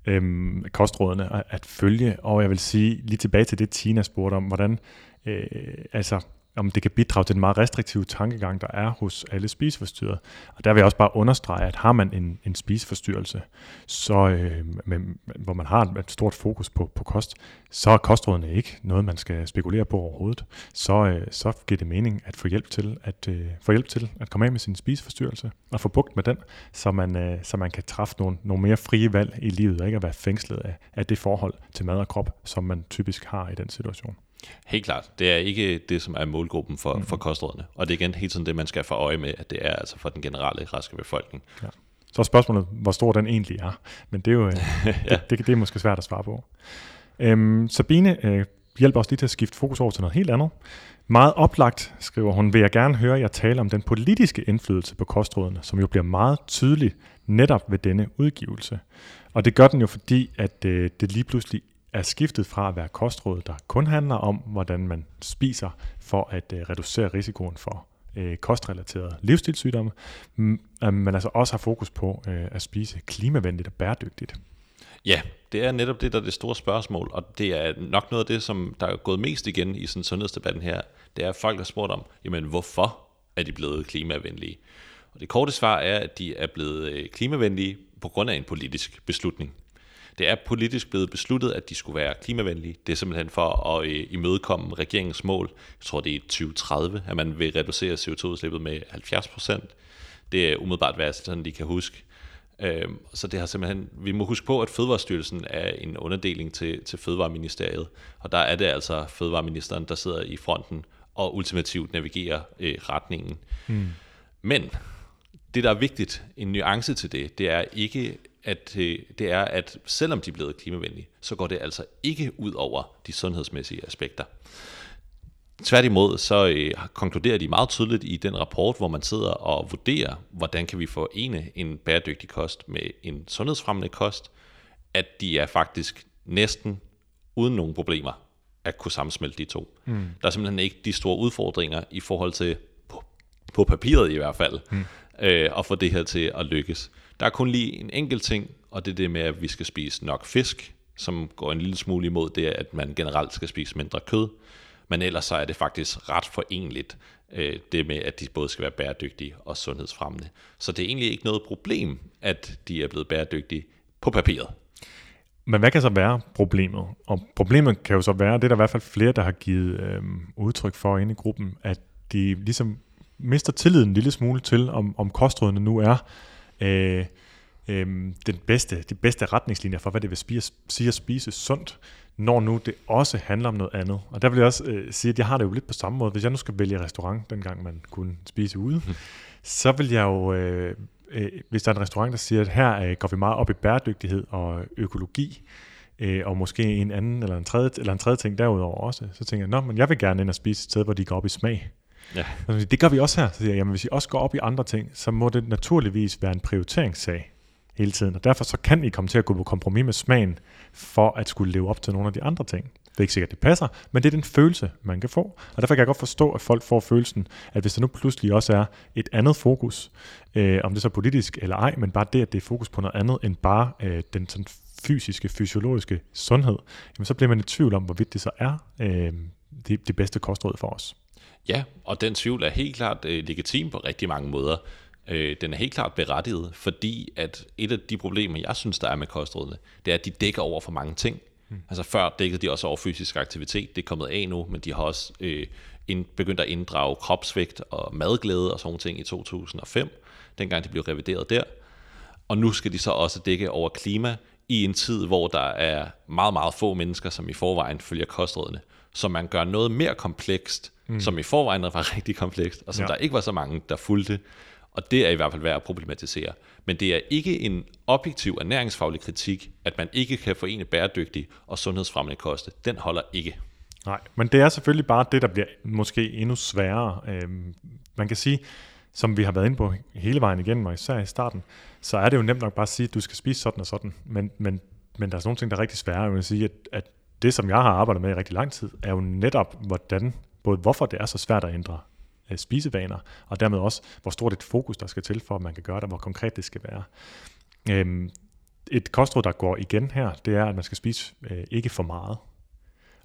øhm, kostrådene at, at følge? Og jeg vil sige lige tilbage til det, Tina spurgte om, hvordan, øh, altså, om det kan bidrage til den meget restriktive tankegang, der er hos alle spiseforstyrrede. Og der vil jeg også bare understrege, at har man en, en spiseforstyrrelse, så, øh, med, hvor man har et stort fokus på, på kost, så er kostrådene ikke noget, man skal spekulere på overhovedet. Så, øh, så giver det mening at få hjælp til at, øh, få hjælp til at komme af med sin spiseforstyrrelse og få bugt med den, så man, øh, så man kan træffe nogle, nogle mere frie valg i livet, og ikke at være fængslet af, af det forhold til mad og krop, som man typisk har i den situation. Helt klart. Det er ikke det, som er målgruppen for, mm. for kostrådene. Og det er igen helt sådan det, man skal få øje med, at det er altså for den generelle raske befolkning. Ja. Så er spørgsmålet, hvor stor den egentlig er. Men det er jo ja. det, det, det er måske svært at svare på. Øhm, Sabine øh, hjælper os lige til at skifte fokus over til noget helt andet. Meget oplagt, skriver hun, vil jeg gerne høre jer tale om den politiske indflydelse på kostrådene, som jo bliver meget tydelig netop ved denne udgivelse. Og det gør den jo, fordi at øh, det lige pludselig er skiftet fra at være kostråd, der kun handler om, hvordan man spiser for at øh, reducere risikoen for øh, kostrelaterede livsstilssygdomme, men altså også har fokus på øh, at spise klimavenligt og bæredygtigt. Ja, det er netop det, der er det store spørgsmål, og det er nok noget af det, som der er gået mest igen i sådan sundhedsdebatten her. Det er folk, der spurgt om, jamen hvorfor er de blevet klimavenlige? Og det korte svar er, at de er blevet klimavenlige på grund af en politisk beslutning. Det er politisk blevet besluttet, at de skulle være klimavenlige. Det er simpelthen for at imødekomme regeringens mål. Jeg tror, det er tyve tredive, at man vil reducere C O to-udslippet med halvfjerds procent. Det er umiddelbart, hvad jeg sådan lige kan huske. Så det har simpelthen, vi må huske på, at Fødevarestyrelsen er en underdeling til, til Fødevareministeriet. Og der er det altså Fødevareministeren, der sidder i fronten og ultimativt navigerer øh, retningen. Mm. Men det, der er vigtigt, en nuance til det, det er ikke... at øh, det er, at selvom de er blevet klimavenlige, så går det altså ikke ud over de sundhedsmæssige aspekter. Tværtimod så øh, konkluderer de meget tydeligt i den rapport, hvor man sidder og vurderer, hvordan kan vi forene en bæredygtig kost med en sundhedsfremmende kost, at de er faktisk næsten uden nogen problemer at kunne sammensmelte de to. Mm. Der er simpelthen ikke de store udfordringer i forhold til, på, på papiret i hvert fald, mm. øh, at få det her til at lykkes. Der er kun lige en enkelt ting, og det er det med, at vi skal spise nok fisk, som går en lille smule imod det, at man generelt skal spise mindre kød. Men ellers så er det faktisk ret forenligt, det med, at de både skal være bæredygtige og sundhedsfremmende. Så det er egentlig ikke noget problem, at de er blevet bæredygtige på papiret. Men hvad kan så være problemet? Og problemet kan jo så være, det er der i hvert fald flere, der har givet øh, udtryk for inde i gruppen, at de ligesom mister tilliden en lille smule til, om, om kostrådene nu er, Øh, øh, den bedste, de bedste retningslinjer for, hvad det vil spise, sige at spise sundt, når nu det også handler om noget andet. Og der vil jeg også øh, sige, at jeg har det jo lidt på samme måde. Hvis jeg nu skal vælge restaurant, dengang man kunne spise ude, mm. så vil jeg jo, øh, øh, hvis der er en restaurant, der siger, at her øh, går vi meget op i bæredygtighed og økologi, øh, og måske en anden eller en tredje, eller en tredje ting derudover også, så tænker jeg, nå, men jeg vil gerne ind og spise et sted, hvor de går op i smag. Ja. Det gør vi også her. Så siger jeg, jamen, hvis I også går op i andre ting, så må det naturligvis være en prioriteringssag hele tiden. Og derfor så kan I komme til at gå på kompromis med smagen for at skulle leve op til nogle af de andre ting. Det er ikke sikkert, det passer, men det er den følelse, man kan få. Og derfor kan jeg godt forstå, at folk får følelsen, at hvis der nu pludselig også er et andet fokus, øh, om det så er politisk eller ej, men bare det, at det er fokus på noget andet end bare øh, den sådan fysiske, fysiologiske sundhed, jamen, så bliver man i tvivl om, hvorvidt det så er øh, det, det bedste kostråd for os. Ja, og den tvivl er helt klart øh, legitim på rigtig mange måder. Øh, den er helt klart berettiget, fordi at et af de problemer, jeg synes, der er med kostrådene, det er, at de dækker over for mange ting. Mm. Altså før dækkede de også over fysisk aktivitet, det er kommet af nu, men de har også øh, ind, begyndt at inddrage kropsvægt og madglæde og sådan nogle ting i to tusind og fem, dengang det blev revideret der. Og nu skal de så også dække over klima i en tid, hvor der er meget, meget få mennesker, som i forvejen følger kostrådene. Så man gør noget mere komplekst, mm. som i forvejen var rigtig komplekst, og som ja. der ikke var så mange, der fulgte. Og det er i hvert fald værd at problematisere. Men det er ikke en objektiv ernæringsfaglig kritik, at man ikke kan forene bæredygtig og sundhedsfremmende koste. Den holder ikke. Nej, men det er selvfølgelig bare det, der bliver måske endnu sværere. Øhm, man kan sige, som vi har været inde på hele vejen igennem, og især i starten, så er det jo nemt nok bare at sige, at du skal spise sådan og sådan. Men, men, men der er nogle ting, der er rigtig svære. Jeg vil sige, at, at det, som jeg har arbejdet med i rigtig lang tid, er jo netop, hvordan, både hvorfor det er så svært at ændre spisevaner, og dermed også, hvor stort et fokus, der skal til for, at man kan gøre det, og hvor konkret det skal være. Øhm, et kostråd, der går igen her, det er, at man skal spise øh, ikke for meget.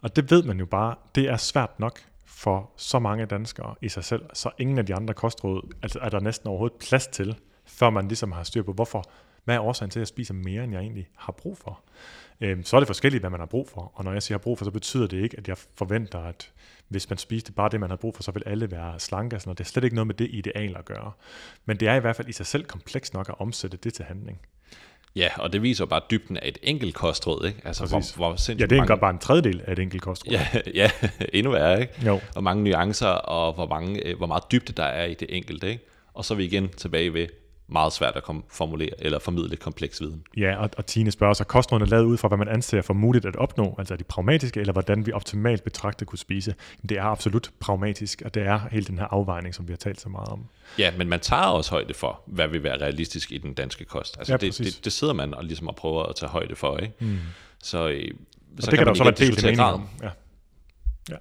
Og det ved man jo bare, det er svært nok for så mange danskere i sig selv, så ingen af de andre kostråd, altså er der næsten overhovedet plads til, før man ligesom har styr på, hvorfor, hvad er årsagen til, at jeg spiser mere, end jeg egentlig har brug for. Øhm, så er det forskelligt, hvad man har brug for, og når jeg siger har brug for, så betyder det ikke, at jeg forventer, at hvis man spiste bare det, man har brug for, så vil alle være slanke, og det er slet ikke noget med det ideal at gøre. Men det er i hvert fald i sig selv komplekst nok at omsætte det til handling. Ja, og det viser bare dybden af et enkelt kostråd, ikke? Altså, hvor, hvor sindssygt ja, det er mange... bare en tredjedel af et enkelt kostråd. Ja, ja, endnu værre, ikke? Jo. Og mange nuancer, og hvor, mange, hvor meget dybde der er i det enkelte, ikke? Og så er vi igen tilbage ved meget svært at formulere eller formidle kompleks viden. Ja, og, og Tine spørger så, er kostrådene lavet ud fra, hvad man anser for muligt at opnå, altså er de pragmatiske, eller hvordan vi optimalt betragter kunne spise? Det er absolut pragmatisk, og det er hele den her afvejning, som vi har talt så meget om. Ja, men man tager også højde for, hvad vil være realistisk i den danske kost. Altså ja, det, det, det sidder man og ligesom og prøver at tage højde for, ikke? Mm. Så, øh, så det kan, kan man ikke diskutere graden. Ja. Ja.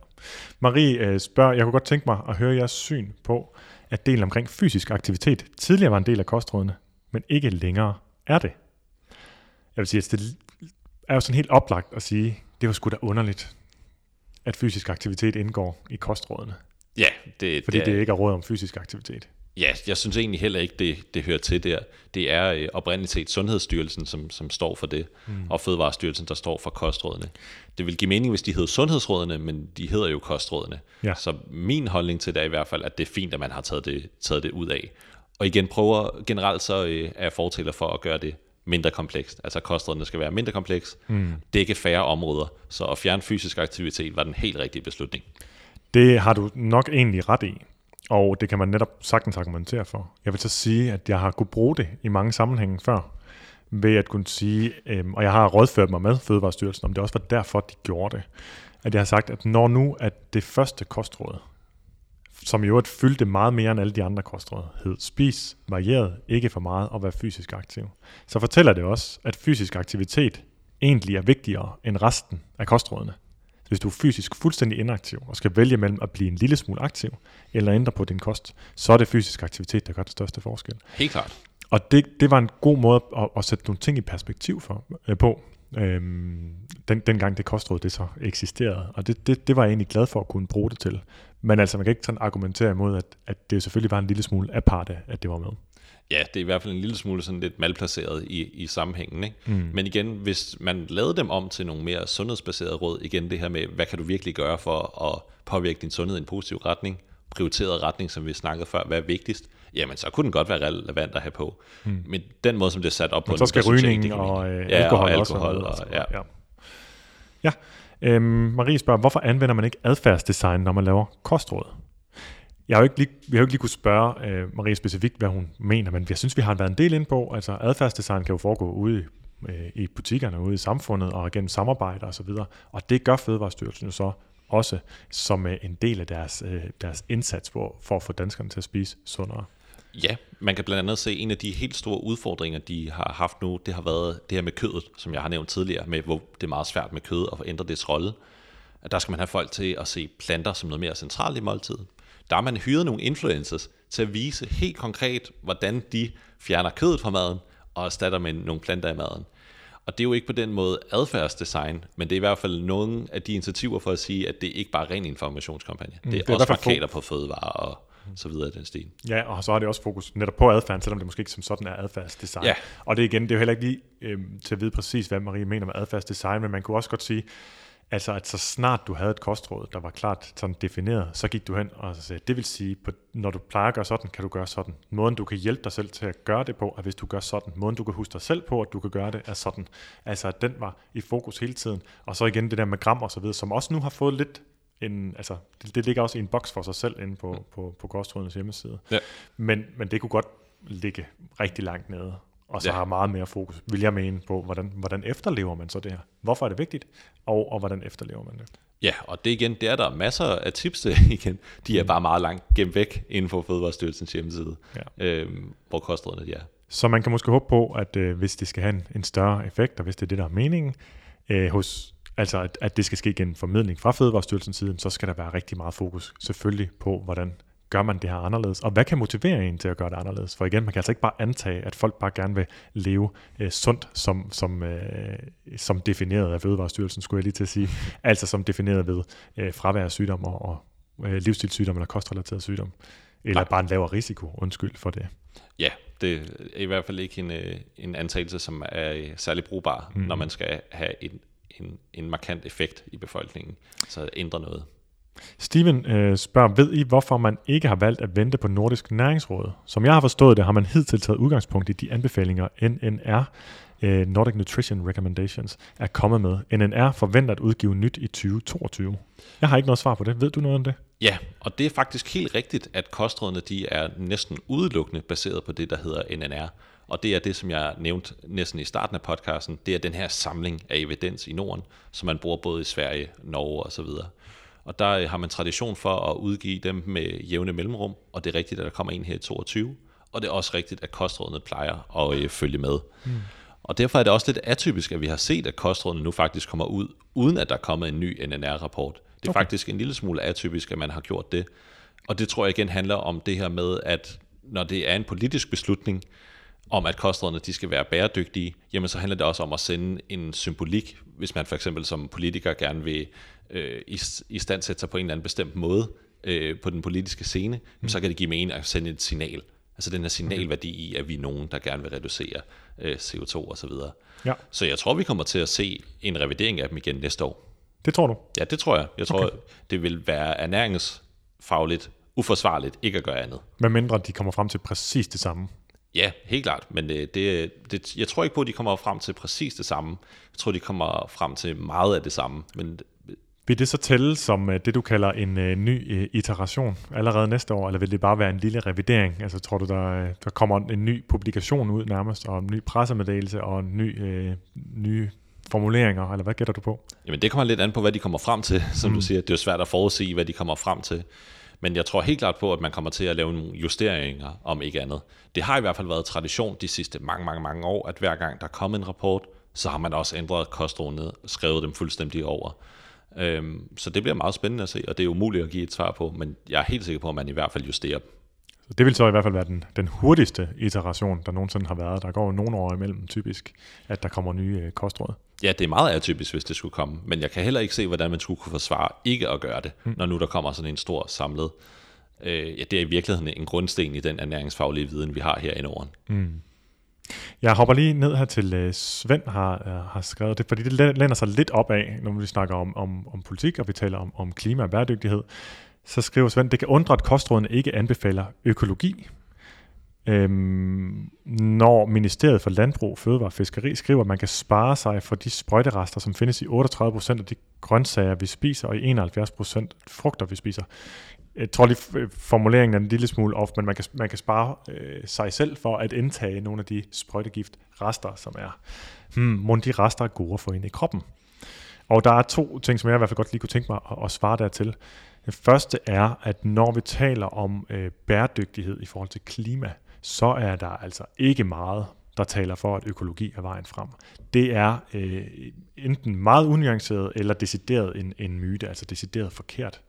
Marie spørger, jeg kunne godt tænke mig at høre jeres syn på, at delen omkring fysisk aktivitet tidligere var en del af kostrådene, men ikke længere er det. Jeg vil sige, at det er jo sådan helt oplagt at sige, det var sgu da underligt, at fysisk aktivitet indgår i kostrådene. Ja, det, fordi det, det ikke er råd om fysisk aktivitet. Ja, jeg synes egentlig heller ikke, det, det hører til der. Det er øh, oprindeligt set Sundhedsstyrelsen, som, som står for det, mm. og Fødevarestyrelsen, der står for kostrådene. Det ville give mening, hvis de hedder Sundhedsrådene, men de hedder jo kostrådene. Ja. Så min holdning til det er i hvert fald, at det er fint, at man har taget det, taget det ud af. Og igen, prøver generelt så øh, er jeg fortæller for at gøre det mindre komplekst. Altså kostrådene skal være mindre kompleks, mm. dække færre områder, så at fjerne fysisk aktivitet var den helt rigtige beslutning. Det har du nok egentlig ret i. Og det kan man netop sagtens argumentere for. Jeg vil så sige, at jeg har kunnet bruge det i mange sammenhænge før, ved at kunne sige, øh, og jeg har rådført mig med Fødevarestyrelsen, om det også var derfor, de gjorde det, at jeg har sagt, at når nu at det første kostråd, som i øvrigt fyldte meget mere end alle de andre kostråd, hed spis varieret, ikke for meget og vær fysisk aktiv, så fortæller det også, at fysisk aktivitet egentlig er vigtigere end resten af kostrådene. Hvis du er fysisk fuldstændig inaktiv og skal vælge mellem at blive en lille smule aktiv eller ændre på din kost, så er det fysisk aktivitet, der gør den største forskel. Helt klart. Og det, det var en god måde at, at sætte nogle ting i perspektiv for, øh, på, øhm, den, dengang det kostråd det så eksisterede. Og det, det, det var jeg egentlig glad for at kunne bruge det til. Men altså, man kan ikke sådan argumentere imod, at, at det selvfølgelig var en lille smule aparte, at det var med. Ja, det er i hvert fald en lille smule sådan lidt malplaceret i, i sammenhængen, ikke? Mm. Men igen, hvis man lavede dem om til nogle mere sundhedsbaserede råd, igen det her med, hvad kan du virkelig gøre for at påvirke din sundhed i en positiv retning, prioriteret retning, som vi snakkede før, hvad er vigtigst, jamen så kunne den godt være relevant at have på. Mm. Men den måde, som det er sat op på... Men så skal rygning og, øh, ja, alkohol og alkohol også. Og, og, ja, ja. ja. Øhm, Marie spørger, hvorfor anvender man ikke adfærdsdesign, når man laver kostråd? Jeg har jo ikke lige, vi har jo ikke lige kunne spørge øh, Marie specifikt, hvad hun mener, men jeg synes, vi har været en del inde på. Altså adfærdsdesign kan jo foregå ude øh, i butikkerne, ude i samfundet og gennem samarbejder osv. Og, og det gør Fødevarestyrelsen jo så også som øh, en del af deres, øh, deres indsats for, for at få danskerne til at spise sundere. Ja, man kan blandt andet se, en af de helt store udfordringer, de har haft nu, det har været det her med kødet, som jeg har nævnt tidligere, med hvor det er meget svært med kød at ændre dets rolle. Der skal man have folk til at se planter som noget mere centralt i måltiden. Der har man hyret nogle influencers til at vise helt konkret, hvordan de fjerner kødet fra maden og erstatter med nogle planter i maden. Og det er jo ikke på den måde adfærdsdesign, men det er i hvert fald nogle af de initiativer for at sige, at det ikke bare er ren informationskampagne. Det er, det er også markader på fødevarer og så videre i den stil. Ja, og så har det også fokus netop på adfærd, selvom det måske ikke som sådan er adfærdsdesign. Ja. Og det igen, det er jo heller ikke lige øh, til at vide præcis, hvad Marie mener med adfærdsdesign, men man kunne også godt sige, altså at så snart du havde et kostråd, der var klart sådan defineret, så gik du hen og sagde, det vil sige, når du plejer at gøre sådan, kan du gøre sådan. Måden du kan hjælpe dig selv til at gøre det på, er hvis du gør sådan. Måden du kan huske dig selv på, at du kan gøre det, er sådan. Altså at den var i fokus hele tiden. Og så igen det der med gram og så videre, som også nu har fået lidt en, altså, det, det ligger også i en boks for sig selv inde på, mm. på, på, på kostrådenes hjemmeside. Ja. Men, men det kunne godt ligge rigtig langt nede, og så ja. Har meget mere fokus, vil jeg mene, på, hvordan, hvordan efterlever man så det her? Hvorfor er det vigtigt, og, og hvordan efterlever man det? Ja, og det igen, der er der masser af tips til igen. De er bare meget langt gemt væk inden for Fødevarestyrelsens hjemmeside, ja. øhm, hvor kostrådene de er. Så man kan måske håbe på, at øh, hvis det skal have en, en større effekt, og hvis det er det, der er meningen, øh, hos, altså at, at det skal ske gennem formidling fra Fødevarestyrelsens side, så skal der være rigtig meget fokus selvfølgelig på, hvordan gør man det her anderledes, og hvad kan motivere en til at gøre det anderledes? For igen, man kan altså ikke bare antage, at folk bare gerne vil leve øh, sundt, som, som, øh, som defineret af Fødevarestyrelsen, skulle jeg lige til at sige, altså som defineret ved øh, fravær af sygdom og, og øh, livsstilssygdom eller kostrelaterede sygdom, eller Nej. Bare en lavere risiko, undskyld for det. Ja, det er i hvert fald ikke en, en antagelse, som er særlig brugbar, mm. når man skal have en, en, en markant effekt i befolkningen, så ændre noget. Steven øh, spørger, ved I, hvorfor man ikke har valgt at vente på Nordisk Næringsråd? Som jeg har forstået det, har man hidtil taget udgangspunkt i de anbefalinger, N N R, øh, Nordic Nutrition Recommendations, er kommet med. N N R forventer at udgive nyt i tyve toogtyve. Jeg har ikke noget svar på det. Ved du noget om det? Ja, og det er faktisk helt rigtigt, at kostrådene de er næsten udelukkende baseret på det, der hedder N N R. Og det er det, som jeg nævnte næsten i starten af podcasten, det er den her samling af evidens i Norden, som man bruger både i Sverige, Norge osv. Og der har man tradition for at udgive dem med jævne mellemrum, og det er rigtigt, at der kommer en her i toogtyve, og det er også rigtigt, at kostrådene plejer at øh, følge med. Mm. Og derfor er det også lidt atypisk, at vi har set, at kostrådene nu faktisk kommer ud, uden at der er kommet en ny N N R-rapport. Det er okay. faktisk en lille smule atypisk, at man har gjort det. Og det tror jeg igen handler om det her med, at når det er en politisk beslutning om, at kostrådene de skal være bæredygtige, jamen så handler det også om at sende en symbolik, hvis man for eksempel som politiker gerne vil øh, istandsætte sig på en eller anden bestemt måde øh, på den politiske scene, mm. så kan det give mening at sende et signal. Altså den her signalværdi i, at vi er nogen, der gerne vil reducere øh, C O to osv. Ja. Så jeg tror, vi kommer til at se en revidering af dem igen næste år. Det tror du? Ja, det tror jeg. Jeg tror, okay. det vil være ernæringsfagligt uforsvarligt ikke at gøre andet. Hvad mindre de kommer frem til præcis det samme? Ja, helt klart, men det, det, jeg tror ikke på, at de kommer frem til præcis det samme. Jeg tror, de kommer frem til meget af det samme. Men vil det så tælle som det, du kalder en uh, ny uh, iteration allerede næste år, eller vil det bare være en lille revidering? Altså tror du, der, der kommer en ny publikation ud nærmest, og en ny pressemeddelelse, og en ny, uh, nye formuleringer, eller hvad gætter du på? Jamen det kommer lidt an på, hvad de kommer frem til, som mm. du siger. Det er jo svært at forudsige, hvad de kommer frem til. Men jeg tror helt klart på, at man kommer til at lave nogle justeringer, om ikke andet. Det har i hvert fald været tradition de sidste mange, mange, mange år, at hver gang der kom en rapport, så har man også ændret kostrådene, skrevet dem fuldstændig over. Øhm, så det bliver meget spændende at se, og det er umuligt at give et svar på, men jeg er helt sikker på, at man i hvert fald justerer dem. Så det vil så i hvert fald være den, den hurtigste iteration, der nogensinde har været. Der går jo nogle år imellem typisk, at der kommer nye kostråd. Ja, det er meget atypisk, hvis det skulle komme. Men jeg kan heller ikke se, hvordan man skulle kunne forsvare ikke at gøre det, mm. når nu der kommer sådan en stor samlet. Øh, ja, det er i virkeligheden en grundsten i den ernæringsfaglige viden, vi har her i Norden. Mm. Jeg hopper lige ned her til Svend har, har skrevet det, fordi det lænder sig lidt op af, når vi snakker om, om, om politik, og vi taler om, om klima og bæredygtighed. Så skriver Svend, det kan undre, at kostrådene ikke anbefaler økologi. Øhm, når Ministeriet for Landbrug, Fødevare og Fiskeri skriver, at man kan spare sig for de sprøjterester, som findes i otteogtredive procent af de grøntsager, vi spiser, og i enoghalvfjerds procent frugter, vi spiser. Jeg tror lige, formuleringen er en lille smule off, men man kan, man kan spare øh, sig selv for at indtage nogle af de sprøjtegiftrester, som er, hmm, mon de rester er gode for en i kroppen. Og der er to ting, som jeg i hvert fald godt lige kunne tænke mig at, at svare dertil. Det første er, at når vi taler om øh, bæredygtighed i forhold til klima, så er der altså ikke meget, der taler for, at økologi er vejen frem. Det er øh, enten meget unuanceret eller decideret en, en myte, altså decideret forkert.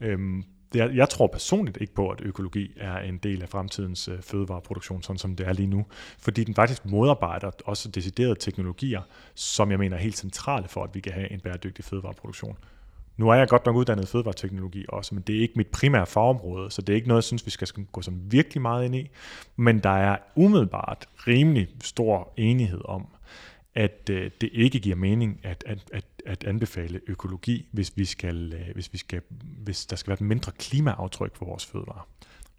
Øhm, det er, jeg tror personligt ikke på, at økologi er en del af fremtidens øh, fødevareproduktion, sådan som det er lige nu, fordi den faktisk modarbejder også deciderede teknologier, som jeg mener er helt centrale for, at vi kan have en bæredygtig fødevareproduktion. Nu er jeg godt nok uddannet i fødevareteknologi også, men det er ikke mit primære fagområde, så det er ikke noget, jeg synes, vi skal gå sådan virkelig meget ind i. Men der er umiddelbart rimelig stor enighed om, at øh, det ikke giver mening at, at, at, at anbefale økologi, hvis, vi skal, øh, hvis, vi skal, hvis der skal være et mindre klimaaftryk for vores fødevarer.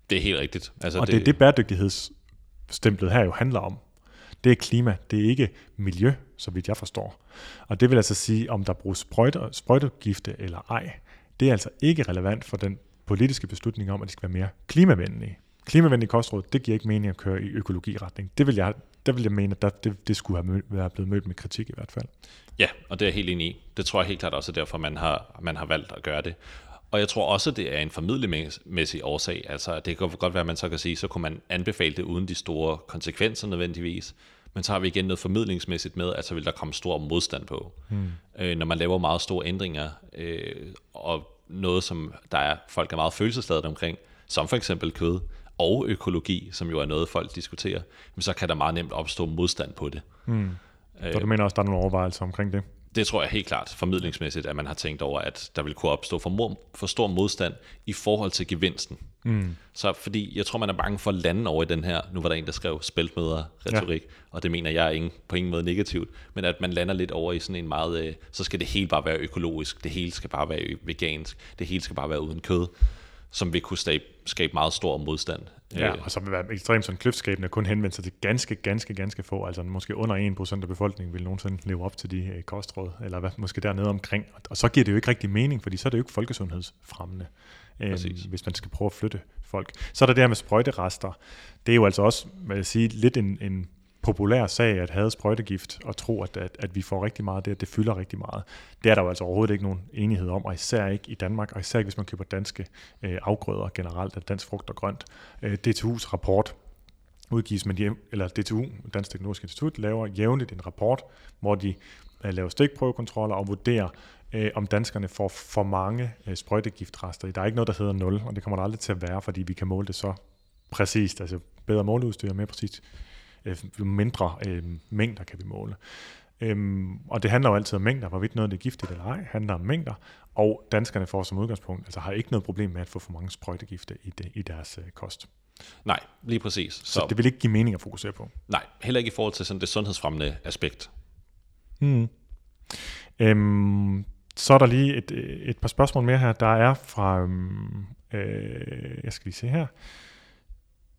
Det er helt rigtigt. Altså, og det, det er det, bæredygtighedsstemplet her jo handler om. Det er klima, det er ikke miljø, så vidt jeg forstår. Og det vil altså sige, om der bruges sprøjtegifte eller ej, Det er altså ikke relevant for den politiske beslutning om, at de skal være mere klimavenlige. Klimavenlige kostråd, det giver ikke mening at køre i økologiretning. Det vil jeg, der vil jeg mene, at det, det skulle have mød, være blevet mødt med kritik i hvert fald. Ja, og det er jeg helt enig i. Det tror jeg helt klart også er derfor, man har, man har valgt at gøre det. Og jeg tror også, det er en formidlemæssig årsag. Altså, det kan godt være, at man så kan sige, så kunne man anbefale det uden de store konsekvenser nødvendigvis. Men så har vi igen noget formidlingsmæssigt med, at så vil der komme stor modstand på. Hmm. Øh, når man laver meget store ændringer, øh, og noget, som der er, folk er meget følelsesladede omkring, som for eksempel kød og økologi, som jo er noget, folk diskuterer, så kan der meget nemt opstå modstand på det. Hmm. Øh, så du mener også, der er nogle overvejelser omkring det? Det tror jeg helt klart, formidlingsmæssigt, at man har tænkt over, at der vil kunne opstå for, for stor modstand i forhold til gevinsten. Mm. Så fordi, jeg tror, man er bange for at lande over i den her, nu var der en, der skrev spæltmøder-retorik, ja. Og det mener jeg ingen, på ingen måde negativt, men at man lander lidt over i sådan en meget, øh, så skal det hele bare være økologisk, det hele skal bare være vegansk, det hele skal bare være uden kød, som vil kunne stabe, skabe meget stor modstand. Ja, og så vil være ekstremt sådan kløftskabende, kun henvende sig til ganske, ganske, ganske få, altså måske under en procent af befolkningen vil nogensinde leve op til de kostråd, eller hvad, måske dernede omkring, og så giver det jo ikke rigtig mening, fordi så er det jo ikke folkesundhedsfremmende, øh, hvis man skal prøve at flytte folk. Så er der det her med sprøjterester, det er jo altså også, vil jeg sige, lidt en, en populær sag at have sprøjtegift og tro, at, at, at vi får rigtig meget af det, at det fylder rigtig meget. Det er der jo altså overhovedet ikke nogen enighed om, og især ikke i Danmark, og især ikke, hvis man køber danske øh, afgrøder generelt, af dansk frugt og grønt. Øh, D T U's rapport udgives, men de, eller D T U, Dansk Teknologisk Institut, laver jævnligt en rapport, hvor de øh, laver stikprøvekontroller og vurderer, øh, om danskerne får for mange øh, sprøjtegiftrester. Der er ikke noget, der hedder nul, og det kommer der aldrig til at være, fordi vi kan måle det så præcist, altså bedre måleudstyr og mere præcist. mindre øh, mængder kan vi måle. Øhm, og det handler jo altid om mængder, hvorvidt noget er giftigt eller ej, handler om mængder, og danskerne får som udgangspunkt, altså har ikke noget problem med at få for mange sprøjtegifte i, de, i deres øh, kost. Nej, lige præcis. Så, Så det vil ikke give mening at fokusere på? Nej, heller ikke i forhold til sådan det sundhedsfremmende aspekt. Hmm. Øhm, så er der lige et, et par spørgsmål mere her. Der er fra, øh, jeg skal lige se her,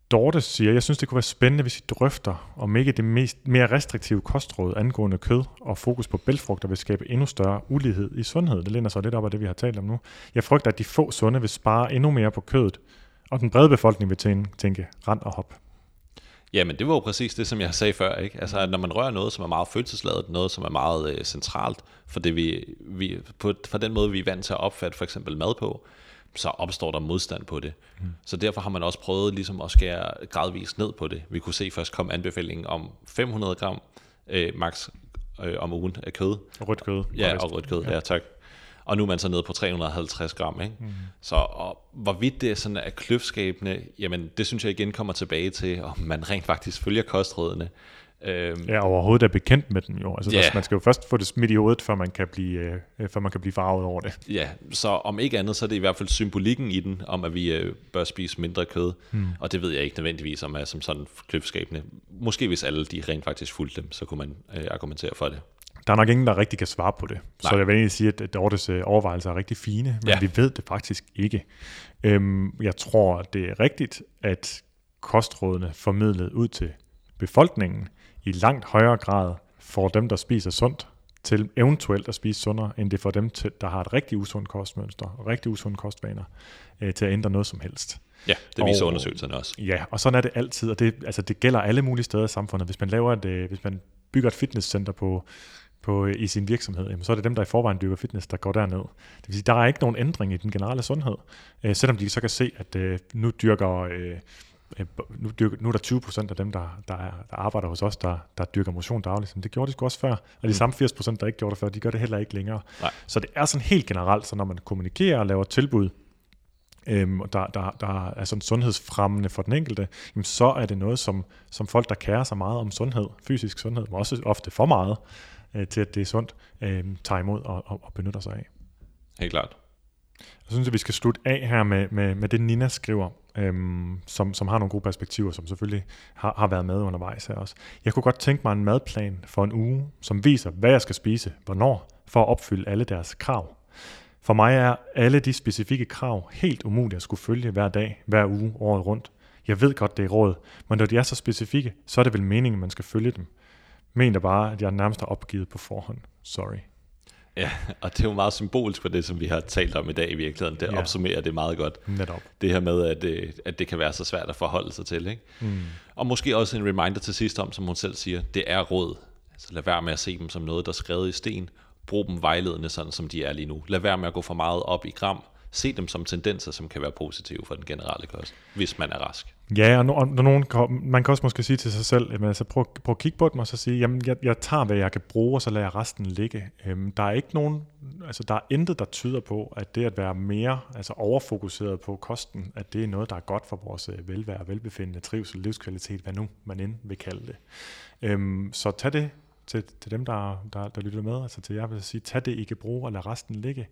Dorte siger, jeg synes, det kunne være spændende, hvis I drøfter, om ikke det mest, mere restriktive kostråd angående kød og fokus på bælgfrugter vil skabe endnu større ulighed i sundhed. Det læner sig lidt op af det, vi har talt om nu. Jeg frygter, at de få sunde vil spare endnu mere på kødet, og den brede befolkning vil tænke, tænke rand og hop. Jamen, det var jo præcis det, som jeg sagde før, ikke? Altså, når man rører noget, som er meget følelsesladet, noget, som er meget øh, centralt for, det, vi, vi, på, for den måde, vi er vant til at opfatte for eksempel mad på, så opstår der modstand på det. Mm. Så derfor har man også prøvet ligesom at skære gradvist ned på det. Vi kunne se først kom anbefalingen om fem hundrede gram øh, max øh, om ugen af kød. Rødt kød. Ja, og rødt kød, ja. ja tak. Og nu er man så nede på tre hundrede og halvtreds gram. Ikke? Mm. Så og hvorvidt det sådan er kløftskabende, jamen det synes jeg igen kommer tilbage til, om man rent faktisk følger kostrådene. Øhm, ja, overhovedet er bekendt med den jo. Altså, yeah. Man skal jo først få det smidt i hovedet, før man kan blive, øh, før man kan blive farvet over det. Ja, så om ikke andet, så er det i hvert fald symbolikken i den, om at vi øh, bør spise mindre kød. Hmm. Og det ved jeg ikke nødvendigvis, om er som sådan kløftskabende. Måske hvis alle de rent faktisk fulgte dem, så kunne man øh, argumentere for det. Der er nok ingen, der rigtig kan svare på det. Nej. Så jeg vil egentlig sige, at Dortes overvejelser er rigtig fine, men ja. Vi ved det faktisk ikke. Øhm, jeg tror, det er rigtigt, at kostrådene formidlet ud til befolkningen i langt højere grad får dem, der spiser sundt, til eventuelt at spise sundere, end det får dem, til, der har et rigtig usundt kostmønster og rigtig usunde kostvaner, øh, til at ændre noget som helst. Ja, det viser og, undersøgelserne også. Ja, og sådan er det altid, og det, altså, det gælder alle mulige steder i samfundet. Hvis man, laver et, øh, hvis man bygger et fitnesscenter på, på, øh, i sin virksomhed, jamen, så er det dem, der i forvejen dyrker fitness, der går derned. Det vil sige, der er ikke nogen ændring i den generelle sundhed, øh, selvom de så kan se, at øh, nu dyrker... Øh, Nu, dyrker, nu er der tyve procent af dem, der, der, er, der arbejder hos os, der, der dyrker motion dagligt. Det gjorde de sgu også før. Og de mm. samme firs procent, der ikke gjorde det før, de gør det heller ikke længere. Nej. Så det er sådan helt generelt, så når man kommunikerer og laver tilbud, øhm, der, der, der er sådan sundhedsfremmende for den enkelte, jamen så er det noget, som, som folk, der kærer sig meget om sundhed, fysisk sundhed, men også ofte for meget, øh, til at det er sundt, øh, tager imod og, og, og benytter sig af. Helt klart. Jeg synes, at vi skal slutte af her med, med, med det, Nina skriver, øhm, som, som har nogle gode perspektiver, som selvfølgelig har, har været med undervejs her også. Jeg kunne godt tænke mig en madplan for en uge, som viser, hvad jeg skal spise, hvornår, for at opfylde alle deres krav. For mig er alle de specifikke krav helt umulige at skulle følge hver dag, hver uge, året rundt. Jeg ved godt, det er råd, men når de er så specifikke, så er det vel meningen, man skal følge dem. Mener bare, at jeg nærmest har opgivet på forhånd. Sorry. Ja, og det er jo meget symbolisk for det, som vi har talt om i dag i virkeligheden. Det ja. opsummerer det meget godt. Netop. Det her med, at det, at det kan være så svært at forholde sig til. Ikke? Mm. Og måske også en reminder til sidst om, som hun selv siger, det er råd. Så lad være med at se dem som noget, der er skrevet i sten. Brug dem vejledende, sådan som de er lige nu. Lad være med at gå for meget op i gram. Se dem som tendenser, som kan være positive for den generelle kost, hvis man er rask. Ja, og, no, og nogen, man kan også måske sige til sig selv, jamen, altså prøv, prøv at kigge på dem og så sige, jamen jeg, jeg tager, hvad jeg kan bruge, og så lader jeg resten ligge. Øhm, der er ikke nogen, altså der er intet, der tyder på, at det at være mere altså overfokuseret på kosten, at det er noget, der er godt for vores velvære, velbefindende, trivsel, livskvalitet, hvad nu man end vil kalde det. Øhm, så tag det. Til, til dem, der, der, der lytter med, altså til jer, vil jeg sige, tag det, I kan bruge, og lad resten ligge.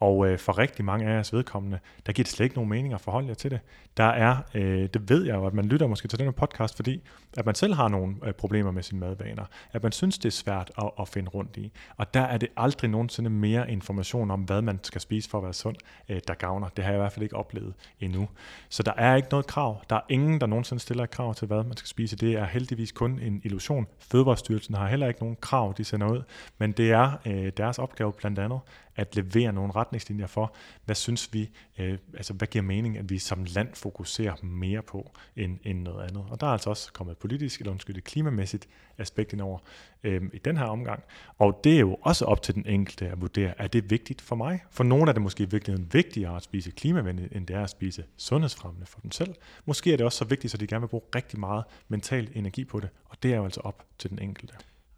Og øh, for rigtig mange af jeres vedkommende, der giver det slet ikke nogen mening at forholde jer til det. Der er, øh, det ved jeg jo, at man lytter måske til den her podcast, fordi at man selv har nogle øh, problemer med sine madvaner, at man synes, det er svært at, at finde rundt i. Og der er det aldrig nogensinde mere information om, hvad man skal spise for at være sund, øh, der gavner. Det har jeg i hvert fald ikke oplevet endnu. Så der er ikke noget krav. Der er ingen, der nogensinde stiller et krav til, hvad man skal spise. Det er heldigvis kun en illusion. Fødevarestyrelsen har heller ikke nogen krav, de sender ud, men det er øh, deres opgave blandt andet at levere nogle retningslinjer for, hvad synes vi, øh, altså hvad giver mening, at vi som land fokuserer mere på end, end noget andet. Og der er altså også kommet et politisk, eller undskyld, et klimamæssigt aspekt indover øh, i den her omgang. Og det er jo også op til den enkelte at vurdere, er det vigtigt for mig? For nogle er det måske i virkeligheden vigtigere at spise klimavenligt, end det er at spise sundhedsfremmende for dem selv. Måske er det også så vigtigt, så de gerne vil bruge rigtig meget mental energi på det, og det er jo altså op til den enkelte.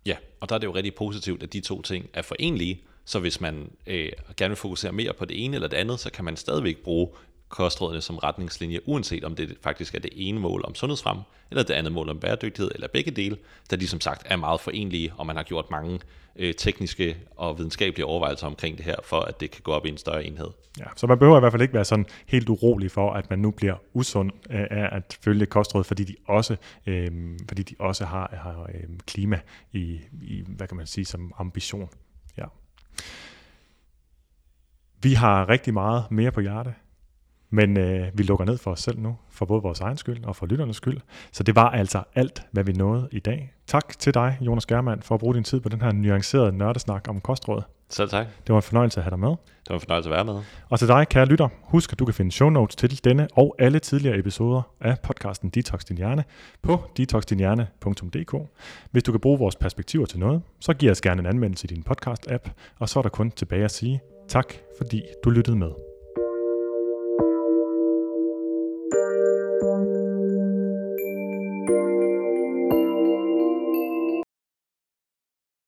Ja, og der er det jo rigtig positivt, at de to ting er forenlige, så hvis man øh, gerne vil fokusere mere på det ene eller det andet, så kan man stadigvæk bruge kostrådene som retningslinje, uanset om det faktisk er det ene mål om sundhedsfremme, eller det andet mål om bæredygtighed, eller begge dele, der de som sagt er meget forenlige, og man har gjort mange øh, tekniske og videnskabelige overvejelser omkring det her, for at det kan gå op i en større enhed. Ja, så man behøver i hvert fald ikke være sådan helt urolig for, at man nu bliver usund øh, af at følge kostråd, fordi de også, øh, fordi de også har, har øh, klima i, i, hvad kan man sige, som ambition. Ja. Vi har rigtig meget mere på hjerte, men øh, vi lukker ned for os selv nu, for både vores egen skyld og for lytternes skyld. Så det var altså alt, hvad vi nåede i dag. Tak til dig, Jonas Gjermand, for at bruge din tid på den her nuancerede nørdesnak om kostråd. Selv tak. Det var en fornøjelse at have dig med. Det var en fornøjelse at være med. Og til dig, kære lytter, husk at du kan finde show notes til denne og alle tidligere episoder af podcasten Detox Din Hjerne på detox din hjerne punktum d k. Hvis du kan bruge vores perspektiver til noget, så giv os gerne en anmeldelse i din podcast-app, og så er der kun tilbage at sige tak, fordi du lyttede med.